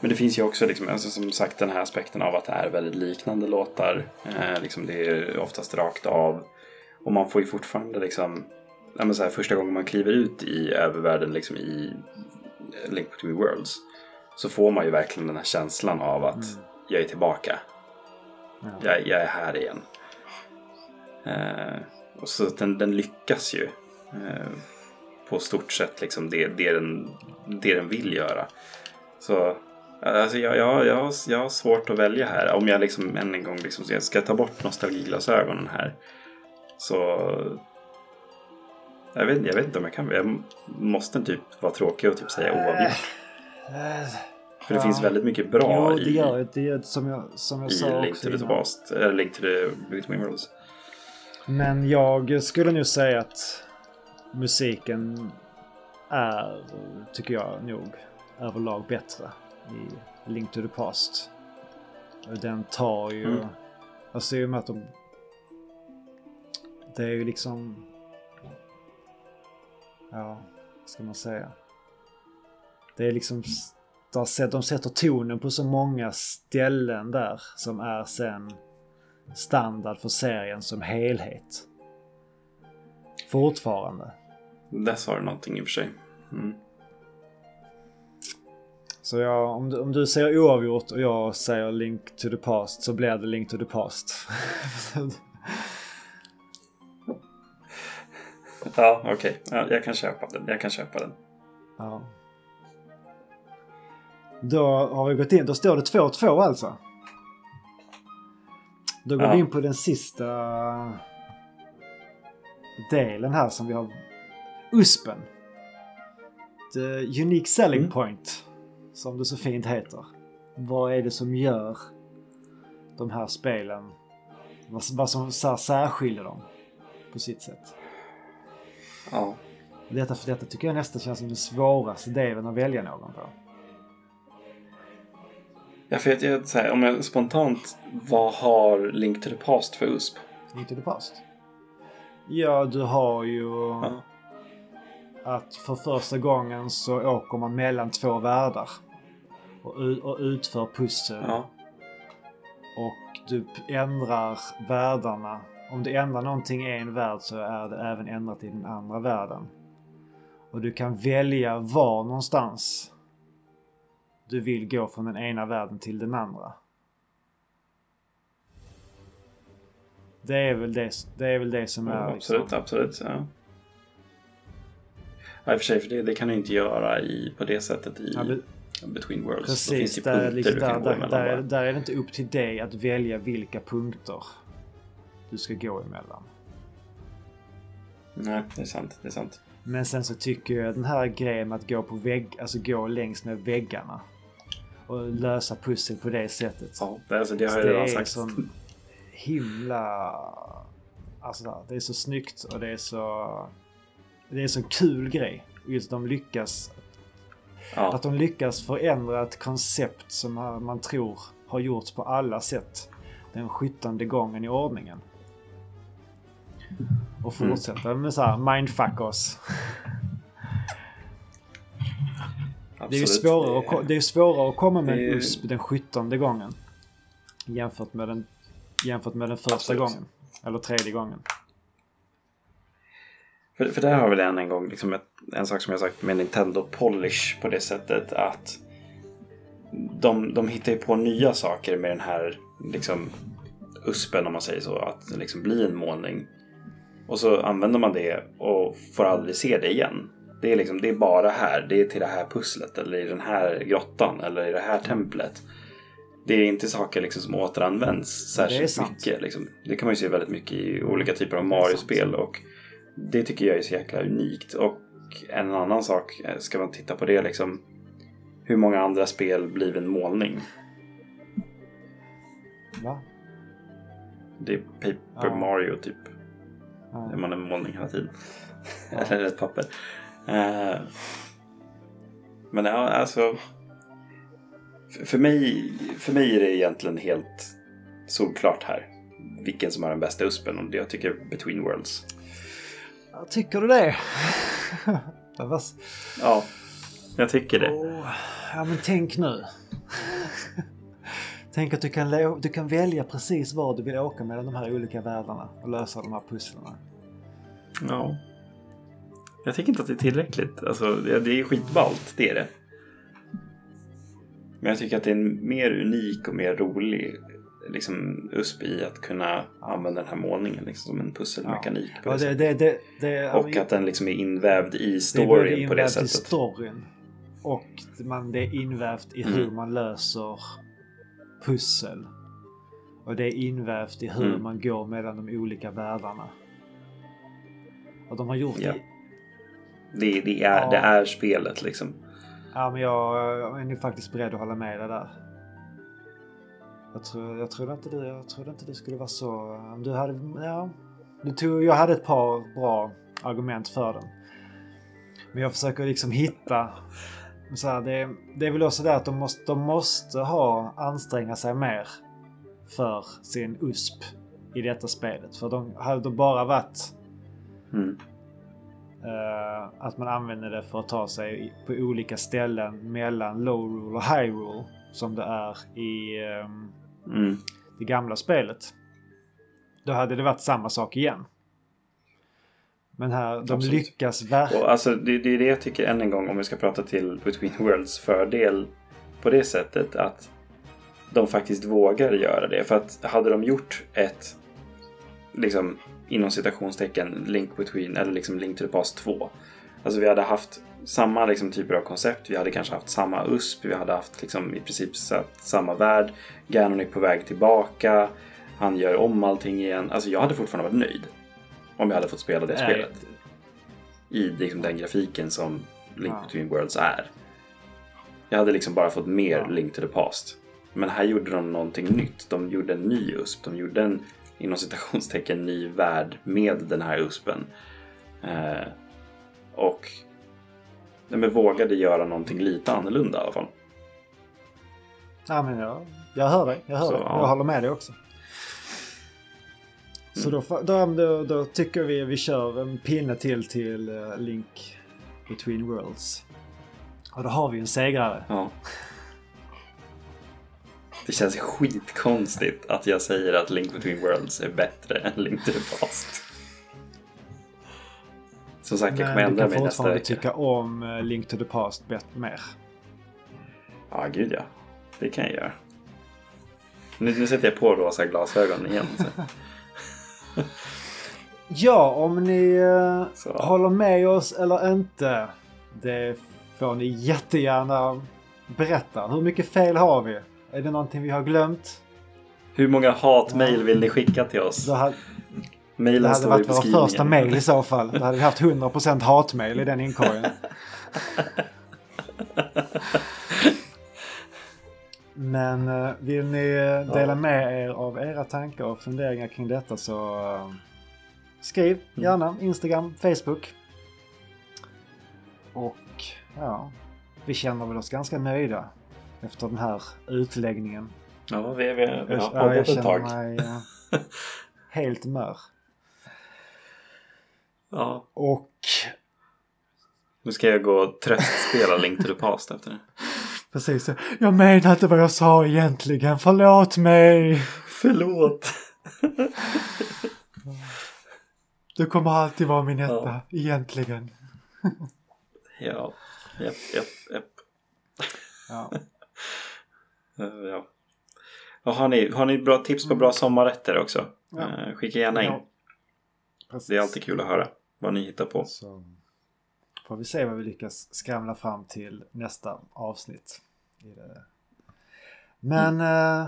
men det finns ju också liksom, alltså, som sagt den här aspekten av att det är väldigt liknande låtar. Uh, liksom, det är oftast rakt av. Och man får ju fortfarande liksom, ja, men så här, första gången man kliver ut i övervärlden liksom i Link Between Worlds så får man ju verkligen den här känslan av att mm. jag är tillbaka. Ja. Jag, jag är här igen. Eh, och så den, den lyckas ju eh, på stort sett liksom det, det, den, det den vill göra. Så alltså, jag, jag, jag, jag har svårt att välja här. Om jag liksom än en gång liksom, jag ska ta bort nostalgiglasögonen här. Så jag vet, jag vet inte om jag kan. Jag måste typ vara tråkig och typ säga oavgjort. Äh, äh, För det ja. finns väldigt mycket bra jo, det gör, i det gör, som jag, som jag i sa Link to the Past, äh, Link to the Between Worlds. Men jag skulle nu säga att musiken är, tycker jag nog, överlag bättre i Link to the Past. Den tar ju mm. alltså i och med att de det är ju liksom, ja, vad ska man säga? Det är liksom, de sätter tonen på så många ställen där som är sen standard för serien som helhet. Fortfarande. Där sa du någonting i och för sig. Mm. Så jag, om, du, om du säger oavgjort och jag säger Link to the Past så blir det Link to the Past. Ja, okej. Okay. Ja, jag kan köpa den. Jag kan köpa den. Ja. Då har vi gått in. Då står det två två alltså. Då går ja. vi in på den sista delen här som vi har. U S P:en. The Unique Selling mm. Point. Som det så fint heter. Vad är det som gör de här spelen? Vad som särskiljer dem på sitt sätt? Ja. Detta för detta tycker jag nästan känns som den svåraste delen att välja någon på. Ja, för jag vet så här, om jag spontant, vad har Link to the Past för U S P? Link to the Past? Ja, du har ju ja. att för första gången så åker man mellan två världar och, och utför pussel ja. och du ändrar världarna. Om du ändrar någonting i en värld så är det även ändrat i den andra världen. Och du kan välja var någonstans du vill gå från den ena världen till den andra. Det är väl det, det, är väl det som ja, är... Absolut, liksom. absolut. Ja. Ja, i och för sig, för det, det kan du inte göra i, på det sättet i ja, be, Between Worlds. Precis, finns där, liksom, där, där, där, där är det inte upp till dig att välja vilka punkter du ska gå emellan. Nej, det är sant, det är sant. Men sen så tycker jag den här grejen med att gå på vägg, alltså gå längs med väggarna och lösa pussel på det sättet. Ja, det, alltså, det har jag det redan sagt. Sån himla, alltså det är så snyggt och det är så det är så kul grej. Just de lyckas Ja. Att de lyckas förändra ett koncept som man tror har gjorts på alla sätt den skyttande gången i ordningen. Och fortsätta mm. med så här mindfuck oss. Det är ju svårare att, det är svårare att komma med en U S P den skyttande gången jämfört med den, jämfört med den första absolut. Gången. Eller tredje gången. För, för där har väl än en gång liksom ett, en sak som jag sagt med Nintendo Polish på det sättet att de, de hittar ju på nya saker med den här liksom uspen om man säger så, att liksom bli en målning. Och så använder man det och får aldrig se det igen. Det är liksom, det är bara här, det är till det här pusslet eller i den här grottan eller i det här templet. Det är inte saker liksom som återanvänds särskilt mycket liksom. Det kan man ju se väldigt mycket i olika typer av Mario-spel och det tycker jag är så jäkla unikt. Och en annan sak, ska man titta på det liksom, hur många andra spel blir en målning? Va? Det är Paper ja. Mario typ. Ja. Är man en målning hela tiden. Ja. Eller ett papper. Uh, men ja, alltså för mig, för mig är det egentligen helt solklart här vilken som är den bästa uspen, och det jag tycker Between Worlds. Tycker du det? Ja, jag tycker det. Oh, ja, men tänk nu. Tänk att du kan, lo- du kan välja precis var du vill åka mellan de här olika världarna och lösa de här pusslarna. Ja. Jag tycker inte att det är tillräckligt. Alltså, det är skitballt, det är det. Men jag tycker att det är en mer unik och mer rolig liksom U S P i att kunna använda den här målningen liksom, som en pusselmekanik ja. på det, ja, det, det, det och att den liksom är invävd i storyn det är på det sättet. Det är invävd i storyn och man, det är invävt i mm. hur man löser pussel och det är invävt i hur mm. man går mellan de olika världarna. Och de har gjort ja. det. Det, det, är, ja. det är spelet liksom. Ja, men jag, jag är nu faktiskt beredd att hålla med dig där. Jag tror, jag tror inte det, jag tror inte det skulle vara så. Du hade, ja, du tog, jag hade ett par bra argument för den. Men jag försöker liksom hitta så här, det, det är väl också där att de måste, de måste ha anstränga sig mer för sin U S P i detta spelet. För de hade de bara varit mm. Uh, att man använder det för att ta sig på olika ställen mellan Lorule och Hyrule som det är i um, mm. det gamla spelet, då hade det varit samma sak igen. Men här, de absolut. lyckas verkligen. Alltså, det, det är det jag tycker än en gång om vi ska prata till Between Worlds fördel på det sättet att de faktiskt vågar göra det. För att hade de gjort ett liksom inom citationstecken Link Between eller liksom Link to the Past två. Alltså vi hade haft samma liksom typer av koncept, vi hade kanske haft samma U S P, vi hade haft liksom i princip samma värld. Ganon är på väg tillbaka, han gör om allting igen. Alltså jag hade fortfarande varit nöjd om jag hade fått spela det Nej. spelet i liksom den grafiken som Link ja. Between Worlds är. Jag hade liksom bara fått mer ja. Link to the Past. Men här gjorde de någonting nytt. De gjorde en ny U S P, de gjorde en inom citationstecken ny värld med den här uspen eh, och men vågade göra någonting lite annorlunda i alla fall. Ja, men jag, jag hör dig, jag hör så, dig. Ja. Jag håller med dig också. Så mm. då, då, då, då tycker vi vi kör en pinne till till uh, Link Between Worlds. Och då har vi en segrare. Ja. Det känns skitkonstigt att jag säger att Link Between Worlds är bättre än Link to the Past. Som sagt, men jag kommer ändra mig nästa vecka. Men du tycka om Link to the Past bättre mer. Ja, ah, gud ja. Det kan jag göra. Nu, nu sätter jag på rosa glasögon igen. Ja, om ni så. håller med oss eller inte, det får ni jättegärna berätta. Hur mycket fel har vi? Är det någonting vi har glömt? Hur många hatmejl vill ni skicka till oss? Det hade, det hade varit vår första mejl i så fall. Då hade vi haft hundra procent hatmejl i den inkorgen. Men vill ni dela med er av era tankar och funderingar kring detta så skriv gärna Instagram, Facebook. Och ja, vi känner väl oss ganska nöjda efter den här utläggningen. Ja, vi, vi, vi har ja, jag känner mig uh, helt mör. Ja. Och nu ska jag gå och tröstspela Link to the Past efter det. Precis. Jag menar inte vad jag sa egentligen. Förlåt mig. Förlåt. Du kommer alltid vara min etta, ja. Egentligen. Ja. Japp, japp, japp. Ja. Ja. Och har ni, har ni bra tips på bra sommarrätter också? Ja. Skicka gärna in. Ja. Det är alltid kul att höra vad ni hittar på. Så får vi se vad vi lyckas skramla fram till nästa avsnitt. Men mm.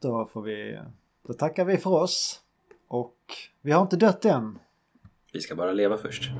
då får vi, då tackar vi för oss. Och vi har inte dött än. Vi ska bara leva först.